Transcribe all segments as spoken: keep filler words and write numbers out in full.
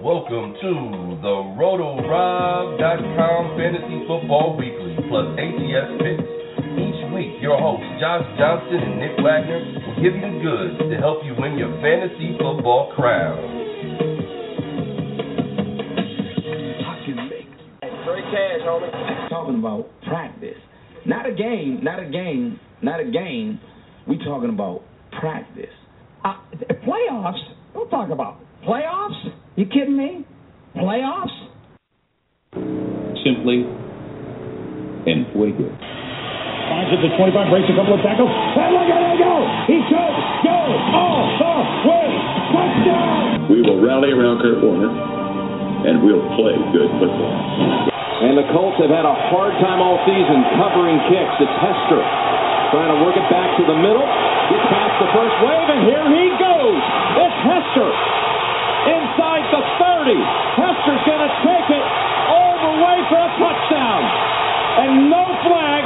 Welcome to the Roto Rob dot com Fantasy Football Weekly plus A T S Picks. Each week, your hosts Josh Johnson and Nick Wagner will give you the goods to help you win your fantasy football crown. Free cash, homie. Talking about practice, not a game, not a game, not a game. We talking about practice. Uh, playoffs? Don't talk about playoffs. You kidding me? Playoffs? Simply and fuego. Finds it to twenty-five, breaks a couple of tackles. And look at him go! He could go all the way! Touchdown! We will rally around Kurt Warner, and we'll play good football. And the Colts have had a hard time all season covering kicks. It's Hester trying to work it back to the middle. Gets past the first wave, and here he goes! It's Hester! Inside the thirty, Hester's going to take it all the way for a touchdown, and no flag.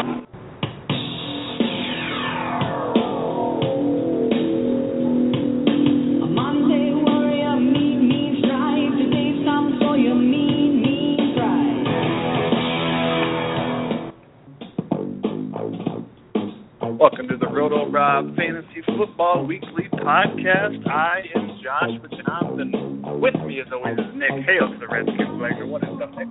A Monday warrior, mean, mean stride, today's some Sawyer, mean, mean stride. Welcome to the Roto Rob Fantasy Football Weekly Podcast. I am Josh Johnson. With me as always is Nick. Hail to the Redskins, Wagner. What is up, Nick?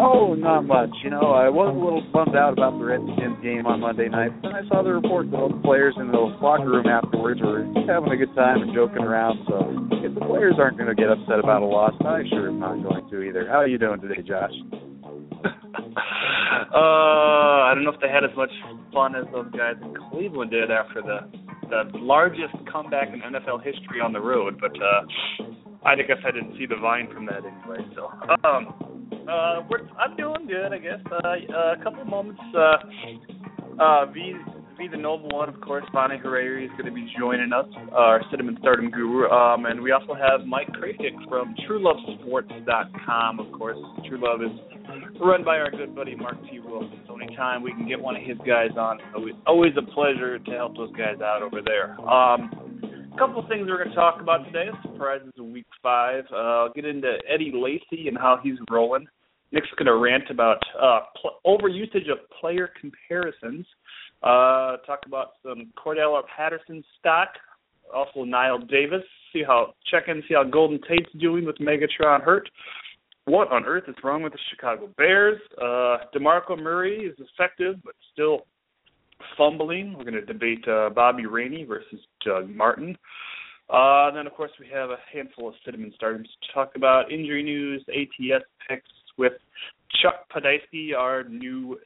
Oh, not much. You know, I was a little bummed out about the Redskins game on Monday night. Then I saw the report that all the players in the locker room afterwards were just having a good time and joking around. So if the players aren't going to get upset about a loss, I sure am not going to either. How are you doing today, Josh? uh, I don't know if they had as much fun as those guys in Cleveland did after the the largest comeback in N F L history on the road, but uh, I guess I didn't see the vine from that anyway. So um, uh, we're, I'm doing good, I guess. Uh, uh, a couple of moments. Uh, uh, v, v the Noble One, of course, Bonnie Hariri is going to be joining us, uh, our Cinnamon Stardom Guru, um, and we also have Mike Krasick from True Love Sports dot com. Of course, True Love is run by our good buddy Mark T. Wilson. Time we can get one of his guys on. Always, always a pleasure to help those guys out over there. Um, a couple of things we're going to talk about today. Surprises in week five. Uh, I'll get into Eddie Lacy and how he's rolling. Nick's going to rant about uh, pl- overusage of player comparisons. Uh, talk about some Cordell Patterson stock. Also Niall Davis. See how check in. See how Golden Tate's doing with Megatron hurt. What on earth is wrong with the Chicago Bears? Uh, DeMarco Murray is effective, but still fumbling. We're going to debate uh, Bobby Rainey versus Doug Martin. Uh, and then, of course, we have a handful of Cinnamon Stardoms to talk about. Injury news, A T S picks with Chuck Podolsky, our new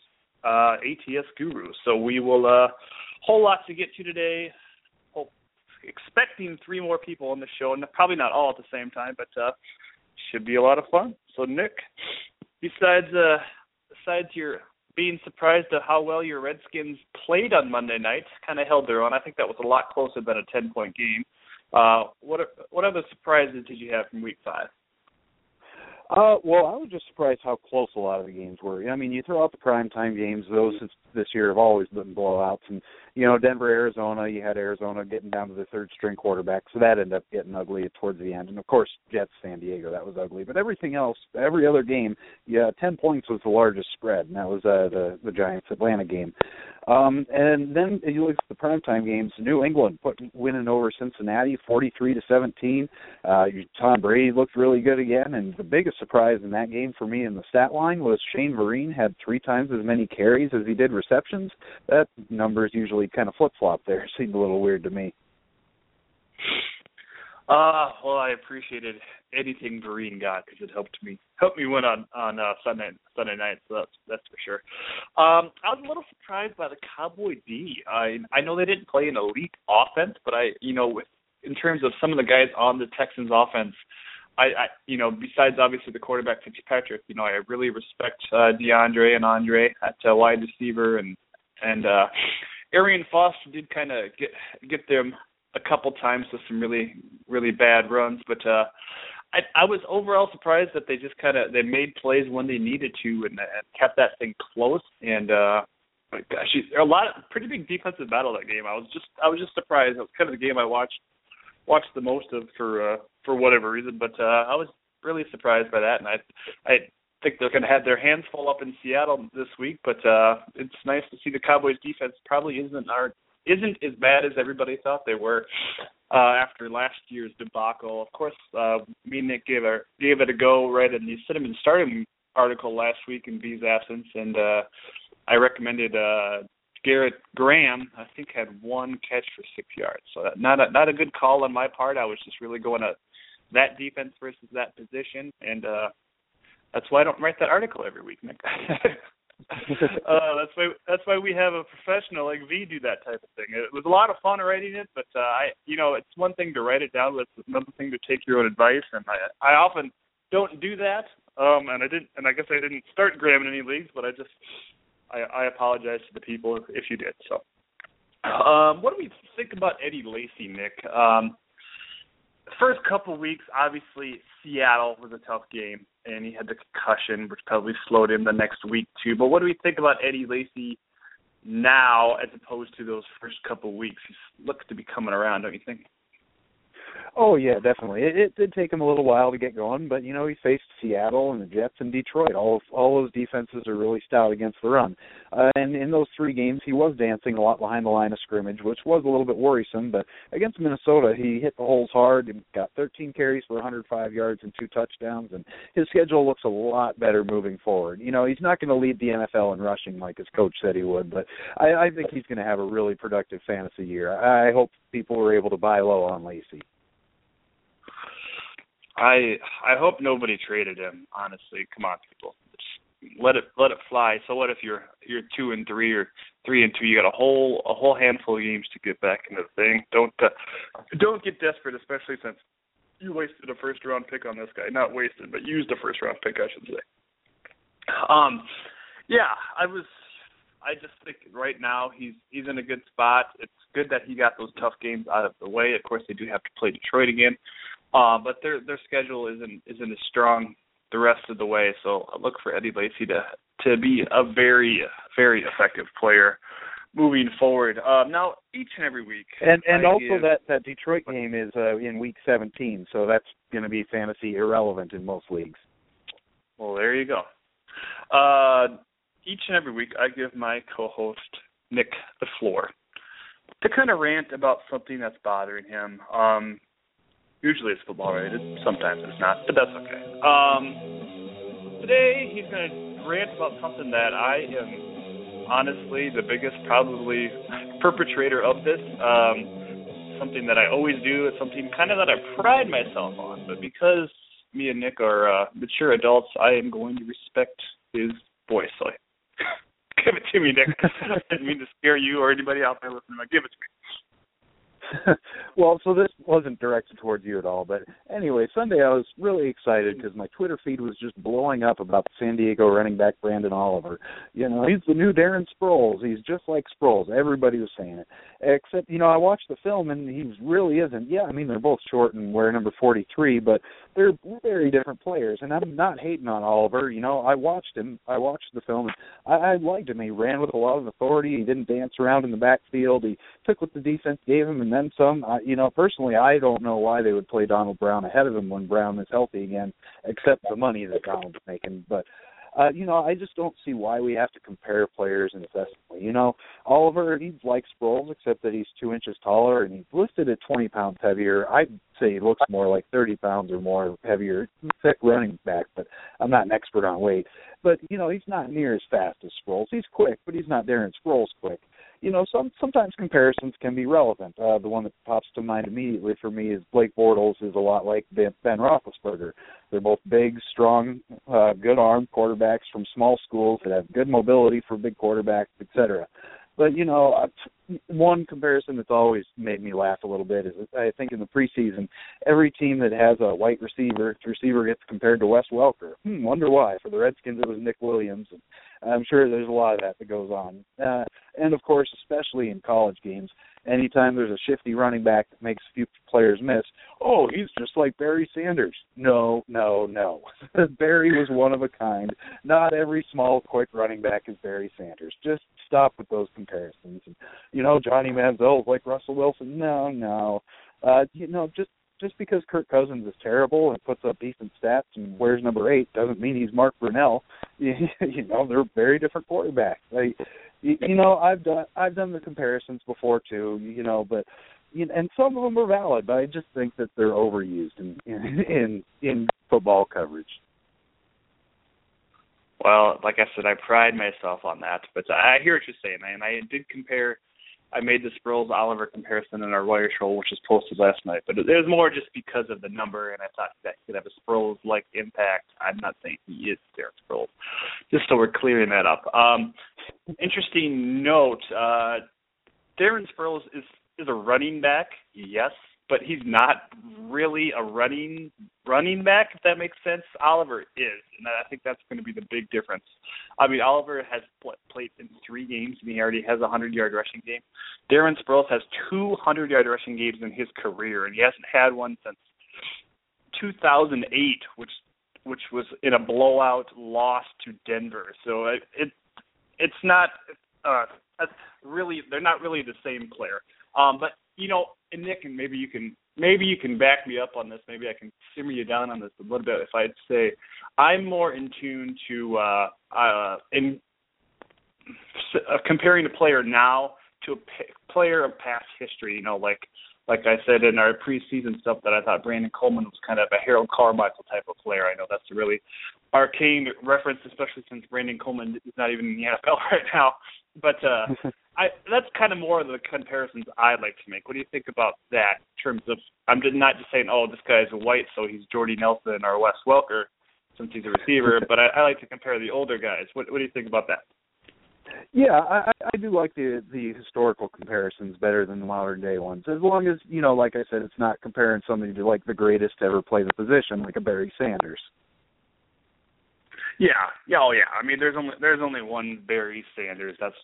uh, A T S guru. So we will uh, whole lot to get to today. Hope, expecting three more people on the show, and probably not all at the same time, but uh, should be a lot of fun. So, Nick, besides uh, besides your being surprised at how well your Redskins played on Monday night, kind of held their own. I think that was a lot closer than a ten-point game. Uh, what what other surprises did you have from Week Five? Uh, well, I was just surprised how close a lot of the games were. I mean, you throw out the primetime games; those this year have always been blowouts. And you know, Denver, Arizona, you had Arizona getting down to the third-string quarterback, so that ended up getting ugly towards the end. And of course, Jets, San Diego, that was ugly. But everything else, every other game, yeah, ten points was the largest spread, and that was uh, the the Giants, Atlanta game. Um, and then you look at the primetime games. New England put, winning over Cincinnati, forty-three to seventeen. Uh, Tom Brady looked really good again, and the biggest surprise in that game for me in the stat line was Shane Vereen had three times as many carries as he did receptions. That number is usually kind of flip-flop there. It seemed a little weird to me. Uh, well, I appreciated anything Vereen got because it helped me helped me win on on uh, Sunday Sunday night. So that's that's for sure. Um, I was a little surprised by the Cowboy D. I I know they didn't play an elite offense, but I you know with in terms of some of the guys on the Texans offense, I, I you know besides obviously the quarterback Fitzpatrick, you know I really respect uh, DeAndre and Andre at uh, wide receiver, and and uh, Arian Foster did kind of get get them a couple times with some really, really bad runs. But uh, I, I was overall surprised that they just kind of, they made plays when they needed to and, and kept that thing close. And, uh, my gosh, a lot of pretty big defensive battle that game. I was just, I was just surprised. It was kind of the game I watched watched the most of for uh, for whatever reason. But uh, I was really surprised by that, and I I think they're going to have their hands full up in Seattle this week. But uh, it's nice to see the Cowboys' defense probably isn't our, isn't as bad as everybody thought they were uh, after last year's debacle. Of course, uh, me and Nick gave our gave it a go right in the Cinnamon Starting article last week in B's absence, and uh, I recommended uh, Garrett Graham. I think had one catch for six yards, so not a, not a good call on my part. I was just really going to that defense versus that position, and uh, that's why I don't write that article every week, Nick. uh, that's why that's why we have a professional like V do that type of thing. It was a lot of fun writing it, but uh, I, you know, it's one thing to write it down, but it's another thing to take your own advice, and I, I often don't do that. Um, and I didn't, and I guess I didn't start Graham in any leagues, but I just, I, I apologize to the people if, if you did. So, um, what do we think about Eddie Lacy, Nick? Um, first couple weeks, obviously Seattle was a tough game, and he had the concussion, which probably slowed him the next week too. But what do we think about Eddie Lacy now, as opposed to those first couple weeks? He looks to be coming around, don't you think? Oh, yeah, definitely. It, it did take him a little while to get going, but, you know, he faced Seattle and the Jets and Detroit. All of, all those defenses are really stout against the run. Uh, and in those three games, he was dancing a lot behind the line of scrimmage, which was a little bit worrisome. But against Minnesota, he hit the holes hard and got thirteen carries for one hundred five yards and two touchdowns. And his schedule looks a lot better moving forward. You know, he's not going to lead the N F L in rushing like his coach said he would, but I, I think he's going to have a really productive fantasy year. I hope people were able to buy low on Lacy. I I hope nobody traded him. Honestly, come on, people, just let it let it fly. So what if you're you're two and three or three and two? You got a whole a whole handful of games to get back into the thing. Don't uh, don't get desperate, especially since you wasted a first round pick on this guy. Not wasted, but used a first round pick, I should say. Um, yeah, I was. I just think right now he's he's in a good spot. It's good that he got those tough games out of the way. Of course, they do have to play Detroit again. Uh, but their their schedule isn't isn't as strong the rest of the way, so I look for Eddie Lacy to to be a very very effective player moving forward. Um, now each and every week, and and I also give, that, that Detroit game is uh, in week seventeen, so that's going to be fantasy irrelevant in most leagues. Well, there you go. Uh, each and every week, I give my co-host Nick the floor to kind of rant about something that's bothering him. Um, Usually it's football related. Sometimes it's not, but that's okay. Um, today he's going to rant about something that I am honestly the biggest probably perpetrator of this. Um, something that I always do. It's something kind of that I pride myself on. But because me and Nick are uh, mature adults, I am going to respect his voice. So give it to me, Nick. I didn't mean to scare you or anybody out there listening. But give it to me. Well, so this wasn't directed towards you at all, but anyway, Sunday I was really excited because my Twitter feed was just blowing up about San Diego running back Brandon Oliver. You know, he's the new Darren Sproles. He's just like Sproles. Everybody was saying it. Except, you know, I watched the film, and he really isn't. Yeah, I mean, they're both short and wear number forty-three, but they're very different players, and I'm not hating on Oliver. You know, I watched him. I watched the film, and I, I liked him. He ran with a lot of authority. He didn't dance around in the backfield. He took what the defense gave him, and then some. I, you know, personally, I don't know why they would play Donald Brown ahead of him when Brown is healthy again, except the money that Donald's making. But, uh, you know, I just don't see why we have to compare players incessantly. You know, Oliver, he's like Sproles, except that he's two inches taller, and he's listed at twenty pounds heavier. I'd say he looks more like thirty pounds or more heavier, thick running back, but I'm not an expert on weight. But, you know, he's not near as fast as Sproles. He's quick, but he's not Darren Sproles quick. You know, some, sometimes comparisons can be relevant. Uh, the one that pops to mind immediately for me is Blake Bortles is a lot like Ben, ben Roethlisberger. They're both big, strong, uh, good-armed quarterbacks from small schools that have good mobility for big quarterbacks, et cetera. But, you know, one comparison that's always made me laugh a little bit is I think in the preseason, every team that has a white receiver, receiver gets compared to Wes Welker. Hmm, wonder why. For the Redskins, it was Nick Williams. And I'm sure there's a lot of that that goes on. Uh, and, of course, especially in college games, anytime there's a shifty running back that makes a few players miss, oh, he's just like Barry Sanders. No, no, no. Barry was one of a kind. Not every small, quick running back is Barry Sanders. Just stop with those comparisons. And, you know, Johnny Manziel is like Russell Wilson. No, no. uh, you know, just just because Kirk Cousins is terrible and puts up decent stats and wears number eight doesn't mean he's Mark Brunell. You know, they're very different quarterbacks. Like, you know, I've done I've done the comparisons before too. You know, but you know, and some of them are valid, but I just think that they're overused in in, in, in football coverage. Well, like I said, I pride myself on that. But I hear what you're saying, man. I did compare. I made the Sproles-Oliver comparison in our Royer Show, which was posted last night. But it was more just because of the number, and I thought that could have a Sproles-like impact. I'm not saying he is Derek Sproles, just so we're clearing that up. Um, interesting note, uh, Darren Sproles is, is a running back, yes, but he's not really a running running back, if that makes sense. Oliver is, and I think that's going to be the big difference. I mean, Oliver has pl- played in three games, and he already has a hundred-yard rushing game. Darren Sproles has two hundred-yard rushing games in his career, and he hasn't had one since two thousand eight, which which was in a blowout loss to Denver. So it, it it's not uh, that's really they're not really the same player. Um, but you know, and Nick, and maybe you can maybe you can back me up on this. Maybe I can simmer you down on this a little bit. If I'd say I'm more in tune to uh, uh, in uh, comparing a player now to a p- player of past history. You know, like like I said in our preseason stuff that I thought Brandon Coleman was kind of a Harold Carmichael type of player. I know that's a really arcane reference, especially since Brandon Coleman is not even in the N F L right now. But uh, I, that's kind of more of the comparisons I like to make. What do you think about that in terms of, I'm not just saying, oh, this guy's white, so he's Jordy Nelson or Wes Welker since he's a receiver, but I, I like to compare the older guys. What, what do you think about that? Yeah, I, I do like the, the historical comparisons better than the modern day ones. As long as, you know, like I said, it's not comparing somebody to, like, the greatest to ever play the position, like a Barry Sanders. Yeah, yeah, oh yeah. I mean, there's only there's only one Barry Sanders. That's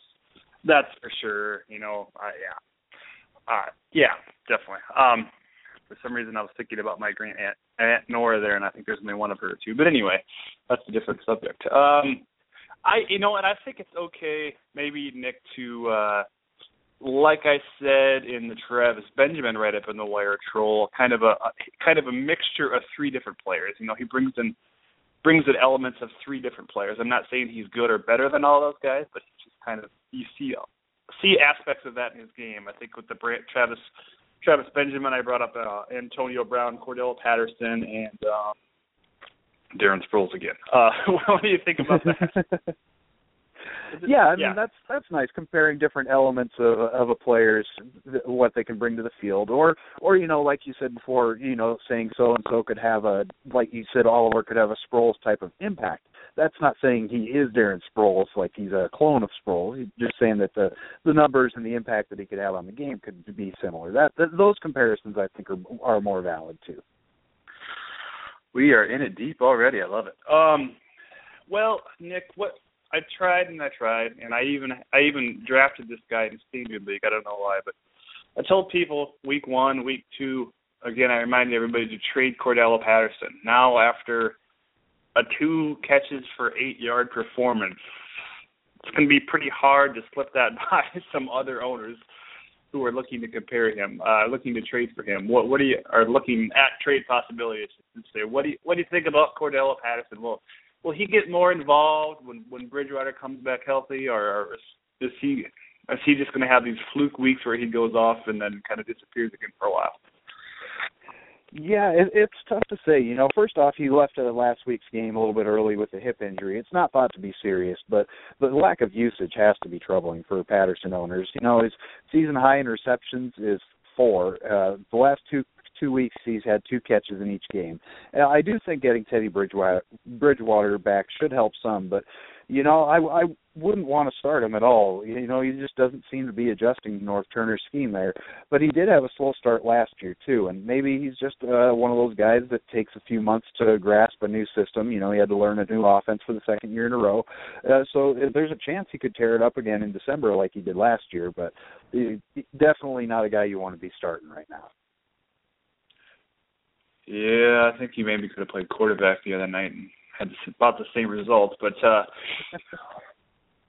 that's for sure. You know, uh, yeah, uh, yeah, definitely. Um, for some reason, I was thinking about my grand aunt, aunt Nora there, and I think there's only one of her or two. But anyway, that's a different subject. Um, I, you know, and I think it's okay, maybe Nick, to uh, like I said in the Travis Benjamin write up in the Wire Troll, kind of a kind of a mixture of three different players. You know, he brings in. brings in elements of three different players. I'm not saying he's good or better than all those guys, but he's just kind of you see see aspects of that in his game. I think with the Travis Travis Benjamin, I brought up uh, Antonio Brown, Cordell Patterson, and um, Darren Sproles again. Uh, what do you think about that? It, yeah, I mean yeah. that's that's nice comparing different elements of of a player's th- what they can bring to the field, or or you know like you said before, you know saying so and so could have a like you said Oliver could have a Sproles type of impact. That's not saying he is Darren Sproles, like he's a clone of Sproles. He's just saying that the the numbers and the impact that he could have on the game could be similar. That th- those comparisons I think are are more valid too. We are in it deep already. I love it. Um, well, Nick, what. I tried and I tried, and I even I even drafted this guy in Steam League. I don't know why, but I told people week one, week two, again, I reminded everybody to trade Cordell Patterson. Now after a two catches for eight-yard performance, it's going to be pretty hard to slip that by some other owners who are looking to compare him, uh, looking to trade for him. What what do you are looking at trade possibilities and say, what do you, what do you think about Cordell Patterson? Well, will he get more involved when, when Bridgewater comes back healthy, or, or is he is he just going to have these fluke weeks where he goes off and then kind of disappears again for a while? Yeah, it, it's tough to say. You know, first off, he left uh, last week's game a little bit early with a hip injury. It's not thought to be serious, but the lack of usage has to be troubling for Patterson owners. You know, his season high in receptions is four. Uh, the last two. Two weeks he's had two catches in each game. And I do think getting Teddy Bridgewater, Bridgewater back should help some, but you know I, I wouldn't want to start him at all. You know he just doesn't seem to be adjusting to North Turner's scheme there. But he did have a slow start last year too, and maybe he's just uh, one of those guys that takes a few months to grasp a new system. You know he had to learn a new offense for the second year in a row. Uh, so there's a chance he could tear it up again in December like he did last year, but definitely not a guy you want to be starting right now. Yeah, I think he maybe could have played quarterback the other night and had about the same results. But, uh,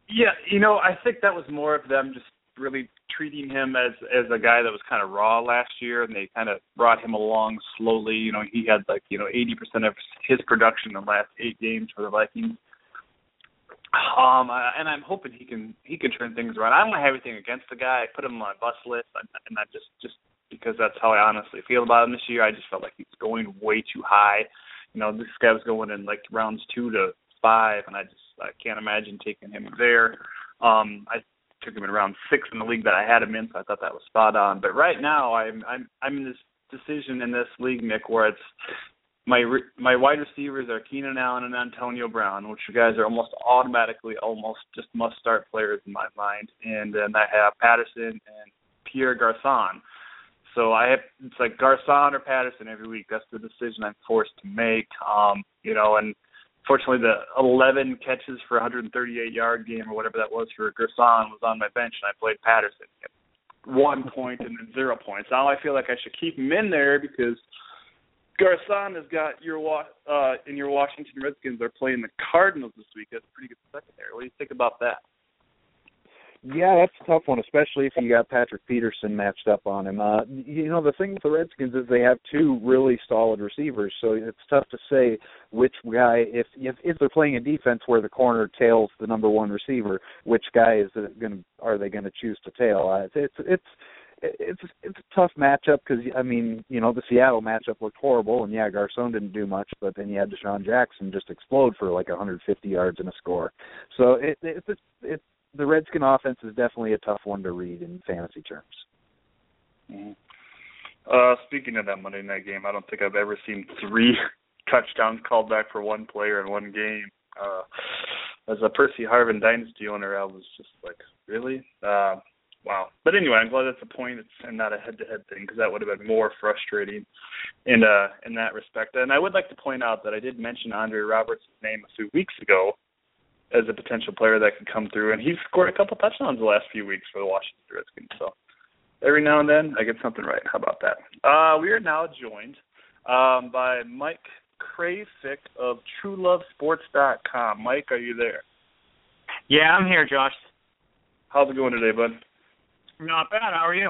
yeah, you know, I think that was more of them just really treating him as, as a guy that was kind of raw last year, and they kind of brought him along slowly. You know, he had like, you know, eighty percent of his production in the last eight games for the Vikings. Um, and I'm hoping he can he can turn things around. I don't have anything against the guy. I put him on my bus list, and I just, just because that's how I honestly feel about him this year. I just felt like he's going way too high. You know, this guy was going in like rounds two to five, and I just I can't imagine taking him there. Um, I took him in round six in the league that I had him in, so I thought that was spot on. But right now, I'm I'm I'm in this decision in this league, Nick, where it's. My my wide receivers are Keenan Allen and Antonio Brown, which you guys are almost automatically almost just must-start players in my mind. And then I have Patterson and Pierre Garçon. So I have it's like Garçon or Patterson every week. That's the decision I'm forced to make. Um, you know, and fortunately the eleven catches for one hundred thirty-eight yard game or whatever that was for Garçon was on my bench, and I played Patterson. One point and then zero points. Now I feel like I should keep him in there because – Garçon has got your uh, and your Washington Redskins are playing the Cardinals this week. That's a pretty good secondary. What do you think about that? Yeah, that's a tough one, especially if you got Patrick Peterson matched up on him. Uh, you know, the thing with the Redskins is they have two really solid receivers, so it's tough to say which guy, if if, if they're playing a defense where the corner tails the number one receiver, which guy is it gonna, are they going to choose to tail? Uh, it's it's. it's It's it's a tough matchup because, I mean, you know, the Seattle matchup looked horrible, and, yeah, Garçon didn't do much, but then you had Deshaun Jackson just explode for like one hundred fifty yards and a score. So it, it, it, it, the Redskin offense is definitely a tough one to read in fantasy terms. Mm-hmm. Uh, speaking of that Monday night game, I don't think I've ever seen three touchdowns called back for one player in one game. Uh, as a Percy Harvin dynasty owner, I was just like, really? Uh Wow. But anyway, I'm glad that's a point and not a head-to-head thing because that would have been more frustrating in uh, in that respect. And I would like to point out that I did mention Andre Roberts' name a few weeks ago as a potential player that could come through, and he's scored a couple touchdowns the last few weeks for the Washington Redskins. So every now and then I get something right. How about that? Uh, we are now joined um, by Mike Krasick of true love sports dot com. Mike, are you there? Yeah, I'm here, Josh. How's it going today, bud? Not bad. How are you?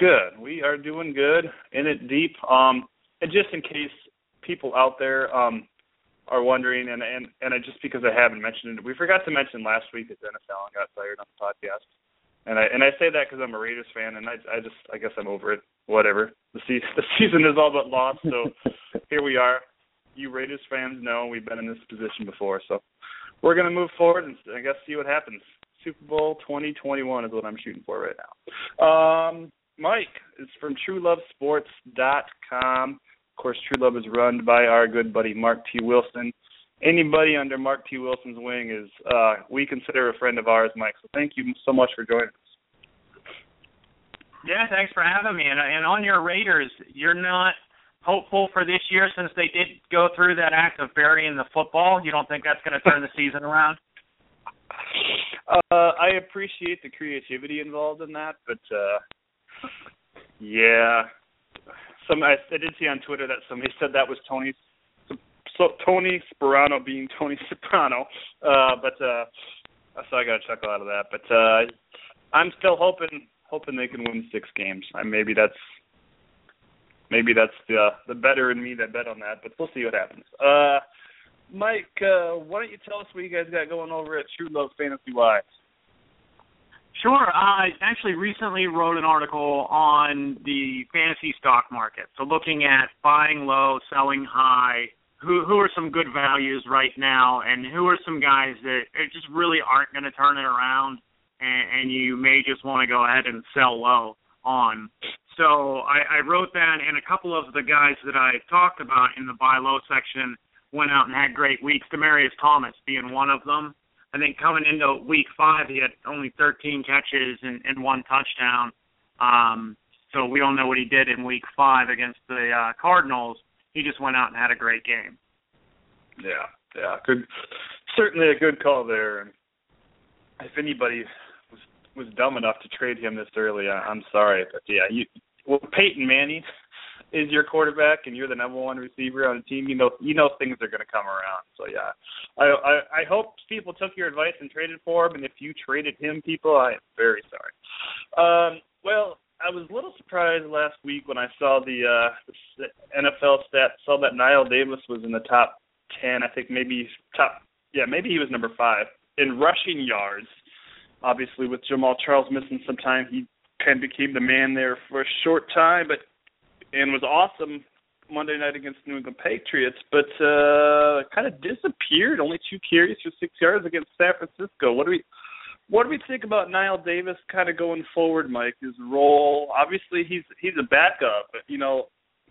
Good. We are doing good. In it deep. Um, and just in case people out there um, are wondering, and and and I, just because I haven't mentioned it, we forgot to mention last week that Dennis Allen got fired on the podcast. And I and I say that because I'm a Raiders fan, and I I just I guess I'm over it. Whatever. The season the season is all but lost. So here we are. You Raiders fans know we've been in this position before. So we're gonna move forward and I guess see what happens. Super Bowl twenty twenty-one is what I'm shooting for right now. Um, Mike is from true love sports dot com. Of course, TrueLove is run by our good buddy Mark T. Wilson. Anybody under Mark T. Wilson's wing is uh, we consider a friend of ours, Mike. So thank you so much for joining us. Yeah, thanks for having me. And, and on your Raiders, you're not hopeful for this year since they did go through that act of burying the football. You don't think that's going to turn the season around? Uh, I appreciate the creativity involved in that, but uh, yeah, some I, I did see on Twitter that somebody said that was Tony, so Tony Sperano being Tony Soprano, uh, but uh, so I got a chuckle out of that. But uh, I'm still hoping hoping they can win six games. I, maybe that's maybe that's the uh, the better in me that bet on that. But we'll see what happens. Uh, Mike, uh, why don't you tell us what you guys got going over at True Love Fantasy Wise? Sure. I actually recently wrote an article on the fantasy stock market. So looking at buying low, selling high, who who are some good values right now, and who are some guys that just really aren't going to turn it around, and, and you may just want to go ahead and sell low on. So I, I wrote that, and a couple of the guys that I talked about in the buy low section went out and had great weeks, Demaryius Thomas being one of them. I think coming into week five, he had only thirteen catches and, and one touchdown. Um, so we all know what he did in week five against the uh, Cardinals. He just went out and had a great game. Yeah, yeah, good, certainly a good call there. And if anybody was, was dumb enough to trade him this early, I, I'm sorry. But, yeah, you, well, Peyton Manning is your quarterback and you're the number one receiver on the team, you know you know things are going to come around. So, yeah, I, I I hope people took your advice and traded for him, and if you traded him, people, I am very sorry. Um, well, I was a little surprised last week when I saw the, uh, the N F L stats, saw that Niall Davis was in the top ten, I think maybe top, yeah, maybe he was number five in rushing yards. Obviously, with Jamal Charles missing some time, he kind of became the man there for a short time, but and was awesome Monday night against New England Patriots, but uh, kind of disappeared. Only two carries for six yards against San Francisco. What do we, what do we think about Niall Davis kind of going forward, Mike? His role, obviously, he's he's a backup, but you know,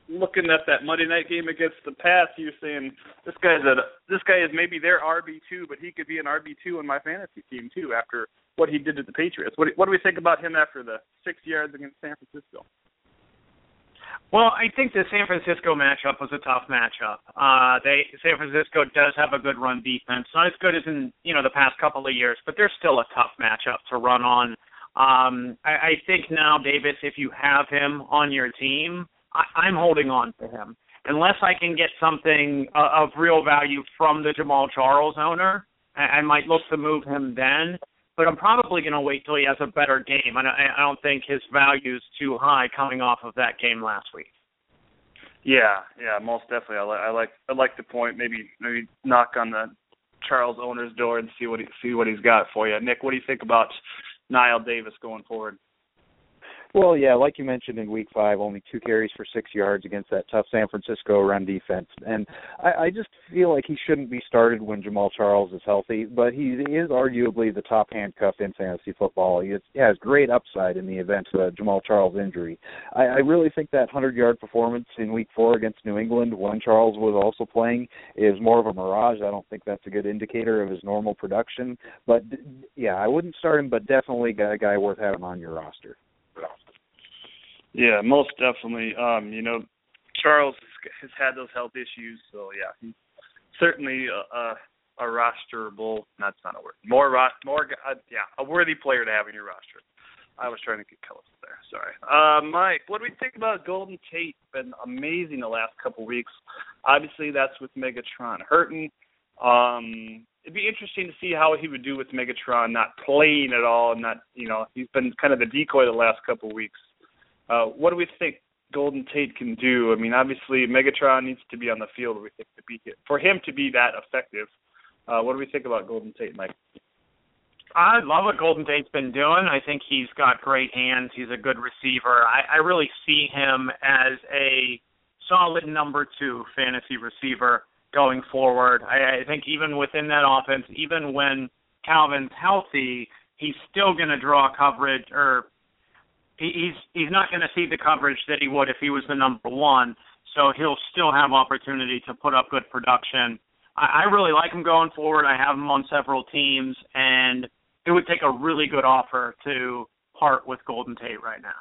looking at that Monday night game against the Pats, you're saying this guy's a this guy is maybe their R B two, but he could be an R B two on my fantasy team too after what he did to the Patriots. What, what do we think about him after the six yards against San Francisco? Well, I think the San Francisco matchup was a tough matchup. Uh, they San Francisco does have a good run defense, not as good as in you know the past couple of years, but they're still a tough matchup to run on. Um, I, I think now, Davis, if you have him on your team, I, I'm holding on to him unless I can get something uh, of real value from the Jamal Charles owner. I, I might look to move him then. But I'm probably going to wait till he has a better game. I don't think his value's too high coming off of that game last week. Yeah, yeah, most definitely. I, li- I like, I like the point. Maybe, maybe knock on the Charles owner's door and see what he, see what he's got for you. Nick, what do you think about Niall Davis going forward? Well, yeah, like you mentioned in week five, only two carries for six yards against that tough San Francisco run defense. And I, I just feel like he shouldn't be started when Jamal Charles is healthy, but he is arguably the top handcuff in fantasy football. He, is, he has great upside in the event of a Jamal Charles injury. I, I really think that hundred-yard performance in week four against New England when Charles was also playing is more of a mirage. I don't think that's a good indicator of his normal production. But, yeah, I wouldn't start him, but definitely a guy worth having on your roster. Yeah, most definitely. Um, you know, Charles has had those health issues, so yeah, he's certainly a, a, a rosterable. That's not a word. More ro- more. Uh, yeah, a worthy player to have in your roster. I was trying to get colorful there. Sorry, uh, Mike. What do we think about Golden Tate? Been amazing the last couple weeks. Obviously, that's with Megatron hurting. Um, it'd be interesting to see how he would do with Megatron not playing at all. Not, you know, he's been kind of the decoy the last couple weeks. Uh, what do we think Golden Tate can do? I mean, obviously, Megatron needs to be on the field we think to be here. For him to be that effective. Uh, what do we think about Golden Tate, Mike? I love what Golden Tate's been doing. I think he's got great hands. He's a good receiver. I, I really see him as a solid number two fantasy receiver going forward. I, I think even within that offense, even when Calvin's healthy, he's still going to draw coverage or He's he's not going to see the coverage that he would if he was the number one, so he'll still have opportunity to put up good production. I, I really like him going forward. I have him on several teams, and it would take a really good offer to part with Golden Tate right now.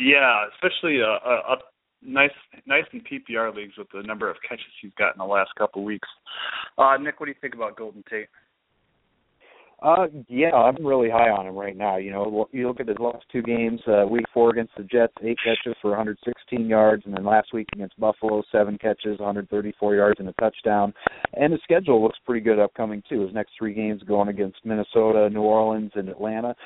Yeah, especially a, a, a nice nice in P P R leagues with the number of catches he's got in the last couple of weeks. Uh, Nick, what do you think about Golden Tate? Uh, yeah, I'm really high on him right now. You know, you look at his last two games, uh, week four against the Jets, eight catches for one hundred sixteen yards, and then last week against Buffalo, seven catches, one hundred thirty-four yards and a touchdown. And his schedule looks pretty good upcoming, too. His next three games going against Minnesota, New Orleans, and Atlanta.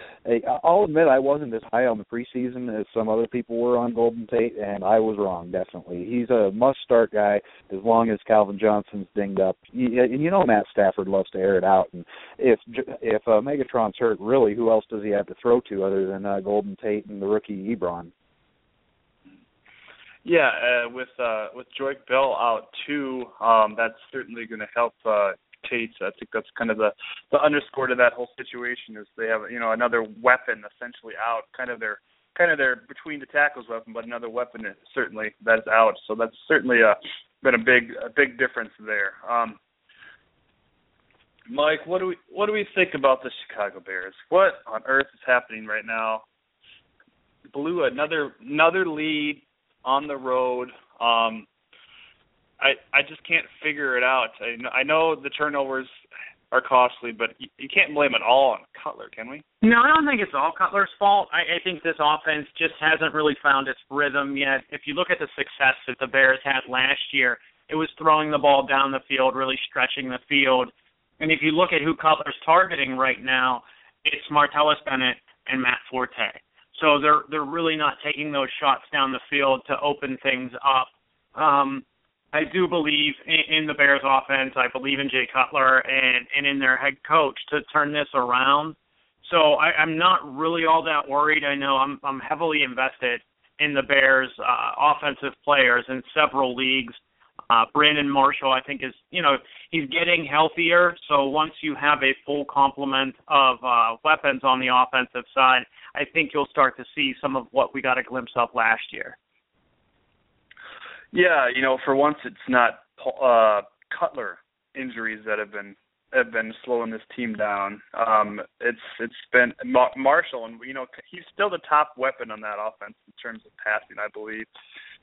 I'll admit I wasn't as high on the preseason as some other people were on Golden Tate, and I was wrong, definitely. He's a must-start guy as long as Calvin Johnson's dinged up. And you know Matt Stafford loves to air it out, and if If uh, Megatron's hurt, really, who else does he have to throw to other than uh, Golden Tate and the rookie Ebron? Yeah, uh, with uh, with Joyke Bell out too, um, that's certainly going to help uh, Tate. I think that's kind of the, the underscore to that whole situation is they have you know another weapon essentially out, kind of their kind of their between the tackles weapon, but another weapon is certainly that's out. So that's certainly uh, been a big a big difference there. Um, Mike, what do we what do we think about the Chicago Bears? What on earth is happening right now? Blew another another lead on the road. Um, I I just can't figure it out. I, I know the turnovers are costly, but you, you can't blame it all on Cutler, can we? No, I don't think it's all Cutler's fault. I, I think this offense just hasn't really found its rhythm yet. If you look at the success that the Bears had last year, it was throwing the ball down the field, really stretching the field. And if you look at who Cutler's targeting right now, it's Martellus Bennett and Matt Forte. So they're they're really not taking those shots down the field to open things up. Um, I do believe in, in the Bears offense. I believe in Jay Cutler and, and in their head coach to turn this around. So I, I'm not really all that worried. I know I'm I'm heavily invested in the Bears uh, offensive players in several leagues. Uh, Brandon Marshall, I think, is, you know, he's getting healthier. So once you have a full complement of uh, weapons on the offensive side, I think you'll start to see some of what we got a glimpse of last year. Yeah, you know, for once it's not uh, Cutler injuries that have been have been slowing this team down. Um, it's it's been Mar- Marshall, and you know he's still the top weapon on that offense in terms of passing, I believe.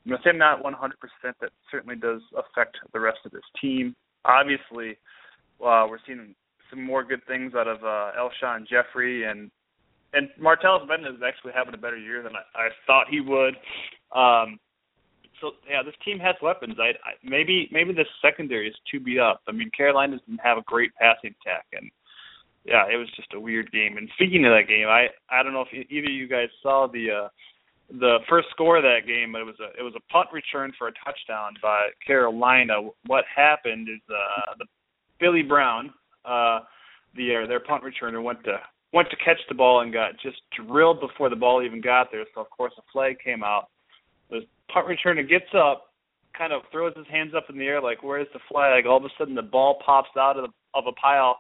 With him not one hundred percent, that certainly does affect the rest of this team. Obviously, uh, we're seeing some more good things out of uh, Elshon Jeffrey, and and Martellus Bennett is actually having a better year than I, I thought he would. Um, so yeah, this team has weapons. I, I maybe maybe the secondary is too beat up. I mean, Carolina doesn't have a great passing attack, and yeah, it was just a weird game. And speaking of that game, I I don't know if either of you guys saw the. Uh, The first score of that game, it was a it was a punt return for a touchdown by Carolina. What happened is uh, the Billy Brown, uh, the uh, their punt returner went to went to catch the ball and got just drilled before the ball even got there. So of course a flag came out. The punt returner gets up, kind of throws his hands up in the air like, "Where's the flag?" All of a sudden the ball pops out of the, of a pile.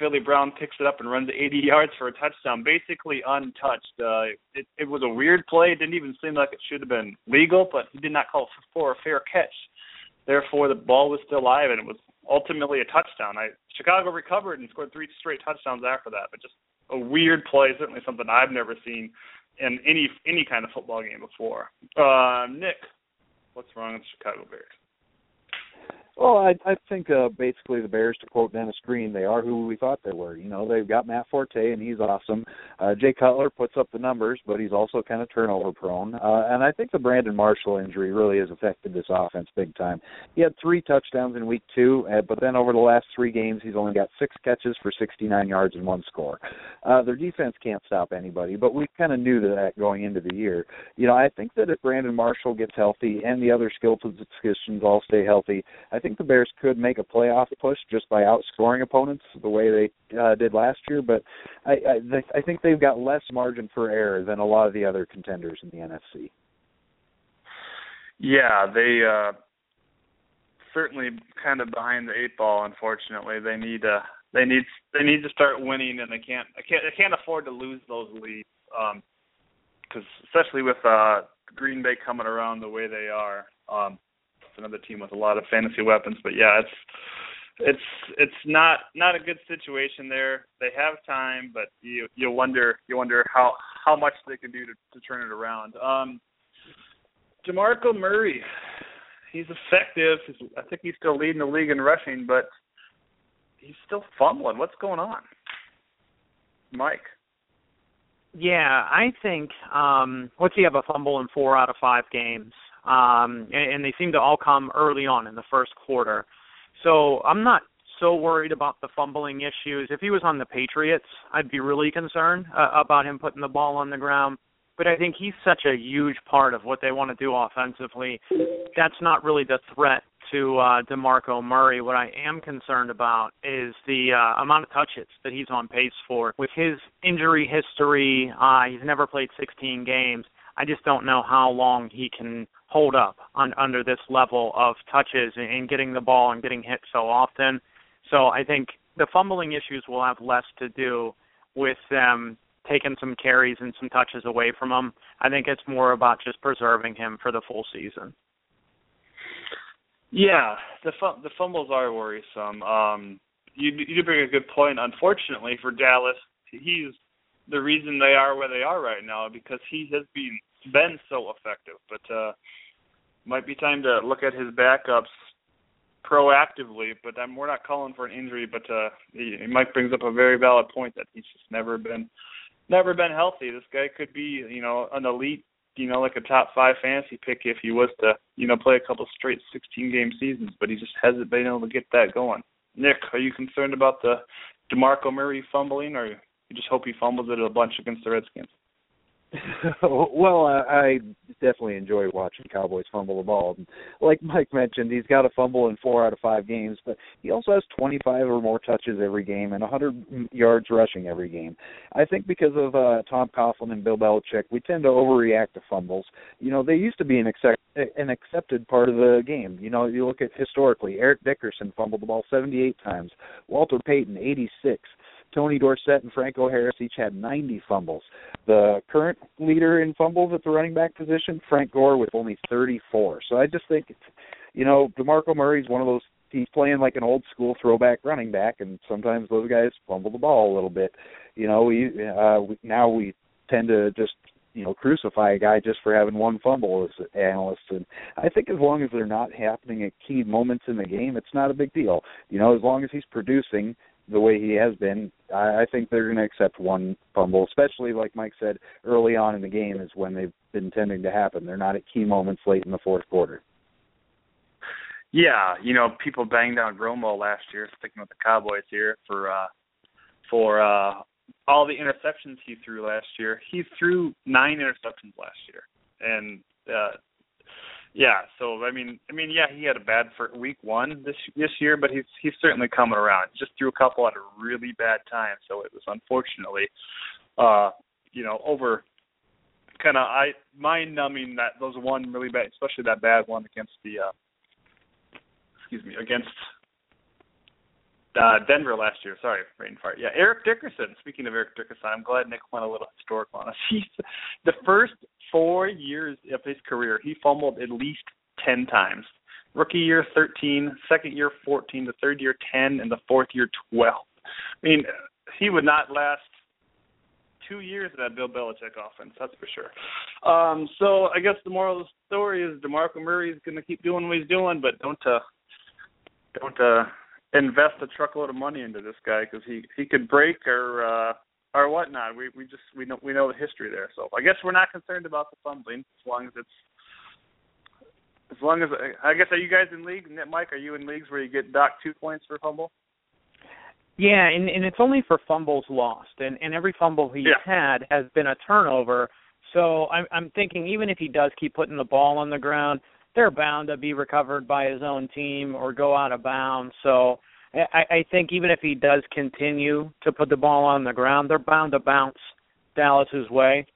Billy Brown picks it up and runs eighty yards for a touchdown, basically untouched. Uh, it, it was a weird play. It didn't even seem like it should have been legal, but he did not call for a fair catch. Therefore, the ball was still alive, and it was ultimately a touchdown. I, Chicago recovered and scored three straight touchdowns after that, but just a weird play, certainly something I've never seen in any any kind of football game before. Uh, Nick, what's wrong with the Chicago Bears? Well, I, I think uh, basically the Bears, to quote Dennis Green, they are who we thought they were. You know, they've got Matt Forte, and he's awesome. Uh, Jay Cutler puts up the numbers, but he's also kind of turnover-prone. Uh, and I think the Brandon Marshall injury really has affected this offense big time. He had three touchdowns in week two, uh, but then over the last three games, he's only got six catches for sixty-nine yards and one score. Uh, their defense can't stop anybody, but we kind of knew that going into the year. You know, I think that if Brandon Marshall gets healthy and the other skill positions all stay healthy, I I think the Bears could make a playoff push just by outscoring opponents the way they uh, did last year, but I, I, th- I think they've got less margin for error than a lot of the other contenders in the N F C. Yeah, they uh, certainly kind of behind the eight ball. Unfortunately, they need uh, they need they need to start winning, and they can't they can't they can't afford to lose those leads, um, because especially with uh, Green Bay coming around the way they are. Um, Another team with a lot of fantasy weapons, but yeah, it's it's it's not not a good situation there. They have time, but you you wonder you wonder how, how much they can do to, to turn it around. Um, DeMarco Murray, he's effective. He's, I think he's still leading the league in rushing, but he's still fumbling. What's going on, Mike? Yeah, I think um, what's he have a fumble in four out of five games. Um, and, and they seem to all come early on in the first quarter. So I'm not so worried about the fumbling issues. If he was on the Patriots, I'd be really concerned uh, about him putting the ball on the ground. But I think he's such a huge part of what they want to do offensively. That's not really the threat to uh, DeMarco Murray. What I am concerned about is the uh, amount of touches that he's on pace for. With his injury history, uh, he's never played sixteen games. I just don't know how long he can hold up on under this level of touches and, and getting the ball and getting hit so often. So I think the fumbling issues will have less to do with them taking some carries and some touches away from him. I think it's more about just preserving him for the full season. Yeah, the f- the fumbles are worrisome. Um, you, you do bring a good point. Unfortunately for Dallas, he's the reason they are where they are right now, because he has been been so effective. But uh, might be time to look at his backups. proactively, but I'm, we're not calling for an injury. But uh, he, Mike brings up a very valid point that he's just never been, never been healthy. This guy could be, you know, an elite, you know, like a top five fantasy pick if he was to, you know, play a couple straight sixteen game seasons. But he just hasn't been able to get that going. Nick, are you concerned about the DeMarco Murray fumbling, or you just hope he fumbles it a bunch against the Redskins? Well, I definitely enjoy watching Cowboys fumble the ball. Like Mike mentioned, he's got a fumble in four out of five games, but he also has twenty-five or more touches every game and one hundred yards rushing every game. I think because of uh, Tom Coughlin and Bill Belichick, we tend to overreact to fumbles. You know, they used to be an, accept, an accepted part of the game. You know, you look at historically, Eric Dickerson fumbled the ball seventy-eight times, Walter Payton, eighty-six. Tony Dorsett and Franco Harris each had ninety fumbles. The current leader in fumbles at the running back position, Frank Gore, with only thirty-four. So I just think, you know, DeMarco Murray's one of those, he's playing like an old-school throwback running back, and sometimes those guys fumble the ball a little bit. You know, we, uh, we now we tend to just, you know, crucify a guy just for having one fumble as analysts. And I think as long as they're not happening at key moments in the game, it's not a big deal. You know, as long as he's producing the way he has been, I think they're going to accept one fumble, especially, like Mike said, early on in the game is when they've been tending to happen. They're not at key moments late in the fourth quarter. Yeah, you know, people banged on Romo last year, sticking with the Cowboys here, for uh, for uh, all the interceptions he threw last year. He threw nine interceptions last year. And, uh, yeah, so I mean, I mean, yeah, he had a bad for week one this this year, but he's he's certainly coming around. Just threw a couple at a really bad time, so it was unfortunately, uh, you know, over kind of I mind numbing that those one really bad, especially that bad one against the, uh, excuse me, against uh, Denver last year. Sorry, brain fart. Yeah, Eric Dickerson. Speaking of Eric Dickerson, I'm glad Nick went a little historic on us. He's the first. Four years of his career, he fumbled at least ten times. Rookie year, thirteen, second year, fourteen, the third year, ten, and the fourth year, twelve. I mean, he would not last two years in that Bill Belichick offense, that's for sure. Um, so I guess the moral of the story is DeMarco Murray is going to keep doing what he's doing, but don't uh, don't uh, invest a truckload of money into this guy because he, he could break or uh, – or whatnot. We we just we know we know the history there. So I guess we're not concerned about the fumbling as long as it's as long as I guess are you guys in leagues? Mike, are you in leagues where you get docked two points for fumble? Yeah, and, and it's only for fumbles lost, and, and every fumble he's yeah. had has been a turnover. So I'm I'm thinking even if he does keep putting the ball on the ground, they're bound to be recovered by his own team or go out of bounds. So I, I think even if he does continue to put the ball on the ground, they're bound to bounce Dallas's way.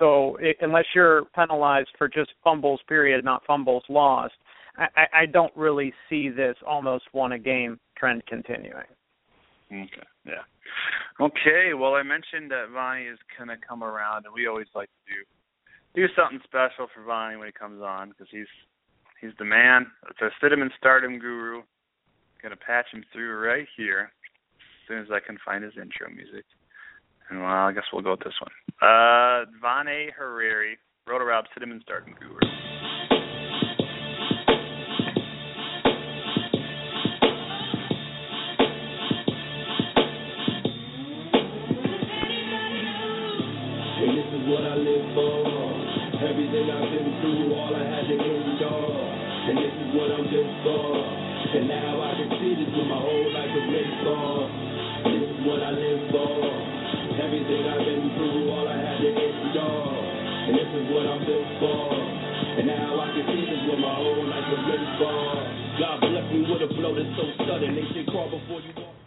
So it, unless you're penalized for just fumbles, period, not fumbles lost, I, I don't really see this almost won a game trend continuing. Okay, yeah. Okay, well, I mentioned that Vonnie is going to come around, and we always like to do, do something special for Vonnie when he comes on because he's, he's the man. It's a sit him and start him guru. Going to patch him through right here as soon as I can find his intro music. And, well, I guess we'll go with this one. Uh, Vonnie Hariri, Roto Rob, sit him and start him, Guru. And this is what I live for. Everything I've been through, all I had to endure. And this is what I'm built for. And now I can see this with my whole life of baseball. This is what I live for. Everything I've been through, all I had to endure. And this is what I'm built for. And now I can see this with my whole life of baseball. God bless me with a blow that's so sudden. They should call before you walk.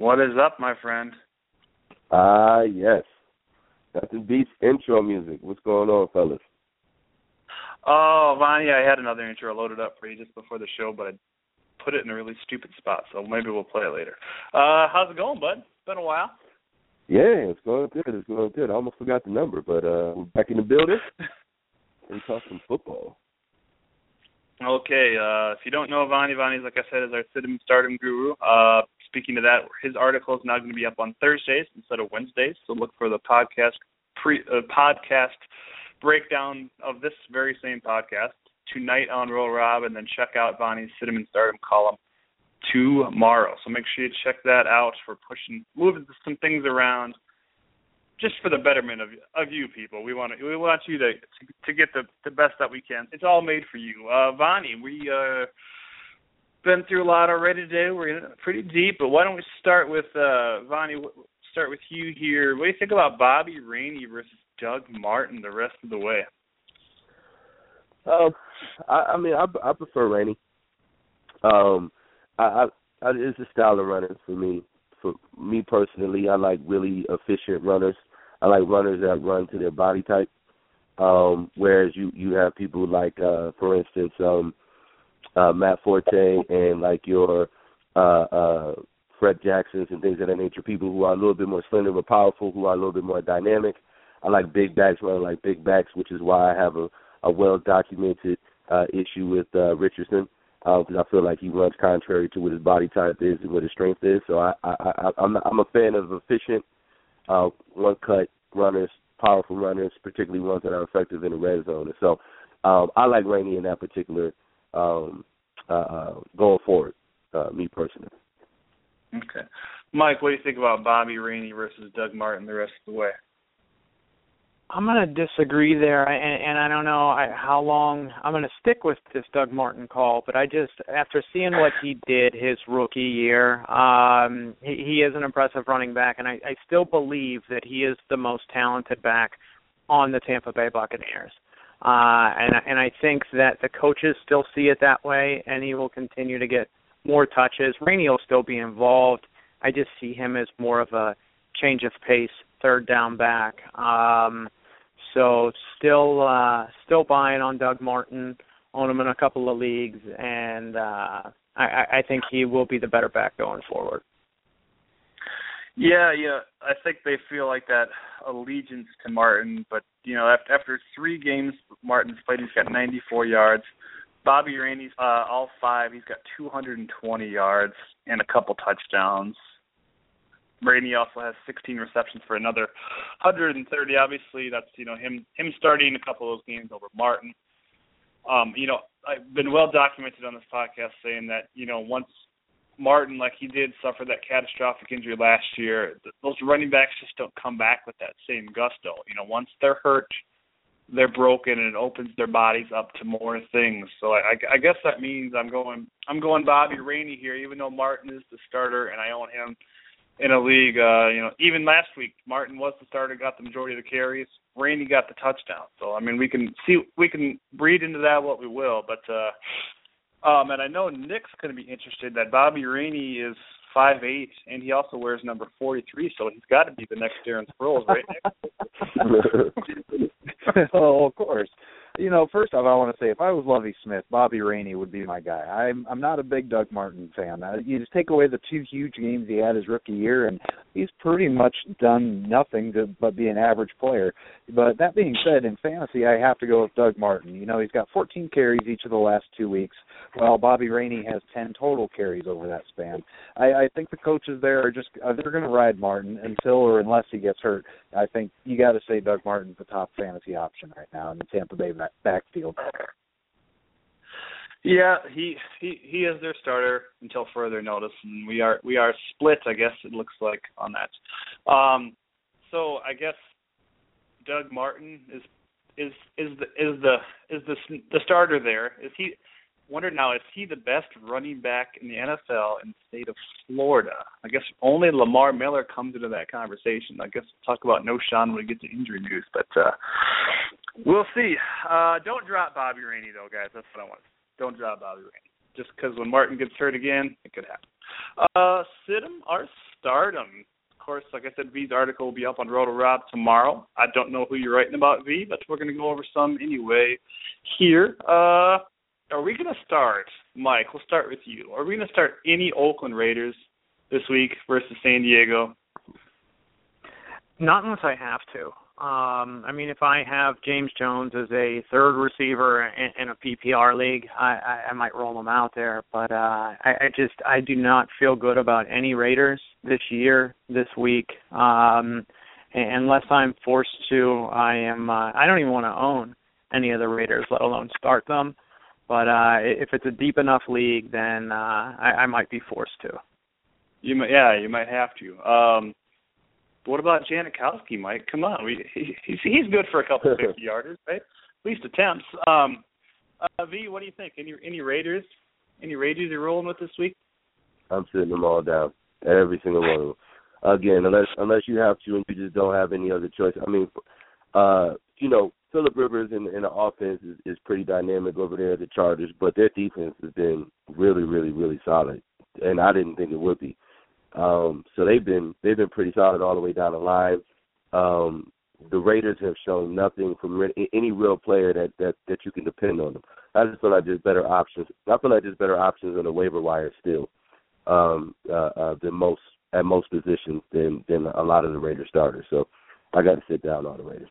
What is up, my friend? Ah, uh, yes. Got the Beats intro music. What's going on, fellas? Oh, Vonnie, I had another intro loaded up for you just before the show, but I put it in a really stupid spot, so maybe we'll play it later. Uh, how's it going, bud? It's been a while. Yeah, it's going good. It's going good. I almost forgot the number, but uh, we're back in the building and talk some football. Okay. Uh, if you don't know Vonnie, Vonnie's, like I said, is our Sit 'em Start 'em guru. Uh, speaking of that, his article is now going to be up on Thursdays instead of Wednesdays, so look for the podcast pre uh, podcast breakdown of this very same podcast tonight on Royal Rob, and then check out Bonnie's Cinnamon Stardom column tomorrow. So make sure you check that out. We're pushing, moving some things around just for the betterment of of you people. We want to, we want you to to, to get the, the best that we can. It's all made for you. Uh, Bonnie, we uh been through a lot already today. We're pretty deep, but why don't we start with uh, Vonnie? Start with you here. What do you think about Bobby Rainey versus Doug Martin the rest of the way? Um, I, I mean, I, I prefer Rainey. Um, I, I, I it's a style of running for me. For me personally, I like really efficient runners. I like runners that run to their body type. Um, whereas you, you have people like, uh, for instance, um. Uh, Matt Forte and like your uh, uh, Fred Jacksons and things of that nature, people who are a little bit more slender but powerful, who are a little bit more dynamic. I like big backs, I like big backs, which is why I have a, a well-documented uh, issue with uh, Richardson, because uh, I feel like he runs contrary to what his body type is and what his strength is. So I, I, I, I'm, I'm a fan of efficient, uh, one-cut runners, powerful runners, particularly ones that are effective in the red zone. And so um, I like Rainey in that particular Um, uh, uh, going forward, uh, me personally. Okay. Mike, what do you think about Bobby Rainey versus Doug Martin the rest of the way? I'm going to disagree there, and, and I don't know I, how long I'm going to stick with this Doug Martin call, but I just, after seeing what he did his rookie year, um, he, he is an impressive running back, and I, I still believe that he is the most talented back on the Tampa Bay Buccaneers. Uh, and, and I think that the coaches still see it that way, and he will continue to get more touches. Rainey will still be involved. I just see him as more of a change of pace, third down back. Um, so still uh, still buying on Doug Martin, own him in a couple of leagues, and uh, I, I think he will be the better back going forward. Yeah, yeah, I think they feel like that allegiance to Martin, but, you know, after, after three games Martin's played, he's got ninety-four yards. Bobby Rainey's uh, all five, he's got two hundred twenty yards and a couple touchdowns. Rainey also has sixteen receptions for another one hundred thirty. Obviously, that's, you know, him him starting a couple of those games over Martin. Um, you know, I've been well documented on this podcast saying that, you know, once Martin, like he did, suffered that catastrophic injury last year, those running backs just don't come back with that same gusto. You know, once they're hurt, they're broken, and it opens their bodies up to more things. So I, I guess that means I'm going I'm going Bobby Rainey here, even though Martin is the starter and I own him in a league. Uh, you know, even last week, Martin was the starter, got the majority of the carries. Rainey got the touchdown. So, I mean, we can see, we can read into that what we will, but uh, Um, and I know Nick's going to be interested that Bobby Rainey is five eight, and he also wears number forty-three, so he's got to be the next Darren Sproles, right, Nick? Oh, of course. You know, first off, I want to say if I was Lovie Smith, Bobby Rainey would be my guy. I'm I'm not a big Doug Martin fan. I, you just take away the two huge games he had his rookie year, and he's pretty much done nothing to, but be an average player. But that being said, in fantasy, I have to go with Doug Martin. You know, he's got fourteen carries each of the last two weeks, while Bobby Rainey has ten total carries over that span. I, I think the coaches there are just uh, they're going to ride Martin until or unless he gets hurt. I think you got to say Doug Martin's the top fantasy option right now in the Tampa Bay backfield. Yeah, he, he he is their starter until further notice, and we are we are split, I guess it looks like, on that. Um, so I guess Doug Martin is is is the is the is the, the starter there. Is he? Wonder now, is he the best running back in the N F L in the state of Florida? I guess only Lamar Miller comes into that conversation. I guess we'll talk about no Sean when we get to injury news, but uh, we'll see. Uh, don't drop Bobby Rainey, though, guys. That's what I want. Don't drop Bobby Rainey. Just because when Martin gets hurt again, it could happen. Uh, Sidham or Stardom? Of course, like I said, V's article will be up on Roto Rob tomorrow. I don't know who you're writing about, V, but we're going to go over some anyway here. Uh, are we going to start, Mike, we'll start with you. Are we going to start any Oakland Raiders this week versus San Diego? Not unless I have to. Um, I mean, if I have James Jones as a third receiver in, in a P P R league, I, I, I might roll him out there. But uh, I, I just I do not feel good about any Raiders this year, this week. Um, unless I'm forced to, I am. Uh, I don't even want to own any of the Raiders, let alone start them. But uh, if it's a deep enough league, then uh, I, I might be forced to. You might, yeah, you might have to. Um, what about Janikowski, Mike? Come on, we, he's he's good for a couple of fifty yarders, right? At least attempts. Um, uh, V, what do you think? Any any Raiders? Any Raiders you're rolling with this week? I'm sitting them all down, every single one of them. Again, unless unless you have to and you just don't have any other choice. I mean, uh, you know, Phillip Rivers in, in the offense is, is pretty dynamic over there at the Chargers, but their defense has been really, really, really solid, and I didn't think it would be. Um, so they've been they've been pretty solid all the way down the line. Um, the Raiders have shown nothing from re- any real player that, that, that you can depend on them. I just feel like there's better options. I feel like there's better options on the waiver wire still um, uh, uh, than most. At most positions than than a lot of the Raiders starters. So I got to sit down on the Raiders.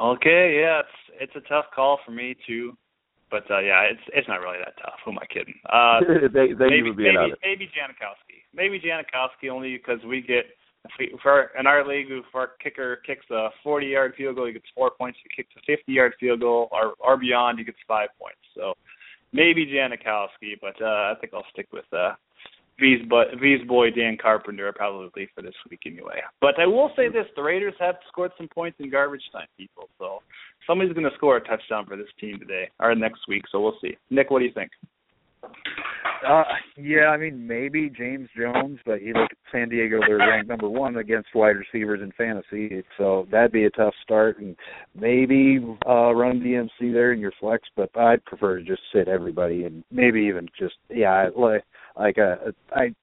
Okay, yeah, it's it's a tough call for me too, but uh, yeah, it's it's not really that tough. Who am I kidding? Uh, they, they maybe maybe, maybe Janikowski, maybe Janikowski only because we get if we, if our, in our league if our kicker kicks a forty-yard field goal, he gets four points. If he kicks a fifty-yard field goal or or beyond, he gets five points. So maybe Janikowski, but uh, I think I'll stick with. Uh, V's, but, V's boy, Dan Carpenter, probably for this week anyway. But I will say this, the Raiders have scored some points in garbage time, people. So somebody's going to score a touchdown for this team today or next week, so we'll see. Nick, what do you think? Uh, yeah, I mean, maybe James Jones, but you look at San Diego, they're ranked number one against wide receivers in fantasy, so that'd be a tough start. And maybe uh, Run D M C there in your flex, but I'd prefer to just sit everybody and maybe even just, yeah, like, like a, I,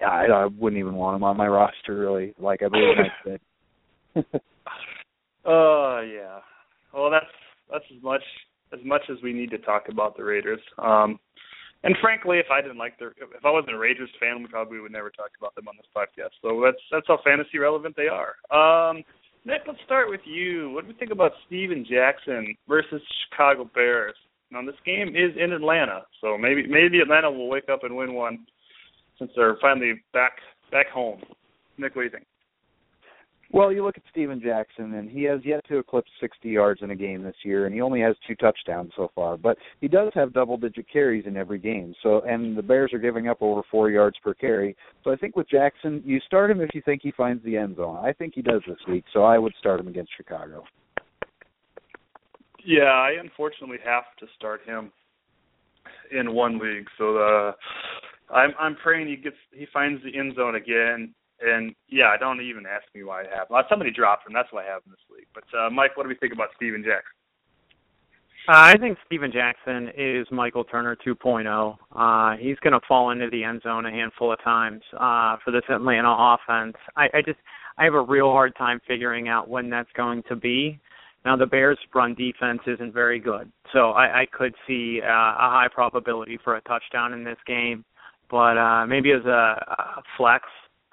I, I wouldn't even want him on my roster, really, like I believe I said. Oh, uh, yeah. Well, that's that's as much as much as we need to talk about the Raiders. Um And frankly, if I didn't like the, if I wasn't a Raiders fan, we probably would never talk about them on this podcast. So that's that's how fantasy relevant they are. Um, Nick, let's start with you. What do we think about Steven Jackson versus Chicago Bears? Now this game is in Atlanta, so maybe maybe Atlanta will wake up and win one since they're finally back back home. Nick, what do you think? Well, you look at Steven Jackson, and he has yet to eclipse sixty yards in a game this year, and he only has two touchdowns so far. But he does have double-digit carries in every game. So, and the Bears are giving up over four yards per carry. So I think with Jackson, you start him if you think he finds the end zone. I think he does this week, so I would start him against Chicago. Yeah, I unfortunately have to start him in one league. So the, I'm I'm praying he gets he finds the end zone again. And, yeah, don't even ask me why it happened. Somebody dropped him. That's what happened this week. But, uh, Mike, what do we think about Steven Jackson? Uh, I think Steven Jackson is Michael Turner two point oh. Uh, he's going to fall into the end zone a handful of times uh, for this Atlanta offense. I, I just I have a real hard time figuring out when that's going to be. Now, the Bears' run defense isn't very good, so I, I could see uh, a high probability for a touchdown in this game. But uh, maybe as a, a flex,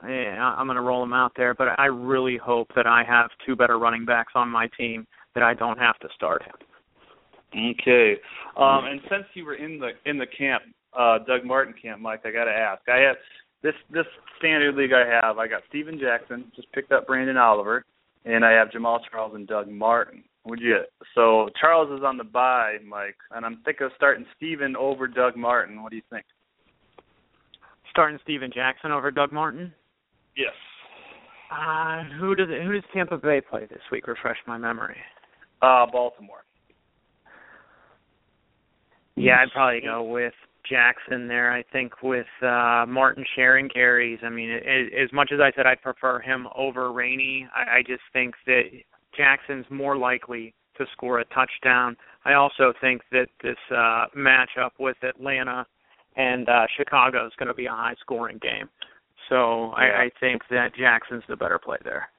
I'm going to roll them out there, but I really hope that I have two better running backs on my team that I don't have to start him. Okay. Um, and since you were in the in the camp, uh, Doug Martin camp, Mike, I got to ask. I have this this standard league I have. I got Steven Jackson, just picked up Brandon Oliver, and I have Jamal Charles and Doug Martin. Would you? So Charles is on the bye, Mike, and I'm thinking of starting Steven over Doug Martin. What do you think? Starting Steven Jackson over Doug Martin? Yes. Uh, who does who does Tampa Bay play this week? Refresh my memory. Uh, Baltimore. Yeah, I'd probably go with Jackson there. I think with uh, Martin sharing carries. I mean, it, it, as much as I said I'd prefer him over Rainey, I, I just think that Jackson's more likely to score a touchdown. I also think that this uh, matchup with Atlanta and uh, Chicago is going to be a high-scoring game. So I, I think that Jackson's the better play there.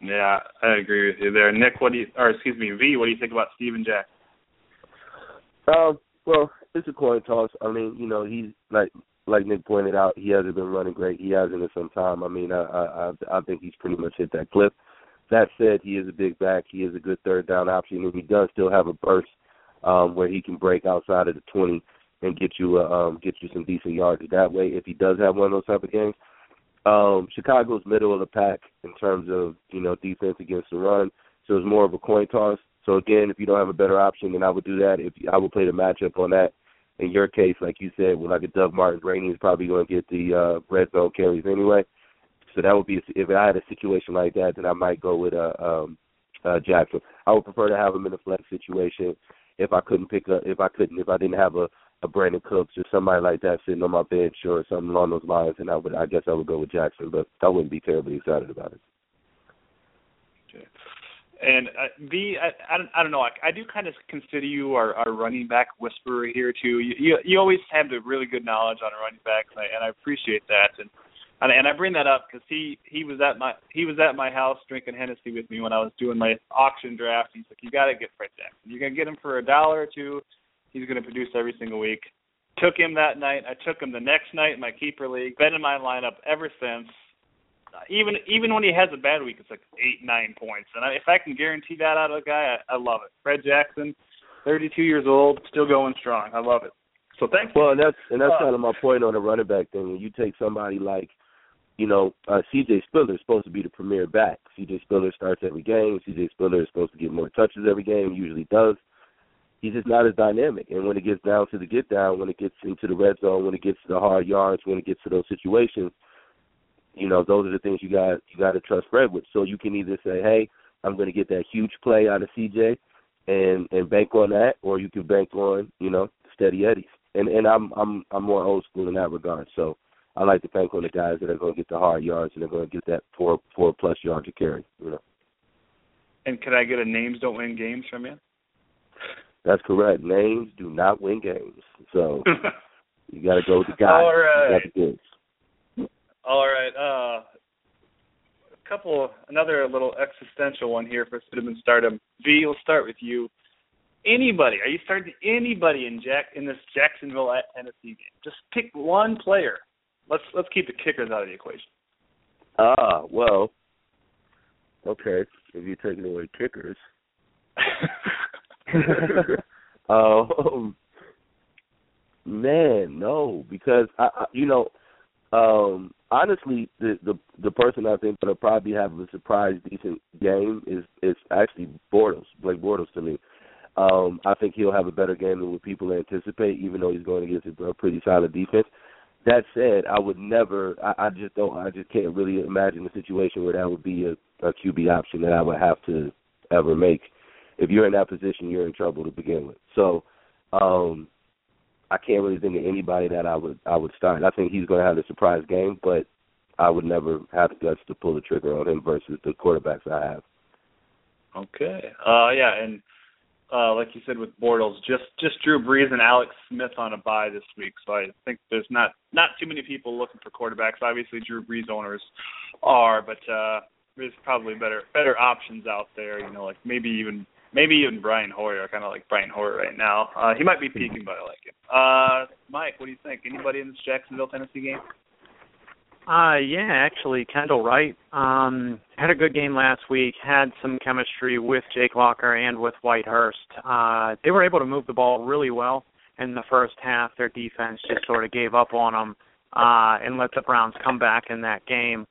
Yeah, I agree with you there, Nick. What do you, or excuse me, V? What do you think about Steven Jackson? Um, well, it's a coin toss. I mean, you know, he's like like Nick pointed out, he hasn't been running great. He hasn't in some time. I mean, I I, I think he's pretty much hit that cliff. That said, he is a big back. He is a good third down option, and he does still have a burst um, where he can break outside of the twenty. And get you uh, um, get you some decent yardage that way. If he does have one of those type of games, um, Chicago's middle of the pack in terms of you know defense against the run, so it's more of a coin toss. So, again, if you don't have a better option, then I would do that. If I would play the matchup on that. In your case, like you said, with like a Doug Martin, Rainey is probably going to get the uh, red zone carries anyway. So that would be, if I had a situation like that, then I might go with uh, um, uh, Jackson. I would prefer to have him in a flex situation if I couldn't pick up, if I couldn't, if I didn't have a, a Brandon Cooks or somebody like that sitting on my bench or something along those lines, and I would, I guess I would go with Jackson, but I wouldn't be terribly excited about it. Okay. And uh, B, I, I, don't, I don't know, I, I do kind of consider you our, our running back whisperer here too. You, you, you always have the really good knowledge on running backs, and I, and I appreciate that. And And, and I bring that up because he, he was at my he was at my house drinking Hennessy with me when I was doing my auction draft. He's like, you got to get Fred Jackson. You're gonna get him for a dollar or two. He's gonna produce every single week. Took him that night. I took him the next night in my keeper league. Been in my lineup ever since. Even even when he has a bad week, it's like eight nine points. And I, if I can guarantee that out of a guy, I, I love it. Fred Jackson, thirty-two years old, still going strong. I love it. So thanks. Well, and that's and that's uh, kind of my point on the running back thing. When you take somebody like, you know, uh, C J Spiller is supposed to be the premier back. C J Spiller starts every game. C J Spiller is supposed to get more touches every game, usually does. He's just not as dynamic. And when it gets down to the get down, when it gets into the red zone, when it gets to the hard yards, when it gets to those situations, you know, those are the things you got you got to trust Fred with. So you can either say, hey, I'm going to get that huge play out of C J and, and bank on that, or you can bank on, you know, steady eddies. And and I'm I'm I'm more old school in that regard. So I like to bank on the guys that are going to get the hard yards and they're going to get that four four plus yards to carry, you know. And can I get a names don't win games from you? That's correct. Names do not win games, so you got to go with the guys. All right. You got the All right. Uh, a couple, another little existential one here for Cinnamon Stardom. V, we'll start with you. Anybody? Are you starting anybody in Jack in this Jacksonville at Tennessee game? Just pick one player. Let's let's keep the kickers out of the equation. Ah, well, okay. If you're taking away kickers, um, man, no, because I, I you know, um, honestly, the, the the person I think that'll probably have a surprise decent game is is actually Bortles, Blake Bortles to me. Um, I think he'll have a better game than what people anticipate, even though he's going against a pretty solid defense. That said, I would never. I, I just don't. I just can't really imagine a situation where that would be a, a Q B option that I would have to ever make. If you're in that position, you're in trouble to begin with. So, um, I can't really think of anybody that I would I would start. I think he's going to have a surprise game, but I would never have the guts to pull the trigger on him versus the quarterbacks I have. Okay. Uh, yeah, and. Uh, like you said with Bortles, just, just Drew Brees and Alex Smith on a bye this week. So I think there's not, not too many people looking for quarterbacks. Obviously, Drew Brees owners are, but uh, there's probably better better options out there. You know, like maybe even maybe even Brian Hoyer. I kind of like Brian Hoyer right now. Uh, he might be peaking, but I like him. Uh, Mike, what do you think? Anybody in this Jacksonville, Tennessee game? Uh, yeah, actually, Kendall Wright um, had a good game last week, had some chemistry with Jake Locker and with Whitehurst. Uh, they were able to move the ball really well in the first half. Their defense just sort of gave up on them uh, and let the Browns come back in that game.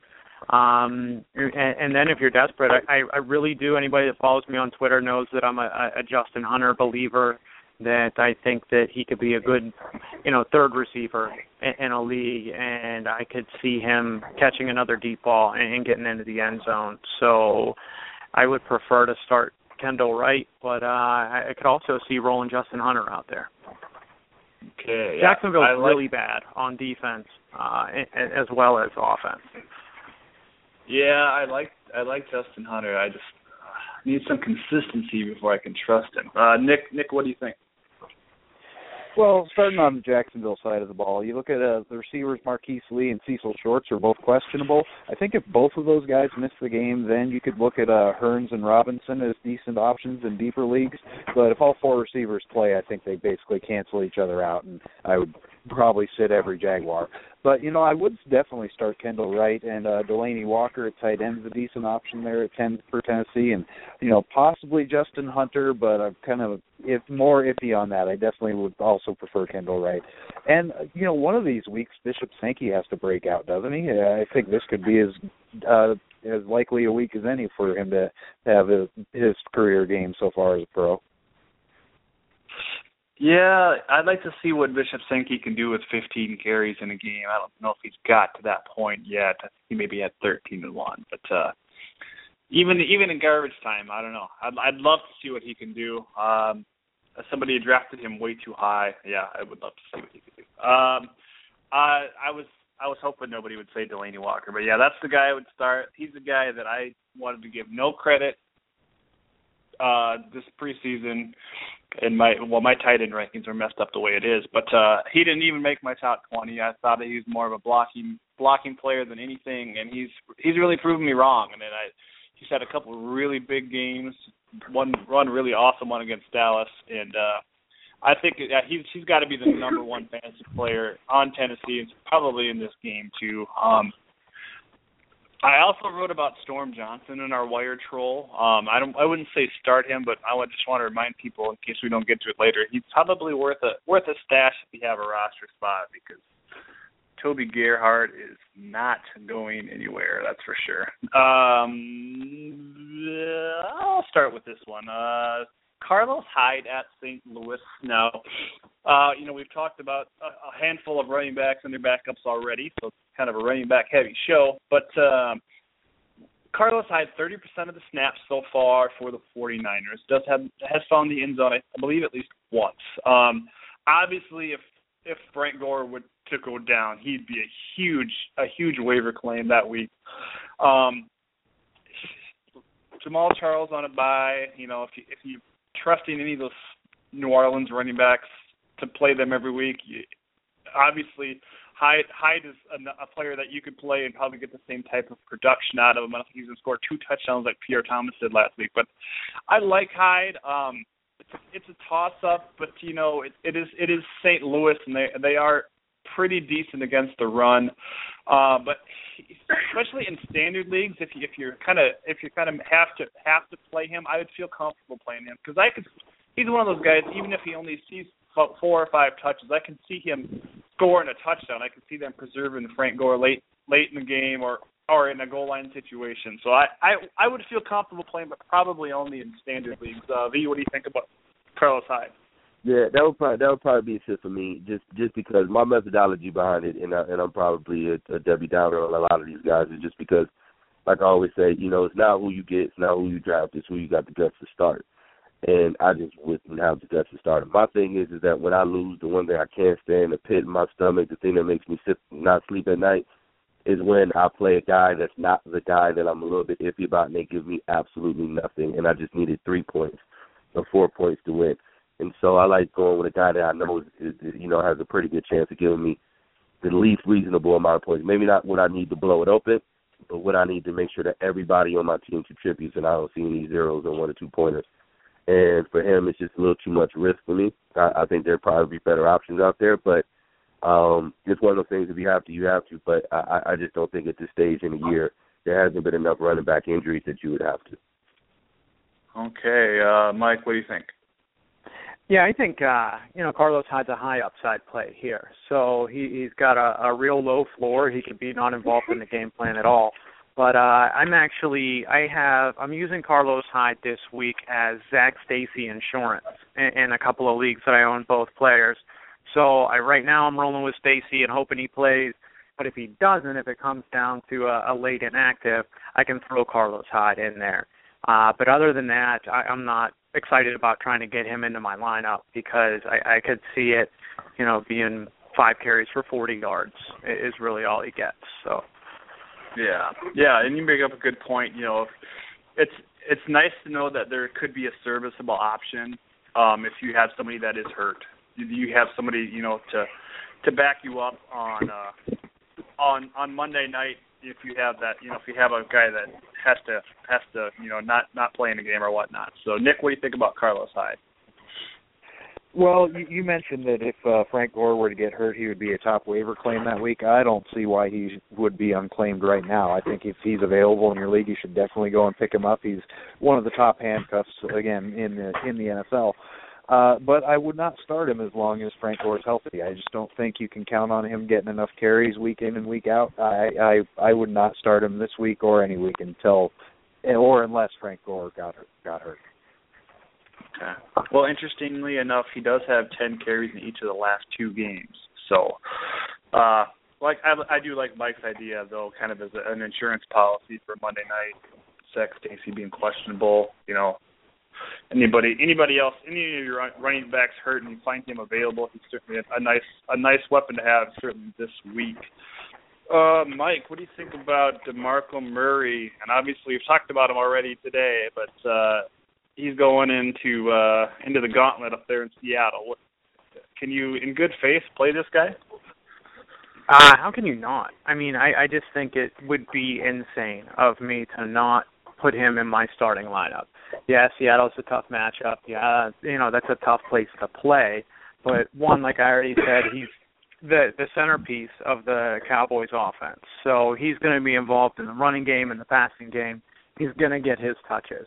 Um, and, and then if you're desperate, I, I really do. Anybody that follows me on Twitter knows that I'm a, a Justin Hunter believer, that I think that he could be a good, you know, third receiver in a league, and I could see him catching another deep ball and getting into the end zone. So I would prefer to start Kendall Wright, but uh, I could also see rolling Justin Hunter out there. Okay, yeah. Jacksonville's I like- really bad on defense uh, as well as offense. Yeah, I like I like Justin Hunter. I just uh, need some consistency before I can trust him. Uh, Nick, Nick, what do you think? Well, starting on the Jacksonville side of the ball, you look at uh, the receivers, Marquise Lee and Cecil Shorts are both questionable. I think if both of those guys miss the game, then you could look at uh, Hearns and Robinson as decent options in deeper leagues. But if all four receivers play, I think they basically cancel each other out, and I would probably sit every Jaguar. But, you know, I would definitely start Kendall Wright and uh, Delaney Walker at tight end is a decent option there at ten for Tennessee, and, you know, possibly Justin Hunter, but I'm kind of if more iffy on that. I definitely would also prefer Kendall Wright. And, you know, one of these weeks, Bishop Sankey has to break out, doesn't he? I think this could be as uh, as likely a week as any for him to have his, his career game so far as a pro. Yeah, I'd like to see what Bishop Sankey can do with fifteen carries in a game. I don't know if he's got to that point yet. I think he maybe had thirteen and one, but uh, even even in garbage time, I don't know. I'd, I'd love to see what he can do. Um, somebody drafted him way too high. Yeah, I would love to see what he can do. Um, I, I was I was hoping nobody would say Delaney Walker, but yeah, that's the guy I would start. He's the guy that I wanted to give no credit uh, this preseason. And my well, my tight end rankings are messed up the way it is, but uh, he didn't even make my top twenty. I thought that he was more of a blocking blocking player than anything, and he's he's really proven me wrong. I mean, I he's had a couple of really big games, one one really awesome one against Dallas, and uh, I think uh, he's he's got to be the number one fantasy player on Tennessee, and probably in this game too. Um, I also wrote about Storm Johnson in our wire troll. Um, I don't, I wouldn't say start him, but I would just want to remind people in case we don't get to it later. He's probably worth a worth a stash if you have a roster spot because Toby Gerhart is not going anywhere. That's for sure. Um, I'll start with this one. Uh, Carlos Hyde at Saint Louis. Now, uh, you know, we've talked about a, a handful of running backs and their backups already, so it's kind of a running back heavy show. But um, Carlos Hyde, thirty percent of the snaps so far for the 49ers, does have has found the end zone, I believe, at least once. Um, obviously, if if Frank Gore would to go down, he'd be a huge a huge waiver claim that week. Um, Jamal Charles on a bye. You know, if you if you trusting any of those New Orleans running backs to play them every week, obviously Hyde, Hyde is a, a player that you could play and probably get the same type of production out of him. I don't think he's going to score two touchdowns like Pierre Thomas did last week. But I like Hyde. Um, it's, it's a toss-up, but, you know, it, it is it is Saint Louis, and they they are pretty decent against the run. Uh, but especially in standard leagues, if you, if you're kind of if you kind of have to have to play him, I would feel comfortable playing him because I could. He's one of those guys. Even if he only sees about four or five touches, I can see him scoring a touchdown. I can see them preserving Frank Gore late late in the game or, or in a goal line situation. So I, I I would feel comfortable playing, but probably only in standard leagues. Uh, V, what do you think about Carlos Hyde? Yeah, that would probably that would probably be a sit for me, just just because my methodology behind it, and I, and I'm probably a, a Debbie Downer on a lot of these guys, is just because, like I always say, you know, it's not who you get, it's not who you draft, it's who you got the guts to start. And I just wouldn't have the guts to start. My thing is, is that when I lose, the one thing I can't stand, the pit in my stomach, the thing that makes me sit, not sleep at night, is when I play a guy that's not the guy that I'm a little bit iffy about, and they give me absolutely nothing, and I just needed three points or four points to win. And so I like going with a guy that I know is, is, you know, has a pretty good chance of giving me the least reasonable amount of points. Maybe not what I need to blow it open, but what I need to make sure that everybody on my team contributes and I don't see any zeros or one or two pointers. And for him, it's just a little too much risk for me. I, I think there'd probably be better options out there, but um, it's one of those things. If you have to, you have to. But I, I just don't think at this stage in the year there hasn't been enough running back injuries that you would have to. Okay, uh, Mike, what do you think? Yeah, I think, uh, you know, Carlos Hyde's a high upside play here. So he, he's got a, a real low floor. He could be not involved in the game plan at all. But uh, I'm actually, I have, I'm using Carlos Hyde this week as Zach Stacy insurance in, in a couple of leagues that I own both players. So I, right now I'm rolling with Stacy and hoping he plays. But if he doesn't, if it comes down to a, a late inactive, I can throw Carlos Hyde in there. Uh, but other than that, I, I'm not excited about trying to get him into my lineup because I, I could see it, you know, being five carries for forty yards is really all he gets. So, yeah, yeah, and you bring up a good point. You know, it's it's nice to know that there could be a serviceable option um, if you have somebody that is hurt. You have somebody, you know, to to back you up on uh, on on Monday night. If you have that, you know, if you have a guy that has to, has to, you know, not, not play in a game or whatnot. So, Nick, what do you think about Carlos Hyde? Well, you, you mentioned that if uh, Frank Gore were to get hurt, he would be a top waiver claim that week. I don't see why he would be unclaimed right now. I think if he's available in your league, you should definitely go and pick him up. He's one of the top handcuffs, again, in the, in the N F L. Uh, but I would not start him as long as Frank Gore's healthy. I just don't think you can count on him getting enough carries week in and week out. I, I, I would not start him this week or any week until or unless Frank Gore got hurt. Got hurt. Okay. Well, interestingly enough, he does have ten carries in each of the last two games. So, uh, like I, I do like Mike's idea, though, kind of as a, an insurance policy for Monday night, Zach Stacy being questionable, you know. Anybody, anybody else, any of your running backs hurt and you find him available, he's certainly a nice, a nice weapon to have certainly this week. Uh, Mike, what do you think about DeMarco Murray? And obviously, we've talked about him already today, but uh, he's going into uh, into the gauntlet up there in Seattle. What, can you, in good faith, play this guy? Uh, how can you not? I mean, I, I just think it would be insane of me to not put him in my starting lineup. Yeah, Seattle's a tough matchup. Yeah, you know, that's a tough place to play. But one, like I already said, he's the the centerpiece of the Cowboys offense. So he's going to be involved in the running game and the passing game. He's going to get his touches.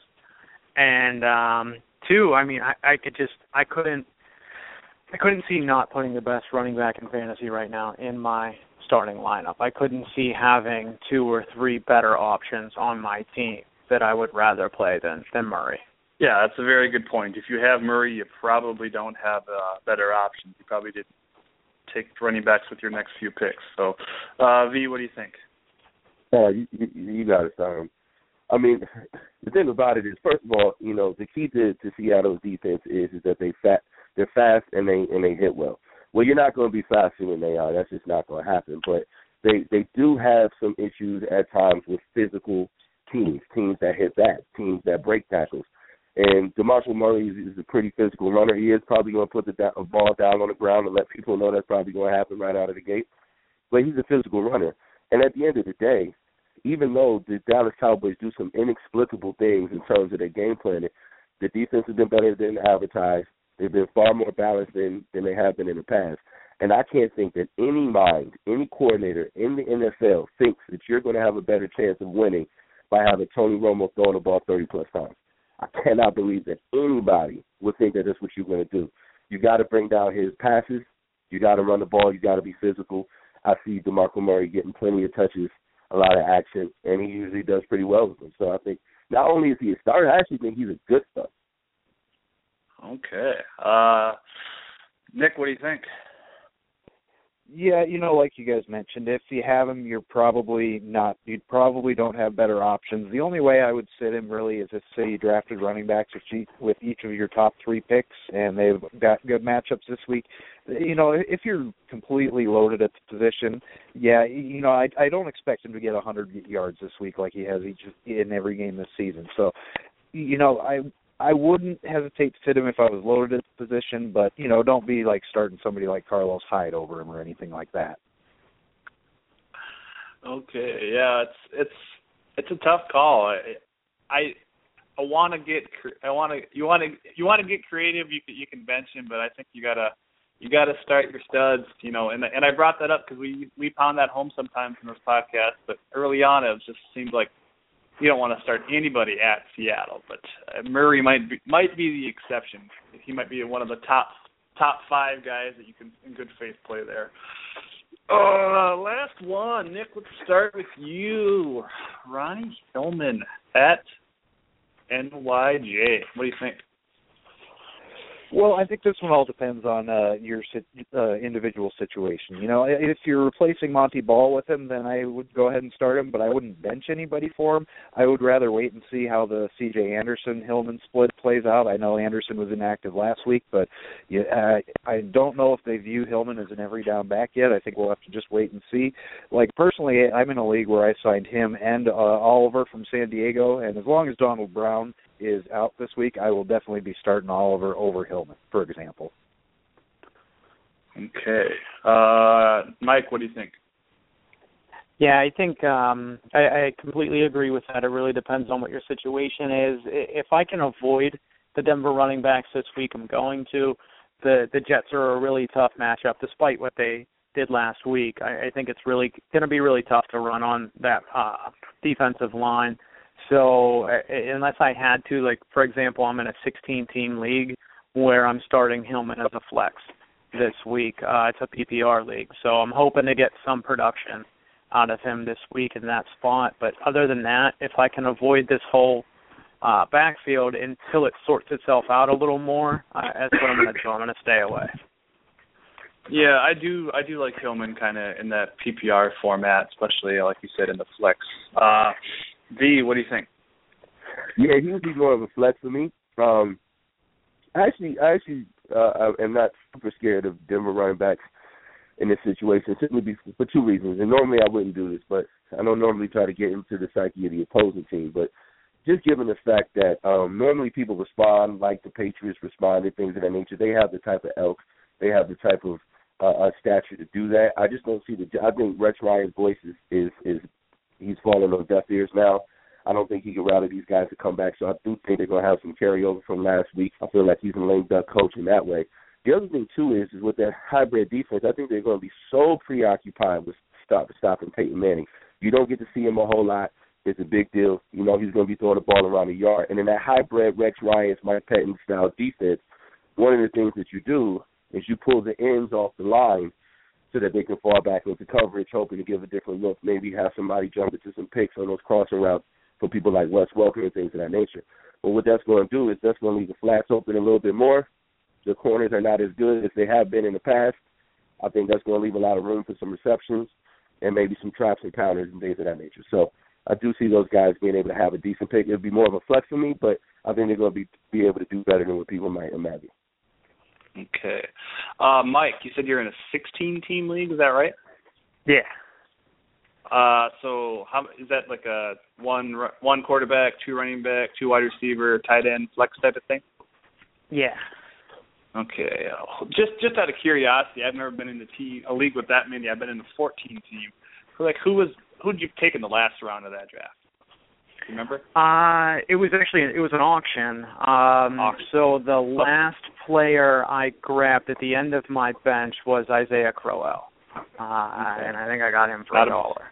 And um, two, I mean, I, I could just I couldn't I couldn't see not putting the best running back in fantasy right now in my starting lineup. I couldn't see having two or three better options on my team that I would rather play than, than Murray. Yeah, that's a very good point. If you have Murray, you probably don't have uh, better options. You probably didn't take running backs with your next few picks. So, uh, V, what do you think? Uh, you, you, you got it, Tom. I mean, the thing about it is, first of all, you know, the key to, to Seattle's defense is, is that they fat, they're fast and they and they hit well. Well, you're not going to be faster than they are. That's just not going to happen. But they, they do have some issues at times with physical teams, teams that hit back, teams that break tackles. And DeMarco Murray is, is a pretty physical runner. He is probably going to put the da- a ball down on the ground and let people know that's probably going to happen right out of the gate. But he's a physical runner. And at the end of the day, even though the Dallas Cowboys do some inexplicable things in terms of their game planning, the defense has been better than advertised. They've been far more balanced than, than they have been in the past. And I can't think that any mind, any coordinator in the N F L thinks that you're going to have a better chance of winning by having Tony Romo throwing the ball thirty-plus times. I cannot believe that anybody would think that that's what you're going to do. You got to bring down his passes. You got to run the ball. You got to be physical. I see DeMarco Murray getting plenty of touches, a lot of action, and he usually does pretty well with them. So I think not only is he a starter, I actually think he's a good starter. Okay. Uh, Nick, what do you think? Yeah, you know, like you guys mentioned, if you have him, you're probably not, you probably don't have better options. The only way I would sit him really is if, say, you drafted running backs with each of your top three picks and they've got good matchups this week. You know, if you're completely loaded at the position, yeah, you know, I, I don't expect him to get one hundred yards this week like he has each in every game this season. So, you know, I. I wouldn't hesitate to sit him if I was loaded at the position, but, you know, don't be, like, starting somebody like Carlos Hyde over him or anything like that. Okay, yeah, it's it's it's a tough call. I I, I want to get I want to you want to you want to get creative. You can, you can bench him, but I think you gotta you gotta start your studs, you know. And and I brought that up because we we pound that home sometimes in this podcast. But early on, it just seemed like you don't want to start anybody at Seattle, but uh, Murray might be, might be the exception. He might be one of the top top five guys that you can, in good faith, play there. Uh, last one, Nick, let's start with you. Ronnie Hillman at N Y J. What do you think? Well, I think this one all depends on uh, your uh, individual situation. You know, if you're replacing Monty Ball with him, then I would go ahead and start him, but I wouldn't bench anybody for him. I would rather wait and see how the C J Anderson-Hillman split plays out. I know Anderson was inactive last week, but yeah, I, I don't know if they view Hillman as an every-down back yet. I think we'll have to just wait and see. Like, personally, I'm in a league where I signed him and uh, Oliver from San Diego, and as long as Donald Brown is out this week, I will definitely be starting Oliver over Hillman, for example. Okay. Uh, Mike, what do you think? Yeah, I think um, I, I completely agree with that. It really depends on what your situation is. If I can avoid the Denver running backs this week, I'm going to. the, the Jets are a really tough matchup, despite what they did last week. I, I think it's really going to be really tough to run on that uh, defensive line. So unless I had to, like, for example, I'm in a sixteen-team league where I'm starting Hillman as a flex this week. Uh, it's a P P R league, so I'm hoping to get some production out of him this week in that spot. But other than that, if I can avoid this whole uh, backfield until it sorts itself out a little more, uh, that's what I'm going to do. I'm going to stay away. Yeah, I do. I do like Hillman kind of in that P P R format, especially like you said in the flex. Uh, V, what do you think? Yeah, he would be more of a flex for me. Um, I actually, I actually uh, am not super scared of Denver running backs in this situation, simply for two reasons. And normally I wouldn't do this, but I don't normally try to get into the psyche of the opposing team. But just given the fact that um, normally people respond like the Patriots respond to things of that nature, they have the type of elk, they have the type of uh, stature to do that. I just don't see the. I think Rex Ryan's voice is is. is he's falling on deaf ears now. I don't think he can rally these guys to come back, so I do think they're going to have some carryover from last week. I feel like he's a lame duck coach in that way. The other thing, too, is, is with that hybrid defense, I think they're going to be so preoccupied with stop, stopping Peyton Manning. You don't get to see him a whole lot. It's a big deal. You know, he's going to be throwing the ball around the yard. And in that hybrid Rex Ryan's, Mike Patton-style defense, one of the things that you do is you pull the ends off the line so that they can fall back into coverage, hoping to give a different look, maybe have somebody jump into some picks on those crossing routes for people like Wes Welker and things of that nature. But what that's going to do is that's going to leave the flats open a little bit more. The corners are not as good as they have been in the past. I think that's going to leave a lot of room for some receptions and maybe some traps and counters and things of that nature. So I do see those guys being able to have a decent pick. It would be more of a flex for me, but I think they're going to be, be able to do better than what people might imagine. Okay. Uh, Mike, you said you're in a sixteen-team league. Is that right? Yeah. Uh, so how, is that like a one one quarterback, two running back, two wide receiver, tight end, flex type of thing? Yeah. Okay. Just just out of curiosity, I've never been in a, team, a league with that many. I've been in a fourteen-team. So like, who was who did you take in the last round of that draft? Remember? Uh, it was actually it was an auction. Um, auction. So the last player I grabbed at the end of my bench was Isaiah Crowell, uh, okay. and I think I got him for a dollar.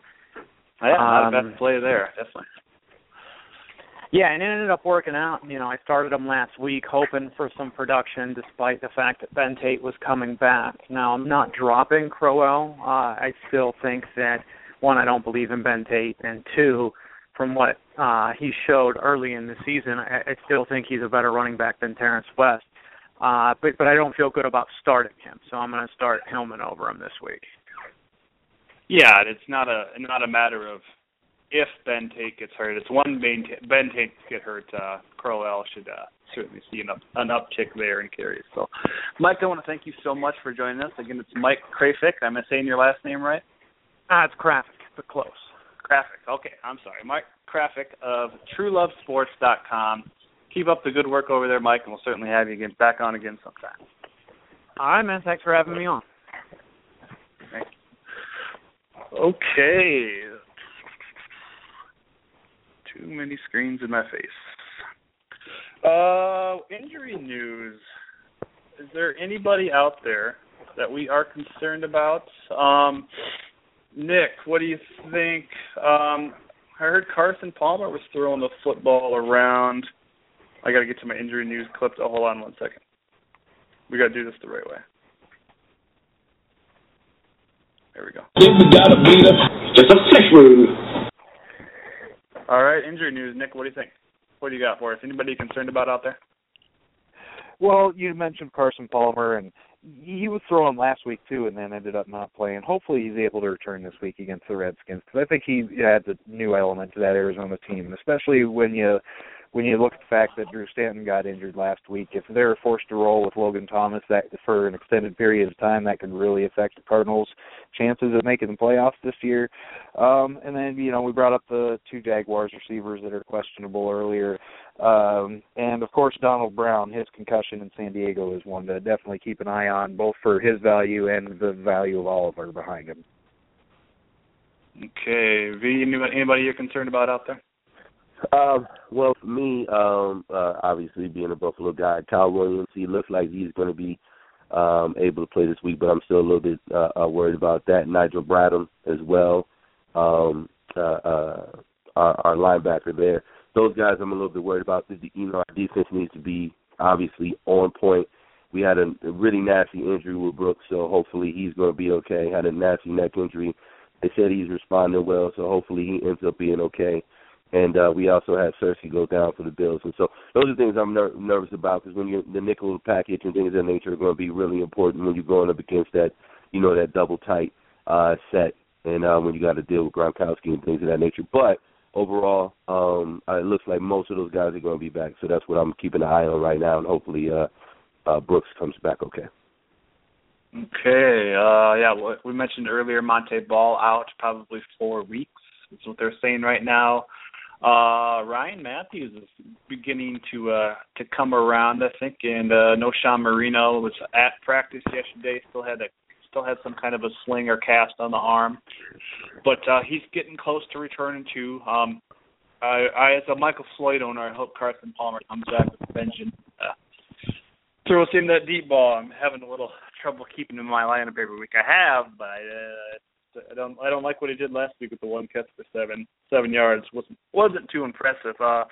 Yeah, not um, a bad play there, definitely. Yeah, and it ended up working out. You know, I started him last week hoping for some production, despite the fact that Ben Tate was coming back. Now I'm not dropping Crowell. Uh, I still think that one, I don't believe in Ben Tate, and two, from what uh, he showed early in the season, I, I still think he's a better running back than Terrence West. Uh, but but I don't feel good about starting him, so I'm going to start Hillman over him this week. Yeah, it's not a not a matter of if Ben Tate gets hurt. It's when Ben Tate, Ben Tate get hurt, uh, Crowell should uh, certainly see an, up, an uptick there in carries. So, Mike, I want to thank you so much for joining us. Again, it's Mike Krafik. Am I saying your last name right? Ah, it's Krafik, but close. Krafik, okay, I'm sorry. Mike Krafik of true love sports dot com. Keep up the good work over there, Mike, and we'll certainly have you again, back on again sometime. All right, man, thanks for having me on. Thanks. Okay. Too many screens in my face. Uh, injury news. Is there anybody out there that we are concerned about? Um... Nick, what do you think? Um, I heard Carson Palmer was throwing the football around. I got to get to my injury news clip. Oh, hold on one second. We got to do this the right way. There we go. Just a flesh wound. All right, injury news. Nick, what do you think? What do you got for us? Anybody concerned about out there? Well, you mentioned Carson Palmer, and he was throwing last week, too, and then ended up not playing. Hopefully he's able to return this week against the Redskins, because I think he adds a new element to that Arizona team, especially when you when you look at the fact that Drew Stanton got injured last week. If they're forced to roll with Logan Thomas that for an extended period of time, that could really affect the Cardinals' chances of making the playoffs this year. Um, and then, you know, we brought up the two Jaguars receivers that are questionable earlier. Um, and, of course, Donald Brown, his concussion in San Diego is one to definitely keep an eye on, both for his value and the value of Oliver behind him. Okay. V, anybody you're concerned about out there? Um, well, for me, um, uh, obviously being a Buffalo guy, Kyle Williams, he looks like he's going to be um, able to play this week, but I'm still a little bit uh, worried about that. Nigel Bradham as well, um, uh, uh, our, our linebacker there. Those guys I'm a little bit worried about. You know, our defense needs to be obviously on point. We had a really nasty injury with Brooks, so hopefully he's going to be okay. Had a nasty neck injury. They said he's responding well, so hopefully he ends up being okay. And uh, we also had Searcy go down for the Bills. And so those are things I'm ner- nervous about, because when you're, the nickel package and things of that nature are going to be really important when you're going up against that, you know, that double tight uh, set, and uh, when you got to deal with Gronkowski and things of that nature. But overall, um, it looks like most of those guys are going to be back. So that's what I'm keeping an eye on right now, and hopefully uh, uh, Brooks comes back okay. Okay. Uh, yeah, well, we mentioned earlier Monte Ball out probably four weeks. That's what they're saying right now. Uh, Ryan Matthews is beginning to uh, to come around, I think, and uh, no Sean Marino was at practice yesterday. Still had a still had some kind of a sling or cast on the arm, but uh, he's getting close to returning to. Um, I, I as a Michael Floyd owner, I hope Carson Palmer comes back with a vengeance. Uh, throws in that deep ball. I'm having a little trouble keeping him in my lineup every week. I have, but. Uh, I don't I don't like what he did last week with the one catch for seven seven yards. wasn't wasn't too impressive. Uh,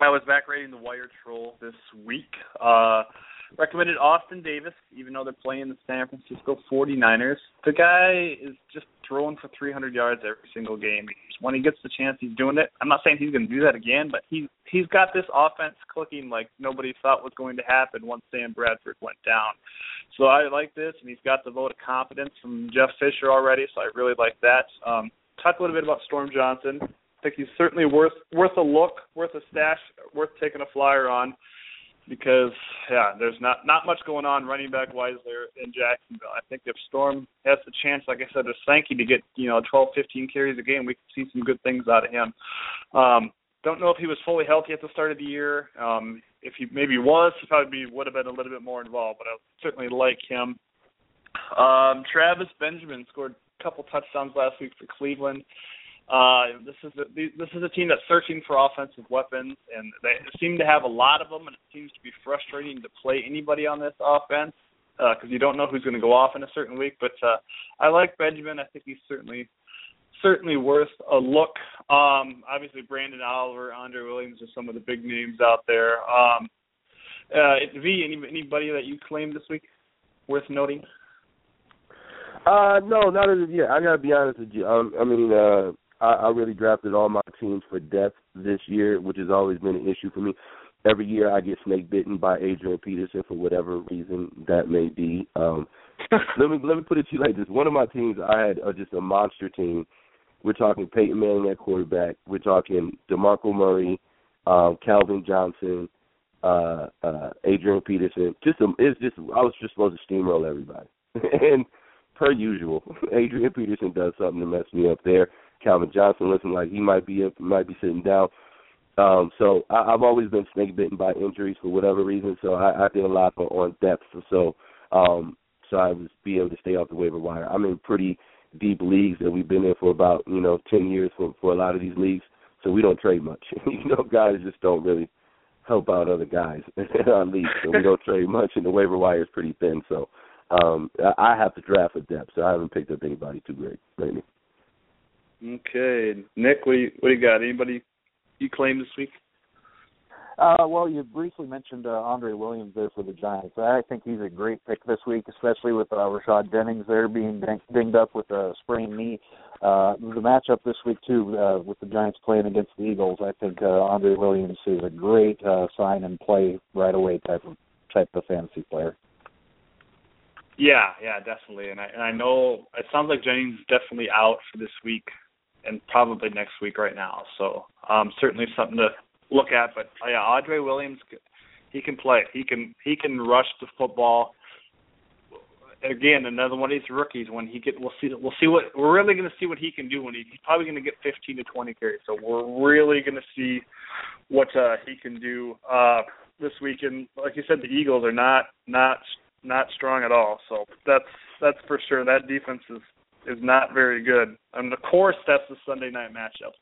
I was back rating the Wire Troll this week. Uh, recommended Austin Davis, even though they're playing the San Francisco forty-niners. The guy is just throwing for three hundred yards every single game. When he gets the chance, he's doing it. I'm not saying he's going to do that again, but he he's got this offense clicking like nobody thought was going to happen once Sam Bradford went down. So I like this, and he's got the vote of confidence from Jeff Fisher already, so I really like that. Um, talk a little bit about Storm Johnson. I think he's certainly worth worth a look, worth a stash, worth taking a flyer on, because, yeah, there's not, not much going on running back wise there in Jacksonville. I think if Storm has the chance, like I said, to Sankey to get, you know, twelve, fifteen carries a game, we could see some good things out of him. Um, don't know if he was fully healthy at the start of the year. Um, if he maybe was, he probably would have been a little bit more involved, but I certainly like him. Um, Travis Benjamin scored a couple touchdowns last week for Cleveland. Uh, this is a, this is a team that's searching for offensive weapons, and they seem to have a lot of them, and it seems to be frustrating to play anybody on this offense because uh, you don't know who's going to go off in a certain week. But uh, I like Benjamin. I think he's certainly certainly worth a look. Um, obviously, Brandon Oliver, Andre Williams are some of the big names out there. Um, uh, V, any, anybody that you claimed this week worth noting? Uh, no, not as of yet. I got to be honest with you. Um, I mean, uh, I really drafted all my teams for depth this year, which has always been an issue for me. Every year I get snake bitten by Adrian Peterson for whatever reason that may be. Um, let me let me put it to you like this. One of my teams I had uh, just a monster team. We're talking Peyton Manning at quarterback. We're talking DeMarco Murray, um, Calvin Johnson, uh, uh, Adrian Peterson. Just a, it's just I was just supposed to steamroll everybody. And per usual, Adrian Peterson does something to mess me up there. Calvin Johnson looking like he might be up, might be sitting down. Um, so I, I've always been snake bitten by injuries for whatever reason. So I, I did a lot on, on depth. So um, so I was be able to stay off the waiver wire. I'm in pretty deep leagues that we've been in for about you know ten years for for a lot of these leagues. So we don't trade much. you know, guys just don't really help out other guys in our league. So we don't trade much, and the waiver wire is pretty thin. So um, I, I have to draft for depth. So I haven't picked up anybody too great lately. Okay. Nick, what do, you, what do you got? Anybody you claim this week? Uh, well, you briefly mentioned uh, Andre Williams there for the Giants. I think he's a great pick this week, especially with uh, Rashad Jennings there being dinged up with a sprained knee. Uh, the matchup this week, too, uh, with the Giants playing against the Eagles, I think uh, Andre Williams is a great uh, sign and play right away type of, type of fantasy player. Yeah, yeah, definitely. And I, and I know it sounds like Jennings is definitely out for this week. And probably next week right now. So um, certainly something to look at. But, uh, yeah, Andre Williams, he can play. He can he can rush the football. Again, another one of these rookies. When he get, we'll see. We'll see what we're really going to see what he can do. When he, he's probably going to get fifteen to twenty carries. So we're really going to see what uh, he can do uh, this week. And like you said, the Eagles are not not not strong at all. So that's that's for sure. That defense is. is not very good. And of course, that's the Sunday night matchup.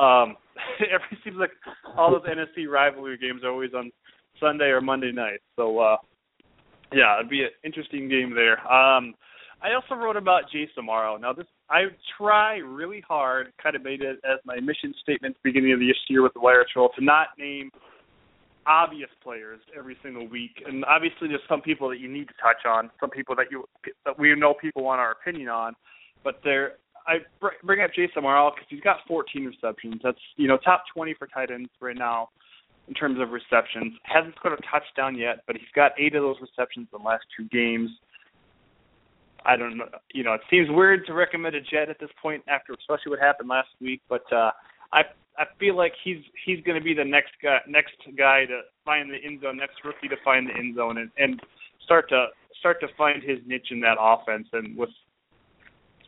Um, it seems like all those N F C rivalry games are always on Sunday or Monday night. So uh, Yeah, it'd be an interesting game there. Um, I also wrote about Jason Morrow. Now, this I try really hard, kind of made it as my mission statement at the beginning of this year with the Wire Troll, to not name obvious players every single week. And obviously there's some people that you need to touch on, some people that you that we know people want our opinion on. But there, I bring up Jason Morrow because he's got fourteen receptions. That's, you know, top twenty for tight ends right now in terms of receptions. Hasn't scored a touchdown yet, but he's got eight of those receptions in the last two games. I don't know. You know, it seems weird to recommend a Jet at this point after especially what happened last week, but uh, I I feel like he's he's going to be the next guy next guy to find the end zone, next rookie to find the end zone, and, and start to start to find his niche in that offense. And with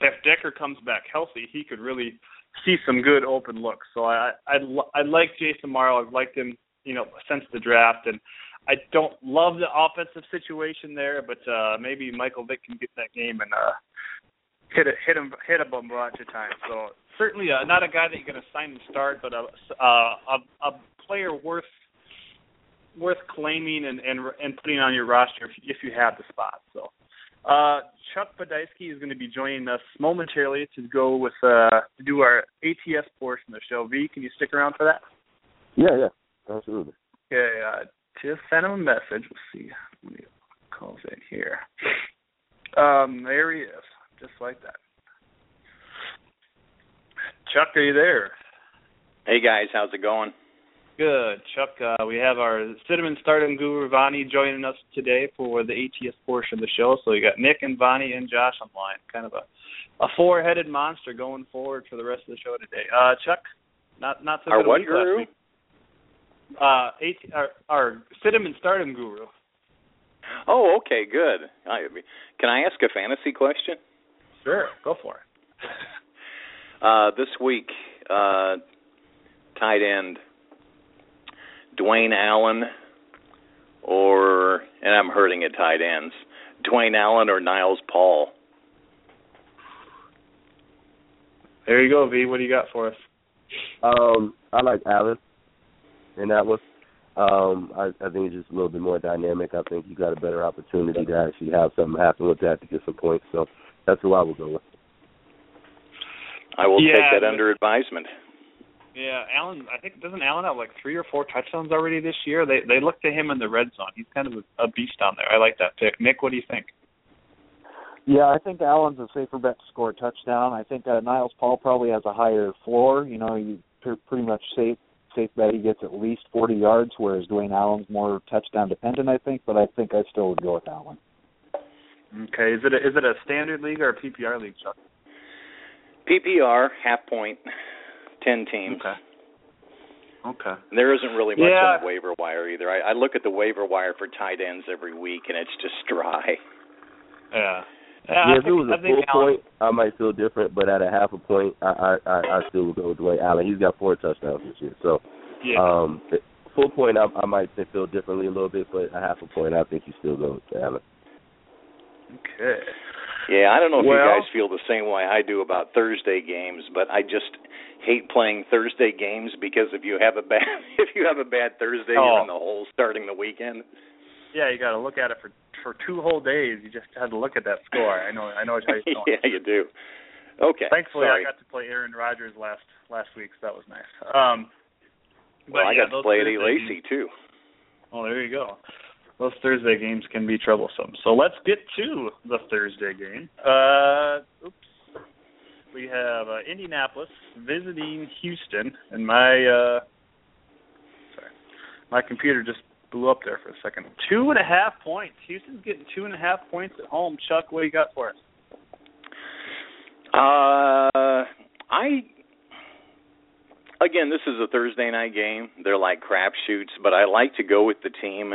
if Decker comes back healthy, he could really see some good open looks. So I I, I like Jason Morrow. I've liked him, you know, since the draft, and I don't love the offensive situation there, but uh, maybe Michael Vick can get that game and uh, hit a, hit him hit a bunch of times. So certainly uh, not a guy that you're going to sign and start, but a uh, a, a player worth worth claiming and, and and putting on your roster if, if you have the spot. So uh, Chuck Podaiski is going to be joining us momentarily to go with uh, to do our A T S portion of the show. V, can you stick around for that? Yeah, yeah, absolutely. Okay. Uh, Just sent him a message. We'll see what he calls in here. Um, there he is, just like that. Chuck, are you there? Hey, guys. How's it going? Good, Chuck. Uh, we have our Cinnamon Stardom Guru, Vani, joining us today for the A T S portion of the show. So we got Nick and Vani and Josh online. Kind of a, a four-headed monster going forward for the rest of the show today. Uh, Chuck, not, not so good a week last week. Uh, eight, our, our Cinnamon Stardom Guru. Oh, okay, good. I, can I ask a fantasy question? Sure, go for it. uh, this week, uh, tight end Dwayne Allen or, and I'm hurting at tight ends, Dwayne Allen or Niles Paul. There you go, V. What do you got for us? Um, I like Allen. And that was, um, I, I think, it's just a little bit more dynamic. I think you got a better opportunity to actually have something happen with that to get some points. So that's who I will go with. I will yeah, take that under advisement. Yeah, Allen. I think doesn't Allen have like three or four touchdowns already this year? They they look to him in the red zone. He's kind of a, a beast down there. I like that pick. Nick, what do you think? Yeah, I think Allen's a safer bet to score a touchdown. I think uh, Niles Paul probably has a higher floor. You know, you pretty much safe. Safe bet he gets at least forty yards, whereas Dwayne Allen's more touchdown dependent, I think. But I think I still would go with Allen. Okay, is it a, is it a standard league or a P P R league, Chuck? P P R, half point, ten teams. Okay. Okay. There isn't really much yeah. on the waiver wire either. I, I look at the waiver wire for tight ends every week, and it's just dry. Yeah. Yeah, yeah, if it was a full Allen, point, I might feel different, but at a half a point, I I, I still would go with Dwayne Allen. He's got four touchdowns this year, so yeah. um, full point, I, I might feel differently a little bit, but a half a point, I think you still go with Allen. Okay. Yeah, I don't know if well, you guys feel the same way I do about Thursday games, but I just hate playing Thursday games because if you have a bad if you have a bad Thursday, oh. you're in the hole starting the weekend. Yeah, you got to look at it for. For two whole days, you just had to look at that score. I know, I know how you feel. Yeah, you do. Okay. Thankfully, sorry. I got to play Aaron Rodgers last last week, so that was nice. Um, well, I yeah, got to play Eddie Lacy too. Oh, there you go. Those Thursday games can be troublesome. So let's get to the Thursday game. Uh, oops. We have uh, Indianapolis visiting Houston, and my uh, sorry, my computer just. blew up there for a second. Two and a half points. Houston's getting two and a half points at home. Chuck, what do you got for us? Uh, I again, this is a Thursday night game. They're like crapshoots, but I like to go with the team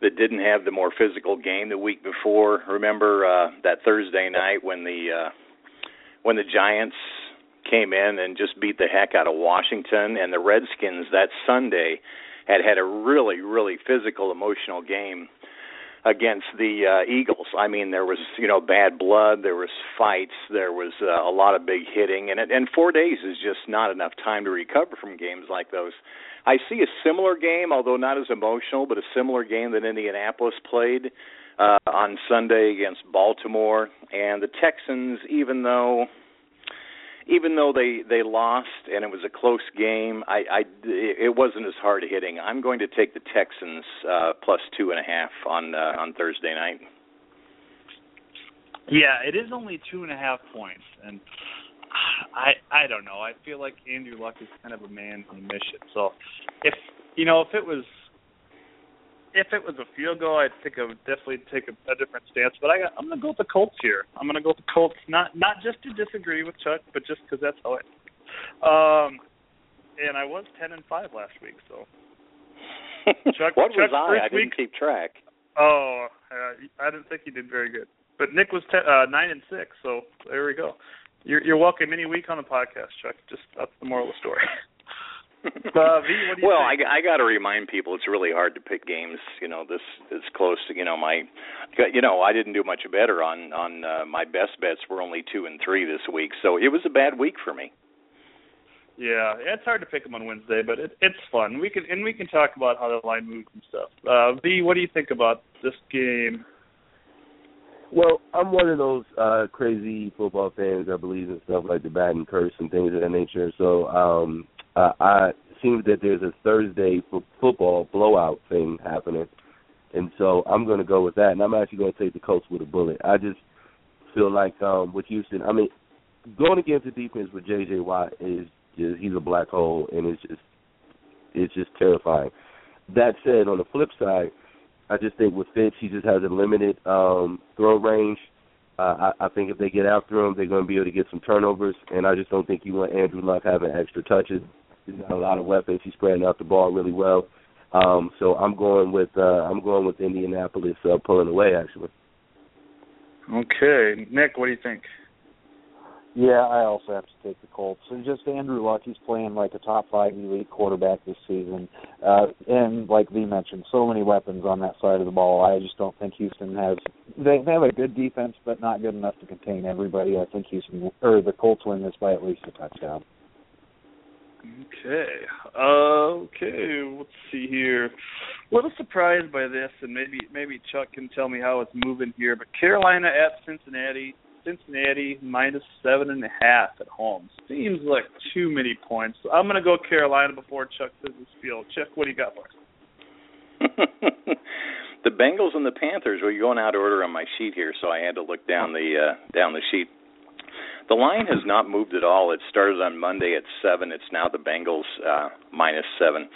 that didn't have the more physical game the week before. Remember uh, that Thursday night when the uh, when the Giants came in and just beat the heck out of Washington, and the Redskins that Sunday had had a really, really physical, emotional game against the uh, Eagles. I mean, there was, you know, bad blood, there was fights, there was uh, a lot of big hitting, and, it, and four days is just not enough time to recover from games like those. I see a similar game, although not as emotional, but a similar game that Indianapolis played uh, on Sunday against Baltimore. And the Texans, even though even though they, they lost and it was a close game, I, I, it wasn't as hard hitting. I'm going to take the Texans uh, plus two and a half on uh, on Thursday night. Yeah, it is only two and a half points, and I I don't know. I feel like Andrew Luck is kind of a man on a mission. So if you know if it was if it was a field goal, I'd think I would definitely take a, a different stance. But I got, I'm going to go with the Colts here. I'm going to go with the Colts, not not just to disagree with Chuck, but just because that's how I. Um, and I was ten and five last week, so. Chuck, what Chuck was I? I didn't week, keep track. Oh, uh, I didn't think he did very good. But Nick was ten, uh, nine and six, so there we go. You're, you're welcome any week on the podcast, Chuck. Just that's the moral of the story. uh, v, what do you well, think? I, I got to remind people it's really hard to pick games. You know, this is close to you know my. You know, I didn't do much better on on uh, my best bets were only two and three this week, so it was a bad week for me. Yeah, it's hard to pick them on Wednesday, but it, it's fun. We can and we can talk about how the line moves and stuff. Uh, v, what do you think about this game? Well, I'm one of those uh, crazy football fans that believes in stuff like the Madden curse and things of that nature. So um, uh, I, it seems that there's a Thursday f- football blowout thing happening, and so I'm going to go with that. And I'm actually going to take the Colts with a bullet. I just feel like um, with Houston, I mean, going against the defense with J J. Watt is just, he's a black hole, and it's just it's just terrifying. That said, on the flip side, I just think with Fitz, he just has a limited um, throw range. Uh, I, I think if they get after him, they're going to be able to get some turnovers, and I just don't think you want Andrew Luck having extra touches. He's got a lot of weapons. He's spreading out the ball really well. Um, so I'm going with uh, I'm going with Indianapolis uh, pulling away, actually. Okay. Nick, what do you think? Yeah, I also have to take the Colts. And just Andrew Luck, he's playing like a top-five elite quarterback this season. Uh, and like Lee mentioned, so many weapons on that side of the ball. I just don't think Houston has – they have a good defense, but not good enough to contain everybody. I think Houston – or the Colts win this by at least a touchdown. Okay. Uh, okay, let's see here. A little surprised by this, and maybe maybe Chuck can tell me how it's moving here, but Carolina at Cincinnati – Cincinnati minus seven and a half at home. Seems like too many points. So I'm going to go Carolina before Chuck says his field. Chuck, what do you got for us? The Bengals and the Panthers were going out of order on my sheet here, so I had to look down the uh, down the sheet. The line has not moved at all. It started on Monday at seven. It's now the Bengals uh, minus seven.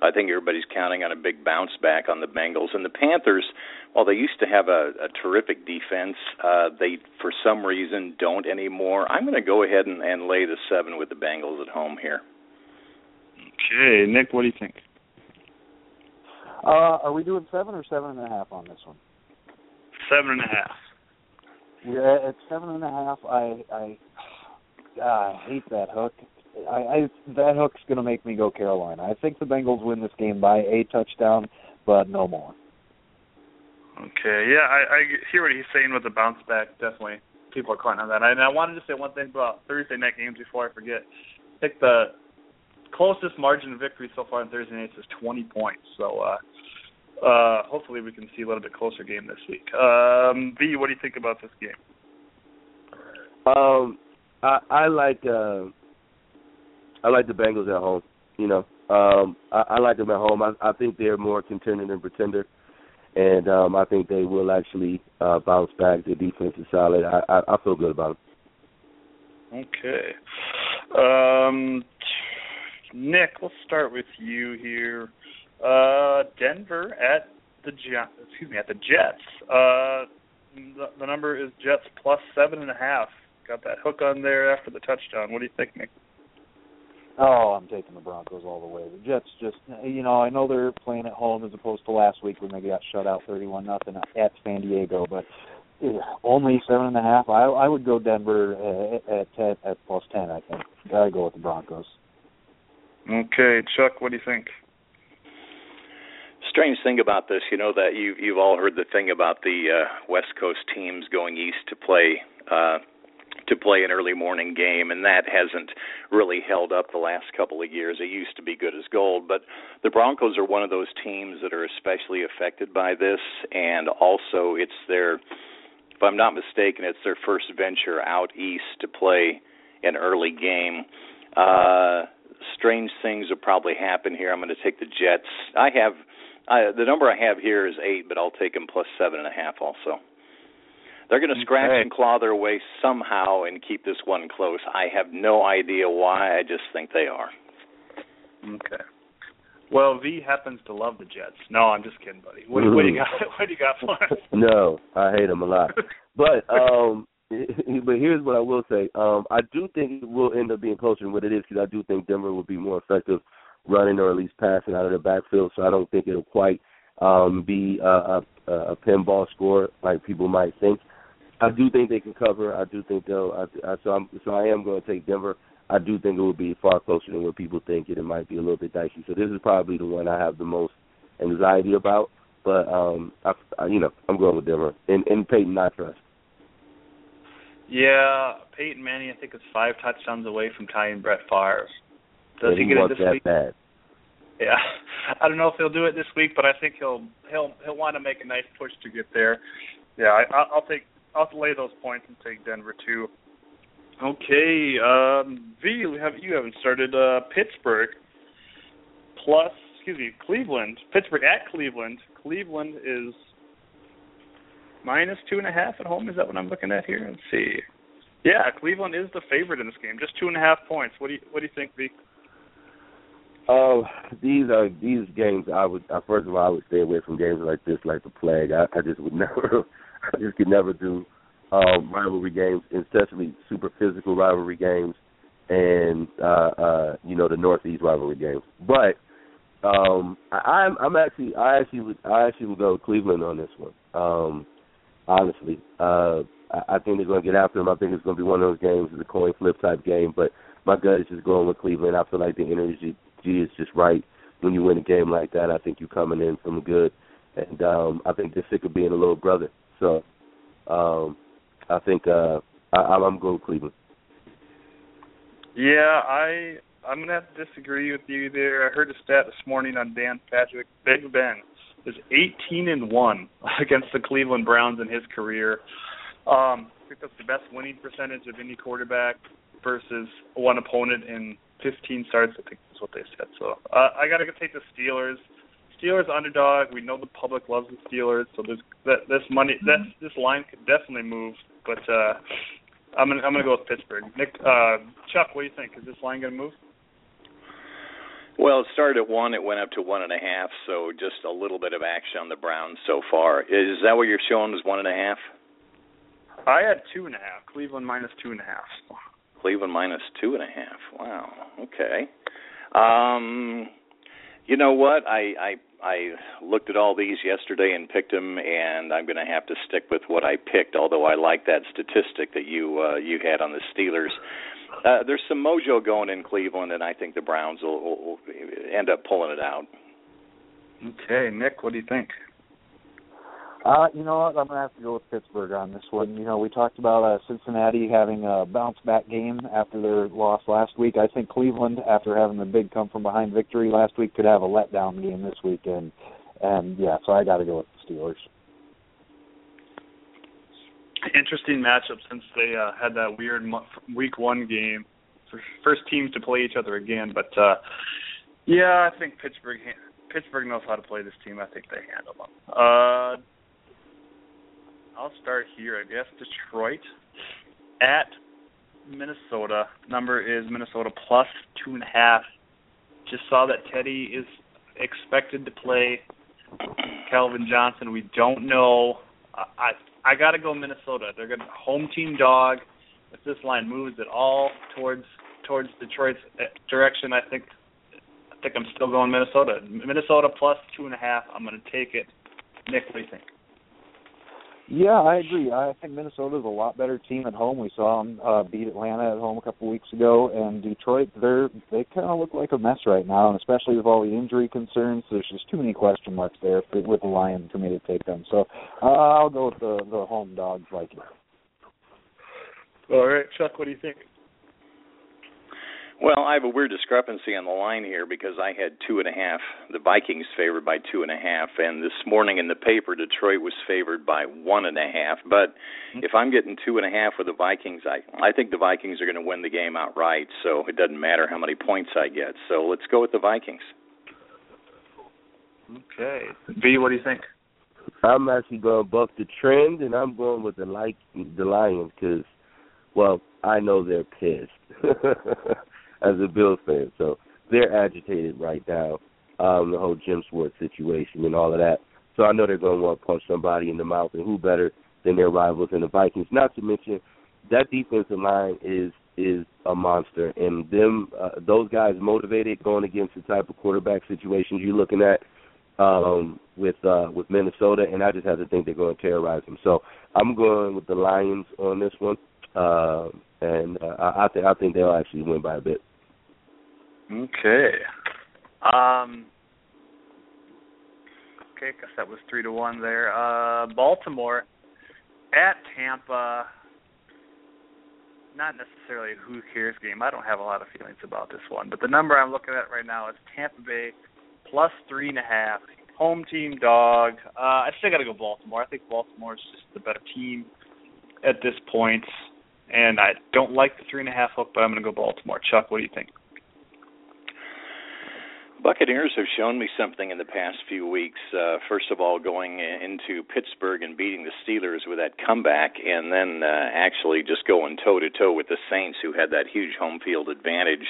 I think everybody's counting on a big bounce back on the Bengals. And the Panthers, while they used to have a, a terrific defense, uh, they, for some reason, don't anymore. I'm going to go ahead and, and lay the seven with the Bengals at home here. Okay. Nick, what do you think? Uh, are we doing seven or seven and a half on this one? Seven and a half. Yeah, at seven and a half, I, I, I hate that hook. I, I, that hook's going to make me go Carolina. I think the Bengals win this game by a touchdown, but no more. Okay, yeah, I, I hear what he's saying with the bounce back. Definitely, people are calling on that. And I wanted to say one thing about Thursday night games before I forget. I think the closest margin of victory so far on Thursday nights is twenty points. So uh, uh, hopefully we can see a little bit closer game this week. Um, B, what do you think about this game? Um, I, I like. Uh... I like the Bengals at home, you know. Um, I, I like them at home. I, I think they're more contender than pretender, and um, I think they will actually uh, bounce back. Their defense is solid. I, I, I feel good about them. Okay. Um, Nick, we'll start with you here. Uh, Denver at the Jets. Excuse me, at the Jets. Uh, the, the number is Jets plus seven and a half. Got that hook on there after the touchdown. What do you think, Nick? Oh, I'm taking the Broncos all the way. The Jets just, you know, I know they're playing at home as opposed to last week when they got shut out thirty-one nothing at San Diego, but only seven and a half. I, I would go Denver at, at, ten, at plus ten, I think. Gotta go with the Broncos. Okay, Chuck, what do you think? Strange thing about this, you know, that you've, you've all heard the thing about the uh, West Coast teams going east to play uh, to play an early morning game, and that hasn't really held up the last couple of years. It used to be good as gold, but the Broncos are one of those teams that are especially affected by this, and also it's their, if I'm not mistaken, it's their first venture out east to play an early game. Uh, strange things will probably happen here. I'm going to take the Jets. I have I, the number I have here is eight, but I'll take them plus seven and a half also. They're going to scratch okay. and claw their way somehow and keep this one close. I have no idea why. I just think they are. Okay. Well, V happens to love the Jets. No, I'm just kidding, buddy. What, mm-hmm. what do you got? What do you got for us? No, I hate them a lot. But um, but here's what I will say. Um, I do think it will end up being closer than what it is, because I do think Denver will be more effective running or at least passing out of the backfield. So I don't think it'll quite um, be a, a, a pinball score like people might think. I do think they can cover. I do think they'll. I, I, so, I'm, so I am going to take Denver. I do think it will be far closer than what people think, and it might be a little bit dicey. So this is probably the one I have the most anxiety about. But um, I, I, you know, I'm going with Denver and, and Peyton. I trust. Yeah, Peyton Manning, I think, is five touchdowns away from tying Brett Favre. Does he, he get it this that week? Bad. Yeah, I don't know if he'll do it this week, but I think he'll he'll he'll want to make a nice push to get there. Yeah, I, I'll take. I'll lay those points and take Denver, too. Okay, um, V, we have, you haven't started. Uh, Pittsburgh plus, excuse me, Cleveland. Pittsburgh at Cleveland. Cleveland is minus two and a half at home. Is that what I'm looking at here? Let's see. Yeah, Cleveland is the favorite in this game. Just two and a half points. What do you What do you think, V? Oh, uh, these are these games. I would I, first of all, I would stay away from games like this, like the plague. I, I just would never. I just could never do um, rivalry games, especially super physical rivalry games, and uh, uh, you know, the Northeast rivalry games. But um, I, I'm, I'm actually, I actually would, I actually would go with Cleveland on this one. Um, honestly, uh, I, I think they're going to get after them. I think it's going to be one of those games, it's a coin flip type game. But my gut is just going with Cleveland. I feel like the energy is just right when you win a game like that. I think you're coming in from good, and um, I think they're sick of being a little brother. So, um, I think uh, I, I'm going Cleveland. Yeah, I I'm gonna have to disagree with you there. I heard a stat this morning on Dan Patrick. Big Ben is eighteen and one against the Cleveland Browns in his career. Um, I think that's the best winning percentage of any quarterback versus one opponent in fifteen starts. I think that's what they said. So uh, I gotta take the Steelers. Steelers underdog. We know the public loves the Steelers, so this that, this money that this line could definitely move. But uh, I'm gonna I'm gonna go with Pittsburgh. Nick, uh, Chuck, what do you think? Is this line gonna move? Well, it started at one. It went up to one and a half. So just a little bit of action on the Browns so far. Is that what you're showing? Is one and a half? I had two and a half. Cleveland minus two and a half. Cleveland minus two and a half. Wow. Okay. Um, you know what? I. I I looked at all these yesterday and picked them, and I'm going to have to stick with what I picked, although I like that statistic that you uh, you had on the Steelers. Uh, there's some mojo going in Cleveland, and I think the Browns will, will end up pulling it out. Okay, Nick, what do you think? Uh, you know what? I'm going to have to go with Pittsburgh on this one. You know, we talked about uh, Cincinnati having a bounce-back game after their loss last week. I think Cleveland, after having the big come-from-behind victory last week, could have a letdown game this weekend. And, yeah, so I got to go with the Steelers. Interesting matchup since they uh, had that weird week one game. First teams to play each other again. But, uh, yeah, I think Pittsburgh Pittsburgh knows how to play this team. I think they handle them. Uh I'll start here, I guess. Detroit at Minnesota. Number is Minnesota plus two and a half. Just saw that Teddy is expected to play. Calvin Johnson, we don't know. I I, I got to go Minnesota. They're going to home team dog. If this line moves at all towards towards Detroit's direction, I think I think I'm still going Minnesota. Minnesota plus two and a half. I'm going to take it. Nick, what do you think? Yeah, I agree. I think Minnesota's a lot better team at home. We saw them uh, beat Atlanta at home a couple weeks ago, and Detroit, they're, they kind of look like a mess right now, and especially with all the injury concerns, there's just too many question marks there for, with the Lions for me to take them. So uh, I'll go with the, the home dogs, Vikings. All right, Chuck, what do you think? Well, I have a weird discrepancy on the line here because I had two and a half. The Vikings favored by two and a half, and this morning in the paper, Detroit was favored by one and a half. But if I'm getting two and a half with the Vikings, I I think the Vikings are going to win the game outright. So it doesn't matter how many points I get. So let's go with the Vikings. Okay, V, what do you think? I'm actually going to buck the trend, and I'm going with the like the Lions because, well, I know they're pissed. As a Bills fan, so they're agitated right now, um, the whole Jim Schwartz situation and all of that. So I know they're going to want to punch somebody in the mouth, and who better than their rivals in the Vikings? Not to mention that defensive line is is a monster, and them uh, those guys motivated going against the type of quarterback situations you're looking at um, with uh, with Minnesota, and I just have to think they're going to terrorize them. So I'm going with the Lions on this one, uh, and uh, I th- I think they'll actually win by a bit. Okay. Um, okay, I guess that was three to one there. Uh, Baltimore at Tampa. Not necessarily a who cares game. I don't have a lot of feelings about this one, but the number I'm looking at right now is Tampa Bay plus three and a half. Home team dog. Uh, I still got to go Baltimore. I think Baltimore is just the better team at this point, and I don't like the three and a half hook, but I'm going to go Baltimore. Chuck, what do you think? Buccaneers have shown me something in the past few weeks. Uh, first of all, going into Pittsburgh and beating the Steelers with that comeback, and then uh, actually just going toe-to-toe with the Saints, who had that huge home field advantage.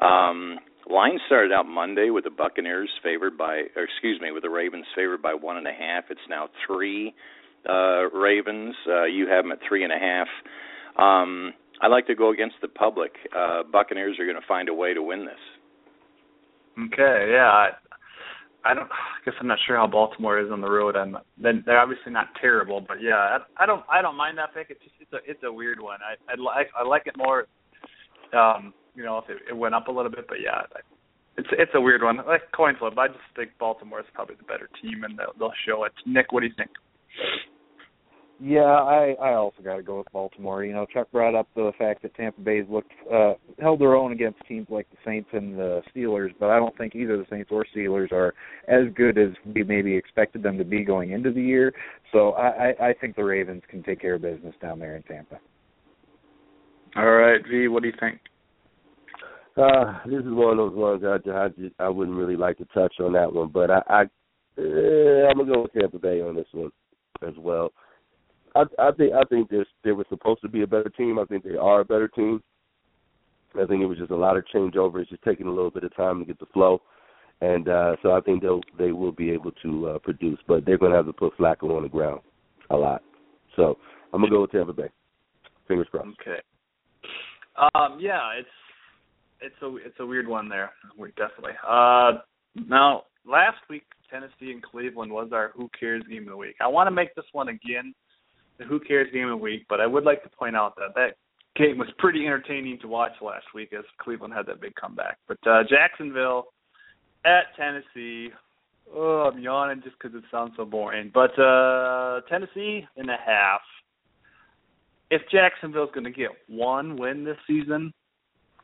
Um, line started out Monday with the Buccaneers favored by, or excuse me, with the Ravens favored by one and a half. It's now three uh, Ravens. Uh, you have them at three and a half. Um, I like to go against the public. Uh, Buccaneers are going to find a way to win this. Okay, yeah, I, I don't. I guess I'm not sure how Baltimore is on the road. I'm they're obviously not terrible, but yeah, I, I don't. I don't mind that pick. It's just, it's a it's a weird one. I I like I like it more. Um, you know, if it, it went up a little bit, but yeah, it's it's a weird one. I like coin flip. I just think Baltimore is probably the better team, and they'll, they'll show it. Nick, what do you think? Yeah, I, I also got to go with Baltimore. You know, Chuck brought up the fact that Tampa Bay's looked uh, held their own against teams like the Saints and the Steelers, but I don't think either the Saints or Steelers are as good as we maybe expected them to be going into the year. So I, I, I think the Ravens can take care of business down there in Tampa. All right, V, what do you think? Uh, this is one of those ones I, I, just, I wouldn't really like to touch on that one, but I, I, uh, I'm going to go with Tampa Bay on this one as well. I, I think I think they were supposed to be a better team. I think they are a better team. I think it was just a lot of changeover. It's just taking a little bit of time to get the flow, and uh, so I think they'll they will be able to uh, produce. But they're going to have to put Flacco on the ground a lot. So I'm gonna go with Tampa Bay. Fingers crossed. Okay. Um, yeah, it's it's a it's a weird one there. We're definitely. Uh, now last week Tennessee and Cleveland was our who cares game of the week. I want to make this one again. The Who Cares game of the week, but I would like to point out that that game was pretty entertaining to watch last week as Cleveland had that big comeback. But uh, Jacksonville at Tennessee. Oh, I'm yawning just because it sounds so boring. But uh, Tennessee and a half. If Jacksonville's going to get one win this season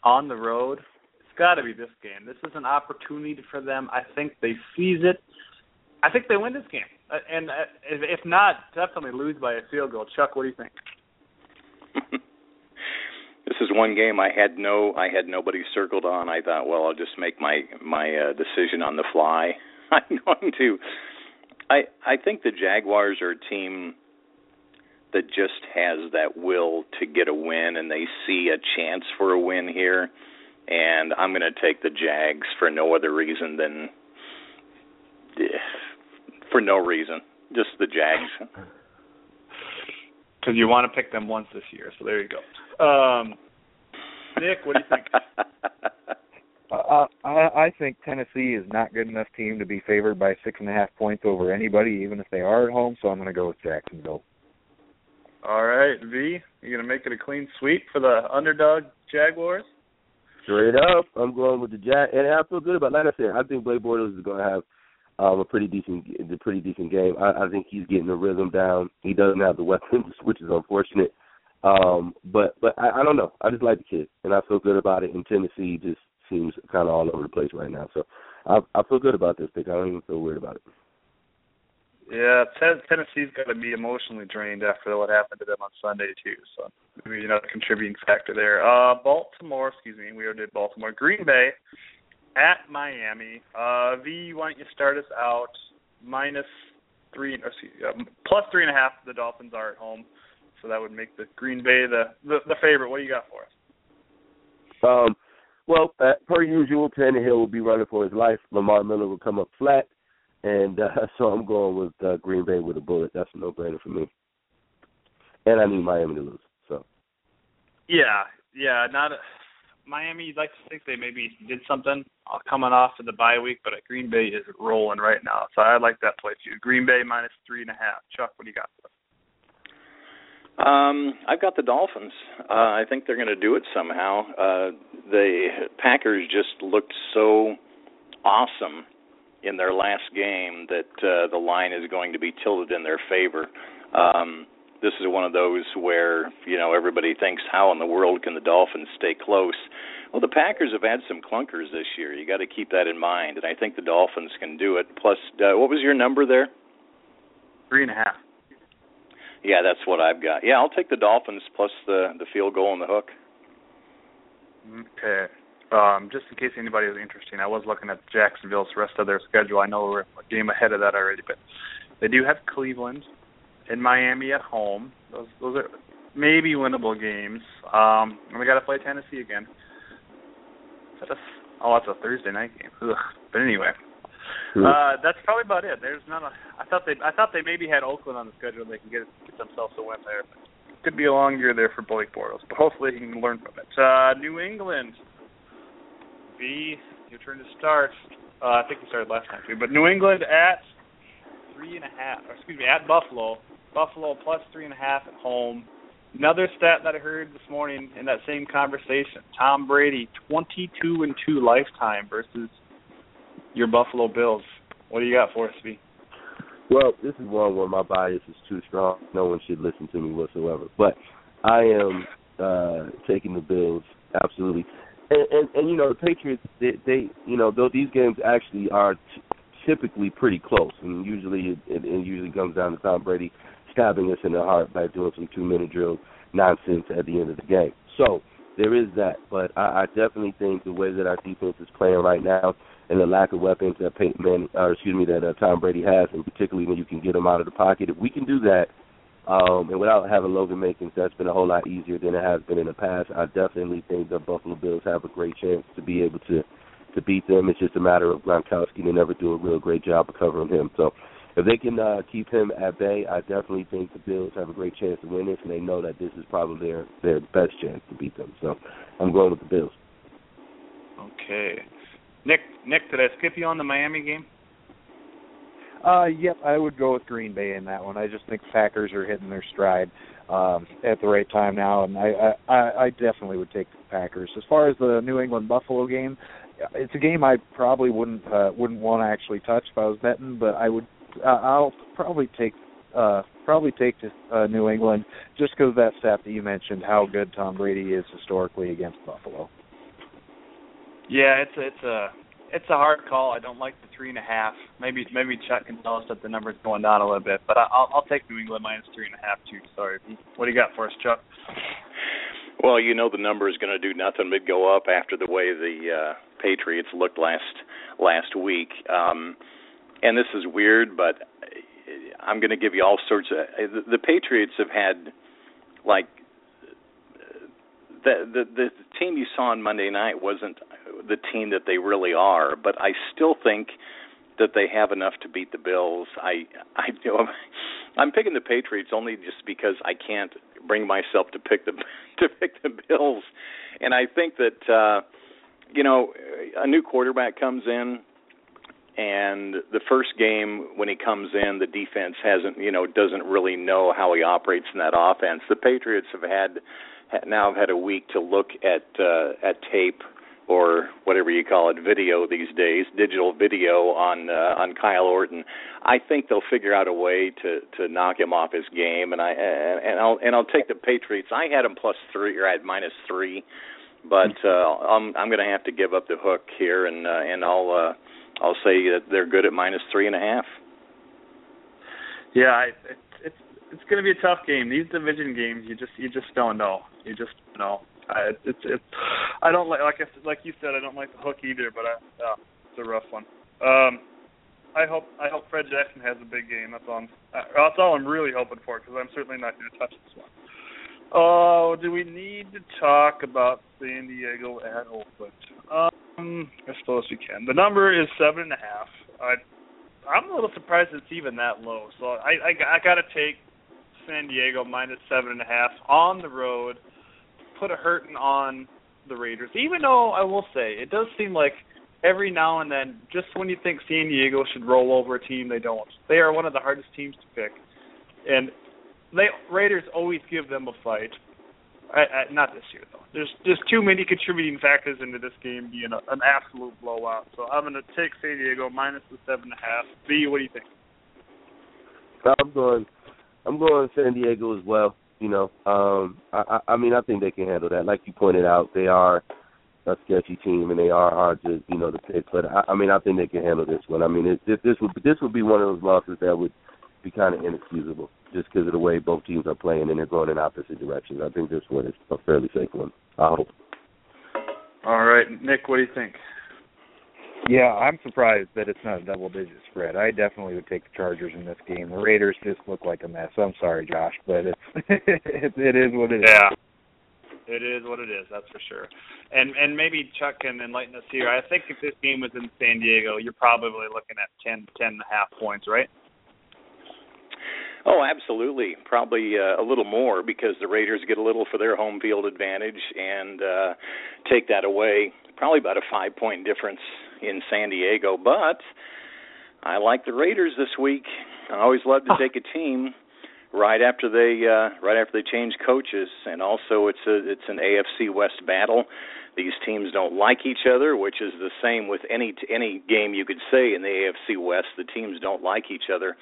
on the road, it's got to be this game. This is an opportunity for them. I think they seize it. I think they win this game. And if not, definitely lose by a field goal. Chuck, what do you think? This is one game I had no, I had nobody circled on. I thought, well, I'll just make my my uh, decision on the fly. I'm going to. I I think the Jaguars are a team that just has that will to get a win, and they see a chance for a win here. And I'm going to take the Jags for no other reason than. For no reason, just the Jags. Because you want to pick them once this year, so there you go. Um, Nick, what do you think? uh, I, I think Tennessee is not good enough team to be favored by six and a half points over anybody, even if they are at home. So I'm going to go with Jacksonville. All right, V, you going to make it a clean sweep for the underdog Jaguars? Straight up, I'm going with the Jag, and I feel good about. Like I said, I think Blake Bortles is going to have. Um, a pretty decent, a pretty decent game. I, I think he's getting the rhythm down. He doesn't have the weapons, which is unfortunate. Um, but but I, I don't know. I just like the kid, and I feel good about it. And Tennessee just seems kind of all over the place right now. So I, I feel good about this pick. I don't even feel weird about it. Yeah, T- Tennessee's got to be emotionally drained after what happened to them on Sunday, too. So, you know, a contributing factor there. Uh, Baltimore, excuse me, we already did Baltimore. Green Bay at Miami. Uh, V, why don't you start us out? Minus three, or excuse, uh, plus three and a half, the Dolphins are at home. So that would make the Green Bay the, the, the favorite. What do you got for us? Um, well, uh, per usual, Tannehill will be running for his life. Lamar Miller will come up flat. And uh, so I'm going with uh, Green Bay with a bullet. That's a no-brainer for me. And I need Miami to lose. So. Yeah, yeah. Not a, Miami, you'd like to think they maybe did something coming off of the bye week, but Green Bay is rolling right now. So I like that play, too. Green Bay minus three and a half. Chuck, what do you got for us? Um, I've got the Dolphins. Uh, I think they're going to do it somehow. Uh, the Packers just looked so awesome in their last game that uh, the line is going to be tilted in their favor. Um, this is one of those where, you know, everybody thinks, how in the world can the Dolphins stay close? Well, the Packers have had some clunkers this year. You got to keep that in mind, and I think the Dolphins can do it. Plus, uh, what was your number there? Three and a half. Yeah, that's what I've got. Yeah, I'll take the Dolphins plus the, the field goal and the hook. Okay. Um, just in case anybody was interested, I was looking at Jacksonville's rest of their schedule. I know we're a game ahead of that already, but they do have Cleveland and Miami at home. Those, those are maybe winnable games. Um, and we got to play Tennessee again. Is that a, oh, that's a Thursday night game. Ugh. But anyway, uh, that's probably about it. There's not a. I thought they. I thought they maybe had Oakland on the schedule. They can get, get themselves a win there. But could be a long year there for Blake Bortles, but hopefully he can learn from it. Uh, New England. B, your turn to start. Uh, I think we started last time, too. But New England at three and a half, or excuse me, at Buffalo. Buffalo plus three and a half at home. Another stat that I heard this morning in that same conversation, Tom Brady, twenty-two and two lifetime versus your Buffalo Bills. What do you got for us, B? Well, this is one where my bias is too strong. No one should listen to me whatsoever. But I am uh, taking the Bills, absolutely. And, and, and, you know, the Patriots, they, they, you know, though these games actually are t- typically pretty close. I mean, usually it, it usually comes down to Tom Brady stabbing us in the heart by doing some two-minute drill nonsense at the end of the game. So there is that. But I, I definitely think the way that our defense is playing right now and the lack of weapons that Peyton Manning, or excuse me, that uh, Tom Brady has, and particularly when you can get him out of the pocket, if we can do that, Um, and without having Logan Mankins, that's been a whole lot easier than it has been in the past. I definitely think the Buffalo Bills have a great chance to be able to, to beat them. It's just a matter of Gronkowski to never do a real great job of covering him. So if they can uh, keep him at bay, I definitely think the Bills have a great chance to win this, and they know that this is probably their, their best chance to beat them. So I'm going with the Bills. Okay. Nick, Nick, did I skip you on the Miami game? Uh, yep, I would go with Green Bay in that one. I just think Packers are hitting their stride um, at the right time now, and I, I, I definitely would take the Packers. As far as the New England-Buffalo game, it's a game I probably wouldn't uh, wouldn't want to actually touch if I was betting, but I would uh, I'll probably take uh, probably take to, uh, New England just because of that stat that you mentioned, how good Tom Brady is historically against Buffalo. Yeah, it's it's a. Uh... It's a hard call. I don't like the three and a half. Maybe maybe Chuck can tell us that the number's going down a little bit, but I'll, I'll take New England minus three and a half too. Sorry. What do you got for us, Chuck? Well, you know the number is going to do nothing but go up after the way the uh, Patriots looked last last week. Um, and this is weird, but I'm going to give you all sorts of the, the Patriots have had like the, the the team you saw on Monday night wasn't the team that they really are, but I still think that they have enough to beat the Bills. I, I do. I'm, I'm picking the Patriots only just because I can't bring myself to pick the to pick the Bills, and I think that uh, you know a new quarterback comes in, and the first game when he comes in, the defense hasn't you know doesn't really know how he operates in that offense. The Patriots have had now have had a week to look at uh, at tape or whatever you call it, video these days, digital video on uh, on Kyle Orton. I think they'll figure out a way to, to knock him off his game, and I and I'll and I'll take the Patriots. I had him plus three, or I had minus three, but uh, I'm I'm going to have to give up the hook here, and uh, and I'll uh, I'll say that they're good at minus three and a half. Yeah, I, it's it's it's going to be a tough game. These division games, you just you just don't know. You just don't know. I, it's, it's, I don't like, like I, like you said, I don't like the hook either, but I, yeah, it's a rough one. Um, I hope I hope Fred Jackson has a big game. That's all I'm, that's all I'm really hoping for, because I'm certainly not going to touch this one. Oh, do we need to talk about San Diego at Oakland? Um, I suppose we can. The number is seven and a half. I, I'm a little surprised it's even that low. So I, I, I got to take San Diego minus seven and a half on the road. Put a hurting on the Raiders, even though I will say it does seem like every now and then, just when you think San Diego should roll over a team, they don't. They are one of the hardest teams to pick, and they Raiders always give them a fight. I, I, not this year though. There's just too many contributing factors into this game being a, an absolute blowout. So I'm going to take San Diego minus the seven and a half. B, what do you think? I'm going. I'm going San Diego as well. You know, um, I, I mean, I think they can handle that. Like you pointed out, they are a sketchy team, and they are hard to, you know, to pick. But I, I mean, I think they can handle this one. I mean, it, this, this would this would be one of those losses that would be kind of inexcusable, just because of the way both teams are playing and they're going in opposite directions. I think this one is a fairly safe one. I hope. All right, Nick, what do you think? Yeah, I'm surprised that it's not a double-digit spread. I definitely would take the Chargers in this game. The Raiders just look like a mess. I'm sorry, Josh, but it's it, it is what it is. Yeah, it is what it is. That's for sure. And and maybe Chuck can enlighten us here. I think if this game was in San Diego, you're probably looking at ten, ten and a half points, right? Oh, absolutely. Probably uh, a little more, because the Raiders get a little for their home field advantage and uh, take that away. Probably about a five-point difference in San Diego, but I like the Raiders this week. I always love to take a team right after they uh, right after they change coaches, and also it's a, it's an A F C West battle. These teams don't like each other, which is the same with any any game you could say in the A F C West. The teams don't like each other.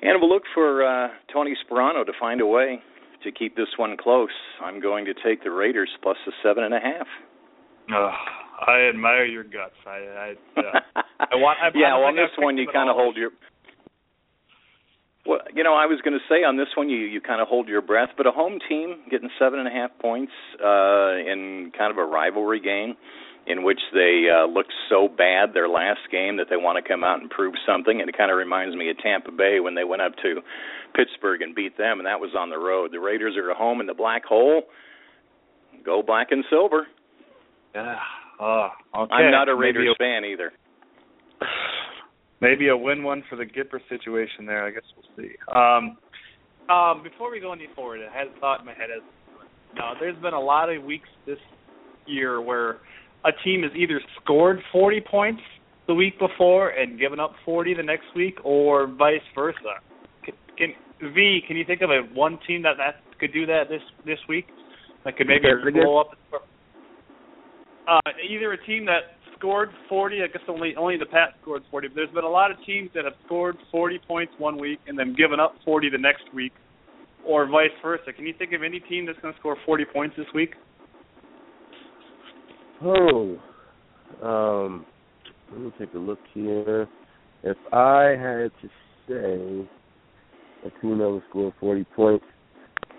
And we'll look for uh, Tony Sperano to find a way to keep this one close. I'm going to take the Raiders plus the seven and a half. Oh, I admire your guts. I, I, uh, I want. I, yeah, I well, on this one you kind of hold your. Well, you know, I was going to say on this one you, you kind of hold your breath, but a home team getting seven and a half points uh, in kind of a rivalry game, in which they uh, looked so bad their last game that they want to come out and prove something. And it kind of reminds me of Tampa Bay when they went up to Pittsburgh and beat them, and that was on the road. The Raiders are at home in the black hole. Go black and silver. Yeah. Uh, okay. I'm not a Raiders a, fan either. Maybe a win-one for the Gipper situation there. I guess we'll see. Um, um, before we go any forward, I had a thought in my head. As now, there's been a lot of weeks this year where a team has either scored forty points the week before and given up forty the next week, or vice versa. Can, can, v, can you think of a one team that, that could do that this, this week? That could maybe blow up. Uh, either a team that scored forty, I guess only only the Pats scored forty, but there's been a lot of teams that have scored forty points one week and then given up forty the next week, or vice versa. Can you think of any team that's going to score forty points this week? Oh, um, let me take a look here. If I had to say a team that would score forty points,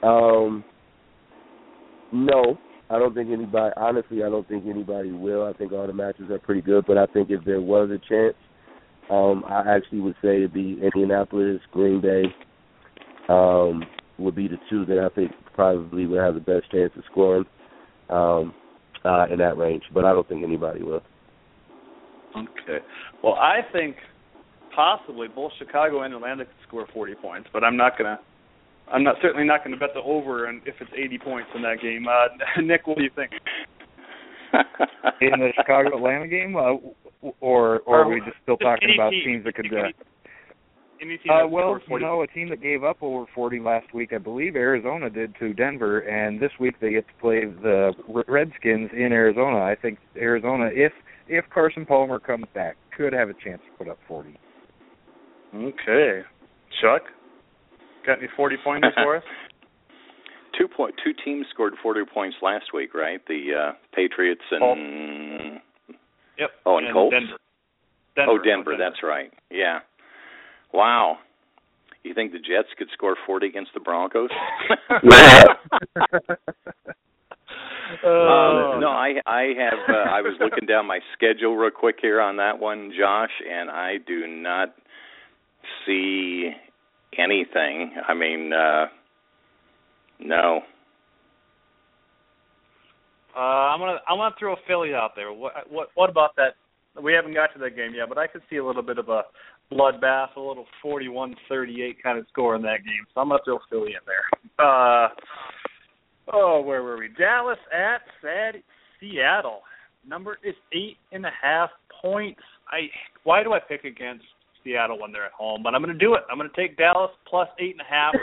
um, no. I don't think anybody, honestly, I don't think anybody will. I think all the matches are pretty good, but I think if there was a chance, um, I actually would say it'd be Indianapolis, Green Bay um, would be the two that I think probably would have the best chance of scoring um, uh, in that range, but I don't think anybody will. Okay. Well, I think possibly both Chicago and Atlanta could score forty points, but I'm not going to. I'm not certainly not going to bet the over, and if it's eighty points in that game, uh, Nick, what do you think? In the Chicago Atlanta game, uh, or or are we just still talking about teams that could? Uh, Any team uh, well, you know, a team that gave up over forty last week, I believe Arizona did to Denver, and this week they get to play the Redskins in Arizona. I think Arizona, if if Carson Palmer comes back, could have a chance to put up forty. Okay. Chuck, got any forty-pointers for us? Two point two teams scored forty points last week, right? The uh, Patriots and Colts. Yep. Oh, and, and Colts. Denver. Denver. Oh, Denver, oh, Denver. That's right. Yeah. Wow. You think the Jets could score forty against the Broncos? Oh. um, no, I I have. Uh, I was looking down my schedule real quick here on that one, Josh, and I do not see anything. I mean. Uh, No. Uh, I'm gonna I'm gonna throw Philly out there. What what what about that? We haven't got to that game yet, but I could see a little bit of a bloodbath, a little forty-one thirty-eight kind of score in that game. So I'm gonna throw Philly in there. Uh, oh, where were we? Dallas at sad Seattle. Number is eight and a half points. I why do I pick against Seattle when they're at home, but I'm going to do it. I'm going to take Dallas plus eight and a half.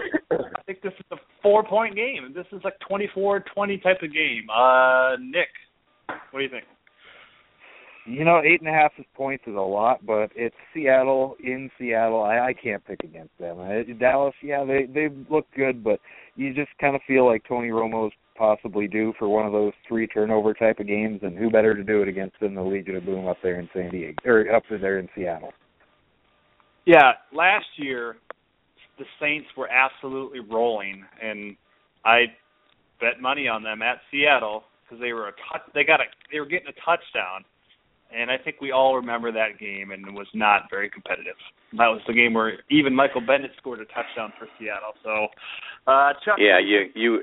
I think this is a four-point game. This is like twenty-four twenty type of game. Uh, Nick, what do you think? You know, eight and a half points is a lot, but it's Seattle in Seattle. I, I can't pick against them. I, Dallas, yeah, they they look good, but you just kind of feel like Tony Romo's possibly due for one of those three turnover type of games, and who better to do it against than the Legion of Boom up there in San Diego or up there in Seattle. Yeah, last year the Saints were absolutely rolling, and I bet money on them at Seattle because they were a tu- they got a they were getting a touchdown, and I think we all remember that game, and it was not very competitive. That was the game where even Michael Bennett scored a touchdown for Seattle. So, uh, Chuck. Yeah, you you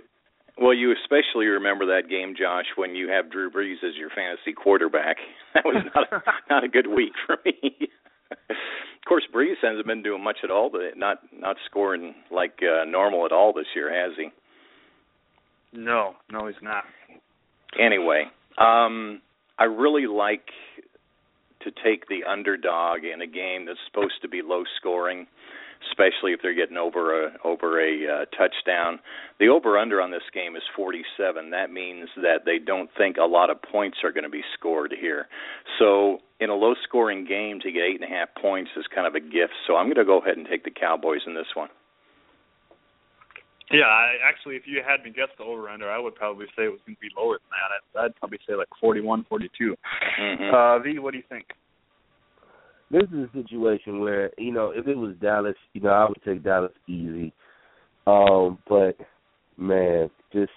well you especially remember that game, Josh, when you have Drew Brees as your fantasy quarterback. That was not a, not a good week for me. Of course, Brees hasn't been doing much at all, but not not scoring like uh, normal at all this year, has he? No, no, he's not. Anyway, um, I really like to take the underdog in a game that's supposed to be low scoring, especially if they're getting over a over a uh, touchdown. The over-under on this game is forty-seven. That means that they don't think a lot of points are going to be scored here. So in a low-scoring game to get eight and a half points is kind of a gift. So I'm going to go ahead and take the Cowboys in this one. Yeah, I, actually, if you had me guess the over-under, I would probably say it was going to be lower than that. I'd, I'd probably say like forty-one, forty-two. Mm-hmm. Uh, V, what do you think? This is a situation where, you know, if it was Dallas, you know, I would take Dallas easy. Um, but, man, just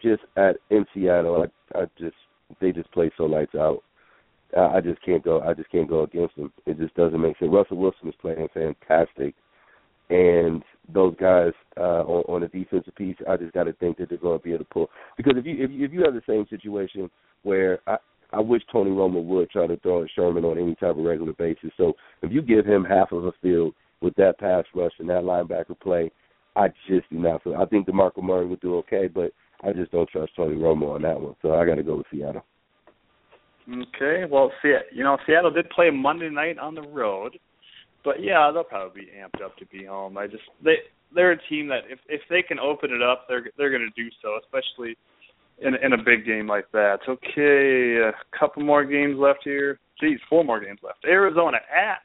just at in Seattle, I, I just they just play so lights out. I, I just can't go. I just can't go against them. It just doesn't make sense. Russell Wilson is playing fantastic, and those guys uh, on, on the defensive piece, I just got to think that they're going to be able to pull. Because if you if you, if you have the same situation where I. I wish Tony Romo would try to throw at Sherman on any type of regular basis. So if you give him half of a field with that pass rush and that linebacker play, I just do not feel. I think DeMarco Murray would do okay, but I just don't trust Tony Romo on that one. So I got to go with Seattle. Okay. Well, see, you know, Seattle did play Monday night on the road, but yeah, they'll probably be amped up to be home. I just they they're a team that if if they can open it up, they're they're going to do so, especially. In, in a big game like that. Okay, a couple more games left here. Geez, four more games left. Arizona at,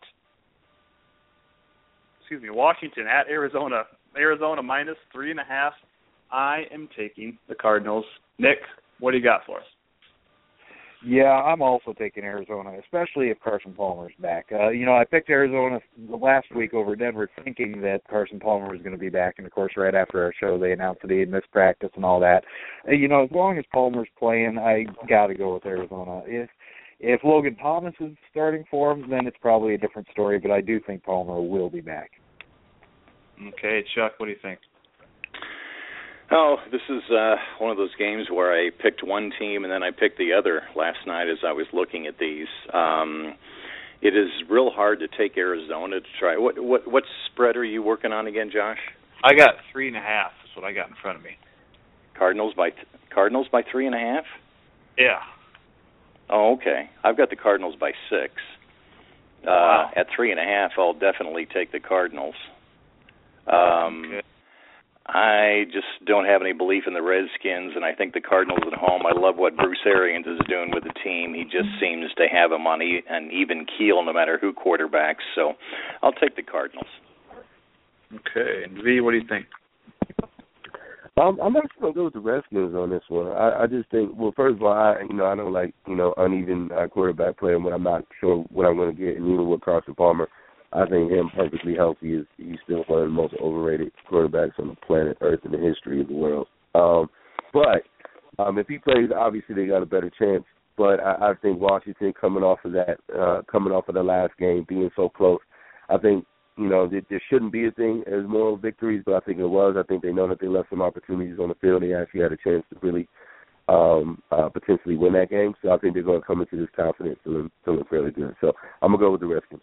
excuse me, Washington at Arizona. Arizona minus three and a half. I am taking the Cardinals. Nick, what do you got for us? Yeah, I'm also taking Arizona, especially if Carson Palmer's back. Uh, you know, I picked Arizona last week over Denver thinking that Carson Palmer was going to be back, and, of course, right after our show they announced that he had missed practice and all that. Uh, you know, as long as Palmer's playing, I got to go with Arizona. If if Logan Thomas is starting for him, then it's probably a different story, but I do think Palmer will be back. Okay, Chuck, what do you think? Oh, this is uh, one of those games where I picked one team and then I picked the other last night as I was looking at these. Um, it is real hard to take Arizona to try. What what what spread are you working on again, Josh? I got three and a half. Is what I got in front of me. Cardinals by th- Cardinals by three and a half? Yeah. Oh, okay. I've got the Cardinals by six. Uh, wow. At three and a half, I'll definitely take the Cardinals. Um, okay. I just don't have any belief in the Redskins, and I think the Cardinals at home. I love what Bruce Arians is doing with the team. He just seems to have them on e- an even keel no matter who quarterbacks. So I'll take the Cardinals. Okay. And V, what do you think? I'm, I'm actually going to go with the Redskins on this one. I, I just think, well, first of all, I, you know, I don't like, you know, uneven uh, quarterback play when I'm not sure what I'm going to get. And even with Carson Palmer, I think him perfectly healthy is he's still one of the most overrated quarterbacks on the planet Earth in the history of the world. Um, but um, if he plays, obviously they got a better chance. But I, I think Washington coming off of that, uh, coming off of the last game, being so close, I think, you know, there, there shouldn't be a thing as moral victories, but I think it was. I think they know that they left some opportunities on the field. They actually had a chance to really um, uh, potentially win that game. So I think they're going to come into this confidence feeling, feeling fairly good. So I'm going to go with the Redskins.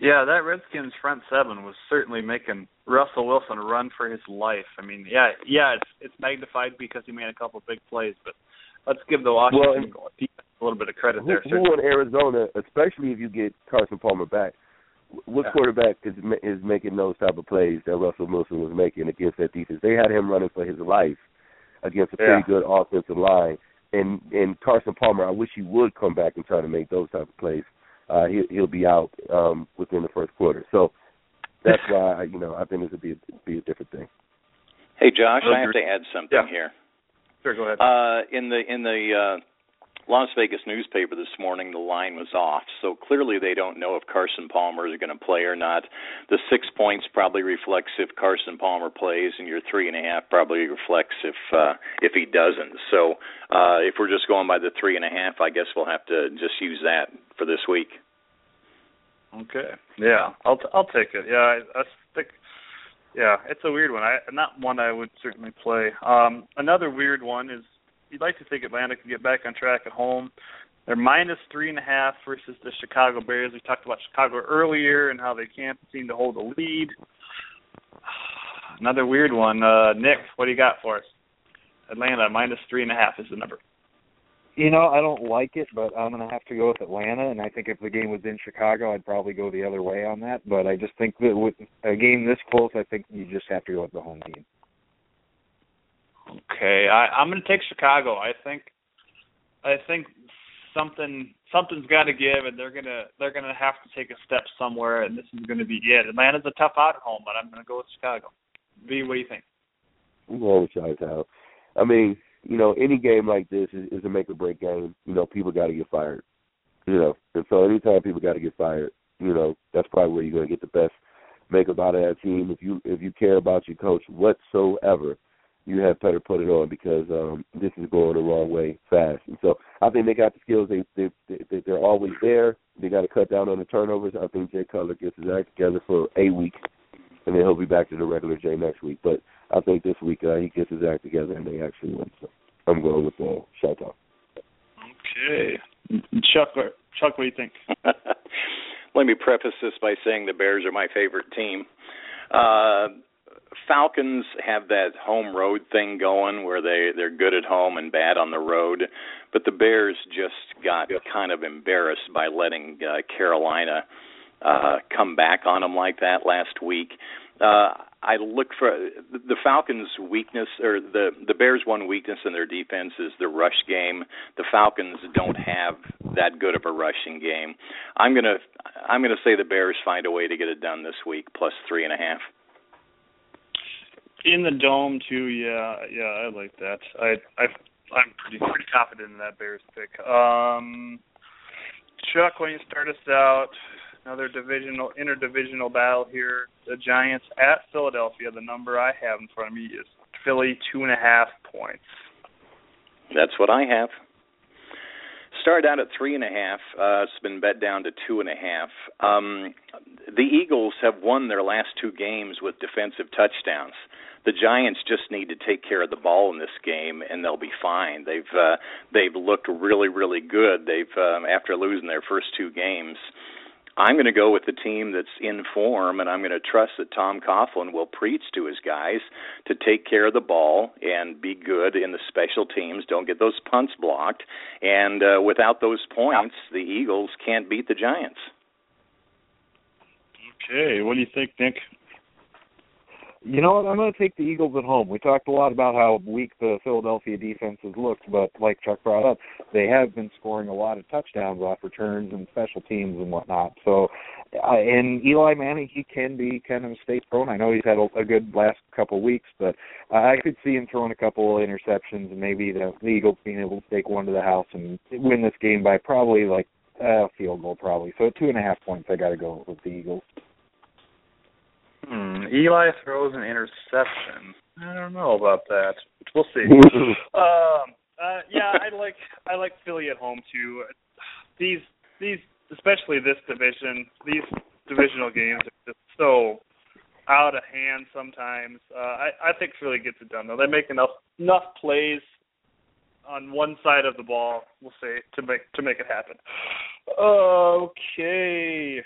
Yeah, that Redskins front seven was certainly making Russell Wilson run for his life. I mean, yeah, yeah, it's it's magnified because he made a couple of big plays, but let's give the Washington well, defense a little bit of credit who, there. Who certainly. In Arizona, especially if you get Carson Palmer back, what yeah. quarterback is is making those type of plays that Russell Wilson was making against that defense? They had him running for his life against a pretty yeah. good offensive line, and and Carson Palmer, I wish he would come back and try to make those type of plays. Uh, he, he'll be out um, within the first quarter. So that's why, you know, I think this would be a, be a different thing. Hey, Josh, I have to add something yeah. here. Sure, go ahead. Uh, in the in the uh, Las Vegas newspaper this morning, the line was off. So clearly they don't know if Carson Palmer is going to play or not. The six points probably reflects if Carson Palmer plays, and your three and a half probably reflects if uh, if he doesn't. So uh, if we're just going by the three and a half, I guess we'll have to just use that for this week. Okay. Yeah, I'll t- I'll take it. Yeah, I, I think. Yeah, it's a weird one. I not one I would certainly play. Um, another weird one is you'd like to think Atlanta can get back on track at home. They're minus three and a half versus the Chicago Bears. We talked about Chicago earlier and how they can't seem to hold a lead. Another weird one. Uh, Nick, what do you got for us? Atlanta minus three and a half is the number. You know, I don't like it, but I'm going to have to go with Atlanta, and I think if the game was in Chicago, I'd probably go the other way on that. But I just think that with a game this close, I think you just have to go with the home team. Okay, I, I'm going to take Chicago. I think, I think something something's got to give, and they're going to they're going to have to take a step somewhere, and this is going to be it. Atlanta's a tough out at home, but I'm going to go with Chicago. V, what do you think? I'm going with Chicago. I mean. You know, any game like this is, is a make-or-break game. You know, people got to get fired. You know, and so anytime people got to get fired, you know, that's probably where you're going to get the best makeup out of that team. If you if you care about your coach whatsoever, you have better put it on because um, this is going the wrong way fast. And so I think they got the skills. They, they, they, they're always there. They got to cut down on the turnovers. I think Jay Cutler gets his act together for a week, and then he'll be back to the regular Jay next week. But I think this week uh, he gets his act together and they actually win. So I'm going with the Chicago. Okay. Chuck, Chuck, what do you think? Let me preface this by saying the Bears are my favorite team. Uh, Falcons have that home road thing going where they, they're good at home and bad on the road. But the Bears just got kind of embarrassed by letting uh, Carolina uh, come back on them like that last week. Uh, I look for the Falcons' weakness, or the, the Bears' one weakness in their defense is the rush game. The Falcons don't have that good of a rushing game. I'm gonna I'm gonna say the Bears find a way to get it done this week, plus three and a half. In the dome too, yeah, yeah, I like that. I I I'm pretty pretty confident in that Bears pick. Um, Chuck, why don't you start us out? Another divisional, interdivisional battle here. The Giants at Philadelphia. The number I have in front of me is Philly, two and a half points. That's what I have. Started out at three and a half. Uh, it's been bet down to two and a half. Um, the Eagles have won their last two games with defensive touchdowns. The Giants just need to take care of the ball in this game, and they'll be fine. They've uh, they've looked really, really good. They've um, after losing their first two games. I'm going to go with the team that's in form, and I'm going to trust that Tom Coughlin will preach to his guys to take care of the ball and be good in the special teams, don't get those punts blocked. And uh, without those points, the Eagles can't beat the Giants. Okay, what do you think, Nick? You know what, I'm going to take the Eagles at home. We talked a lot about how weak the Philadelphia defense has looked, but like Chuck brought up, they have been scoring a lot of touchdowns off returns and special teams and whatnot. So, uh, and Eli Manning, he can be kind of mistake-prone. I know he's had a, a good last couple of weeks, but uh, I could see him throwing a couple of interceptions and maybe the, the Eagles being able to take one to the house and win this game by probably like a uh, field goal probably. So at two and a half points, I got to go with the Eagles. Hmm, Eli throws an interception. I don't know about that. We'll see. um, uh, yeah, I like I like Philly at home too. These these especially this division, these divisional games are just so out of hand sometimes. Uh, I I think Philly gets it done though. They make enough enough plays on one side of the ball, we'll say, to make to make it happen. Okay.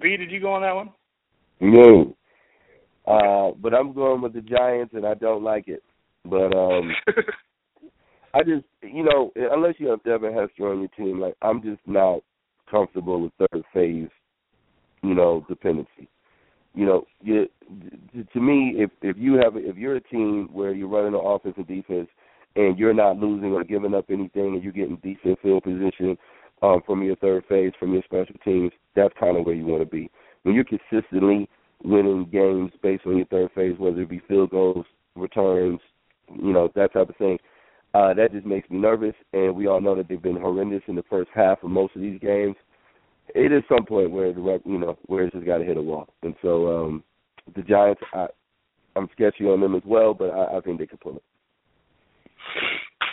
B, did you go on that one? No, uh, but I'm going with the Giants, and I don't like it. But um, I just, you know, unless you have Devin Hester on your team, like I'm just not comfortable with third phase, you know, dependency. You know, you, to me, if if you have if you're a team where you're running an offense and defense, and you're not losing or giving up anything, and you're getting decent field position um, from your third phase, from your special teams, that's kind of where you want to be. When you're consistently winning games based on your third phase, whether it be field goals, returns, you know, that type of thing, uh, that just makes me nervous. And we all know that they've been horrendous in the first half of most of these games. It is some point where the you know where it's just got to hit a wall. And so um, the Giants, I, I'm sketchy on them as well, but I, I think they can pull it.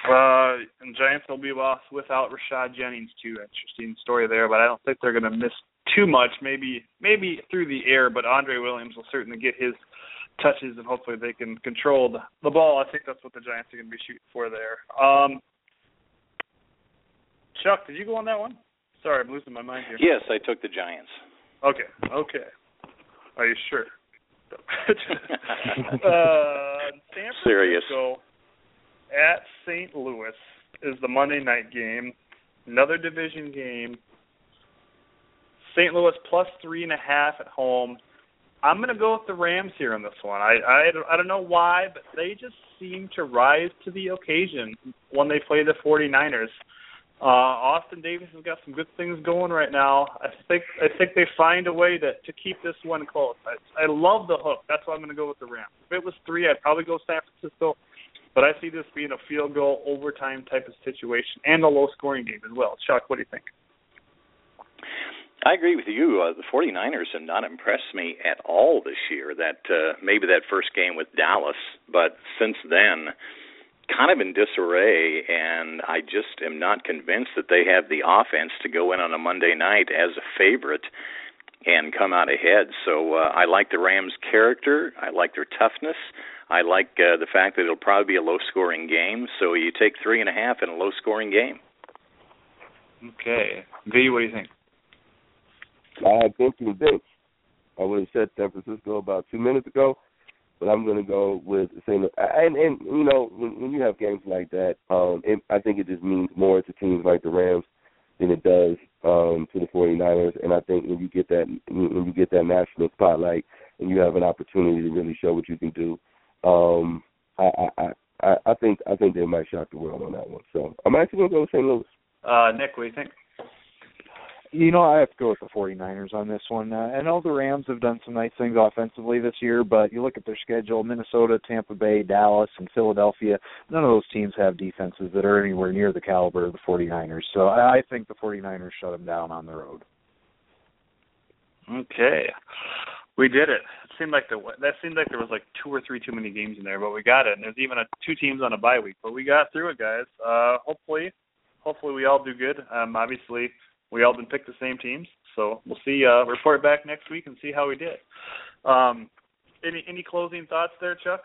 Uh, and Giants will be lost without Rashad Jennings too. Interesting story there, but I don't think they're going to miss too much, maybe maybe through the air, but Andre Williams will certainly get his touches, and hopefully they can control the, the ball. I think that's what the Giants are going to be shooting for there. Um, Chuck, did you go on that one? Sorry, I'm losing my mind here. Yes, I took the Giants. Okay, okay. Are you sure? uh, San Francisco Serious. At Saint Louis is the Monday night game, another division game. Saint Louis plus three and a half at home. I'm going to go with the Rams here on this one. I, I, I don't know why, but they just seem to rise to the occasion when they play the 49ers. Uh, Austin Davis has got some good things going right now. I think I think they find a way to, to keep this one close. I, I love the hook. That's why I'm going to go with the Rams. If it was three, I'd probably go San Francisco, but I see this being a field goal overtime type of situation and a low-scoring game as well. Chuck, what do you think? I agree with you. Uh, the 49ers have not impressed me at all this year. That uh, maybe that first game with Dallas, but since then, kind of in disarray, and I just am not convinced that they have the offense to go in on a Monday night as a favorite and come out ahead. So uh, I like the Rams' character. I like their toughness. I like uh, the fact that it'll probably be a low-scoring game. So you take three and a half in a low-scoring game. Okay. V, what do you think? I had thinking this. I would have said San Francisco about two minutes ago, but I'm going to go with the same. And, and you know, when, when you have games like that, um, it, I think it just means more to teams like the Rams than it does um, to the 49ers. And I think when you get that when you get that national spotlight and you have an opportunity to really show what you can do, um, I, I, I, I think I think they might shock the world on that one. So I'm actually going to go with Saint Louis. Uh, Nick, what do you think? You know, I have to go with the 49ers on this one. Uh, I know the Rams have done some nice things offensively this year, but you look at their schedule, Minnesota, Tampa Bay, Dallas, and Philadelphia, none of those teams have defenses that are anywhere near the caliber of the 49ers. So I, I think the 49ers shut them down on the road. Okay. We did it. It seemed like the that seemed like there was like two or three too many games in there, but we got it. And there's even a, two teams on a bye week, but we got through it, guys. Uh, hopefully, hopefully we all do good. Um, obviously, we all didn't pick the same teams, so we'll see. Uh, report back next week and see how we did. Um, any any closing thoughts there, Chuck?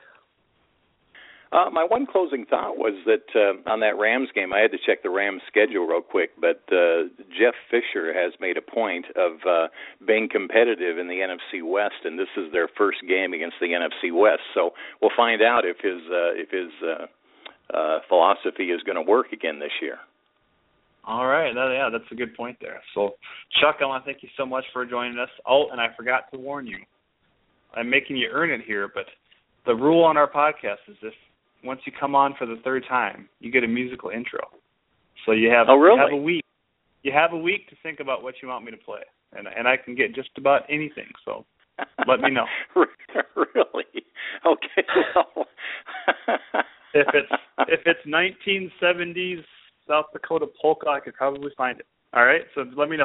Uh, my one closing thought was that uh, on that Rams game, I had to check the Rams' schedule real quick, but uh, Jeff Fisher has made a point of uh, being competitive in the N F C West, and this is their first game against the N F C West. So we'll find out if his uh, if his uh, uh, philosophy is going to work again this year. All right. That, yeah, that's a good point there. So, Chuck, I want to thank you so much for joining us. Oh, and I forgot to warn you. I'm making you earn it here, but the rule on our podcast is if once you come on for the third time, you get a musical intro. So you have, oh, really? you have a week. You have a week to think about what you want me to play, and and I can get just about anything. So let me know. Really? Okay. Well. if it's if it's nineteen seventies South Dakota polka, I could probably find it. All right. So let me know.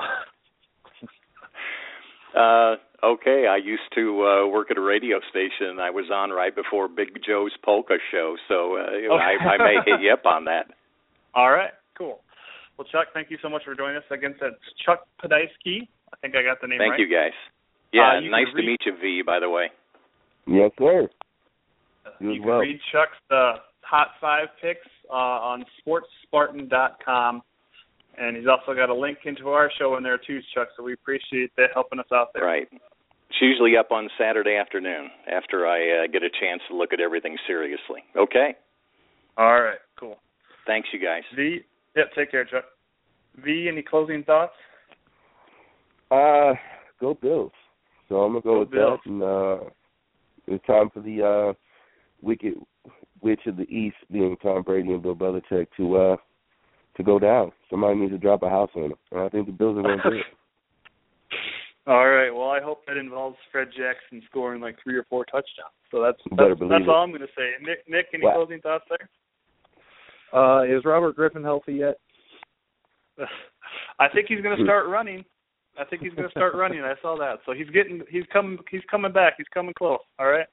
uh. Okay, I used to uh, work at a radio station. I was on right before Big Joe's Polka Show, so uh, okay. I, I may hit you up on that. All right, cool. Well, Chuck, thank you so much for joining us. Again, that's Chuck Podaisky. I think I got the name thank right. Thank you, guys. Yeah, uh, you nice read... to meet you, V, by the way. Yes, sir. Uh, you you can well. read Chuck's uh, Hot five picks uh, on sports spartan dot com. And he's also got a link into our show in there, too, Chuck, so we appreciate that helping us out there. Right. It's usually up on Saturday afternoon after I uh, get a chance to look at everything seriously. Okay. All right, cool. Thanks, you guys. V, yeah, take care, Chuck. V, any closing thoughts? Uh, go Bills. So I'm going to go, go with Bills. that. And uh, it's time for the uh, Wicked Witch of the East, being Tom Brady and Bill Belichick, to uh, to go down. Somebody needs to drop a house on them. And I think the Bills are going to do it. All right. Well, I hope that involves Fred Jackson scoring like three or four touchdowns. So that's that's, that's all I'm going to say. Nick, Nick, any wow. closing thoughts there? Uh, is Robert Griffin healthy yet? I think he's going to start running. I think he's going to start running. I saw that. So he's getting. He's coming. He's coming back. He's coming close. All right.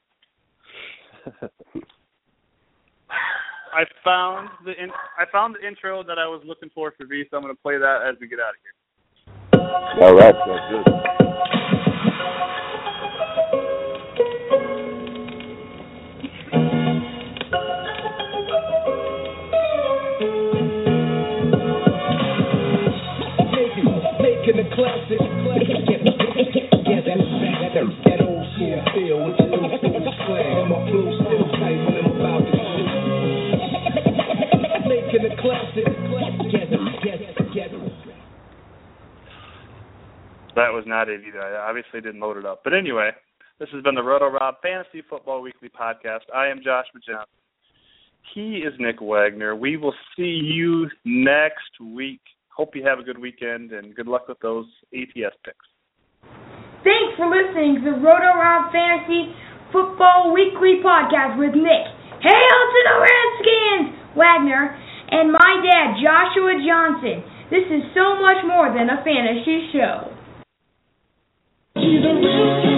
I found the in, I found the intro that I was looking for for V, so I'm going to play that as we get out of here. All right, that's good. Making, making the classic, classic. Yeah, that's that, that, that old school feel with the new school slang. And my flow still tight when I'm about to shoot. Making the classic, classic. That was not it either. I obviously didn't load it up. But anyway, this has been the Roto Rob Fantasy Football Weekly Podcast. I am Josh McJohnson. He is Nick Wagner. We will see you next week. Hope you have a good weekend, and good luck with those A T S picks. Thanks for listening to the Roto Rob Fantasy Football Weekly Podcast with Nick. Hail to the Redskins, Wagner, and my dad, Joshua Johnson. This is so much more than a fantasy show. She's a real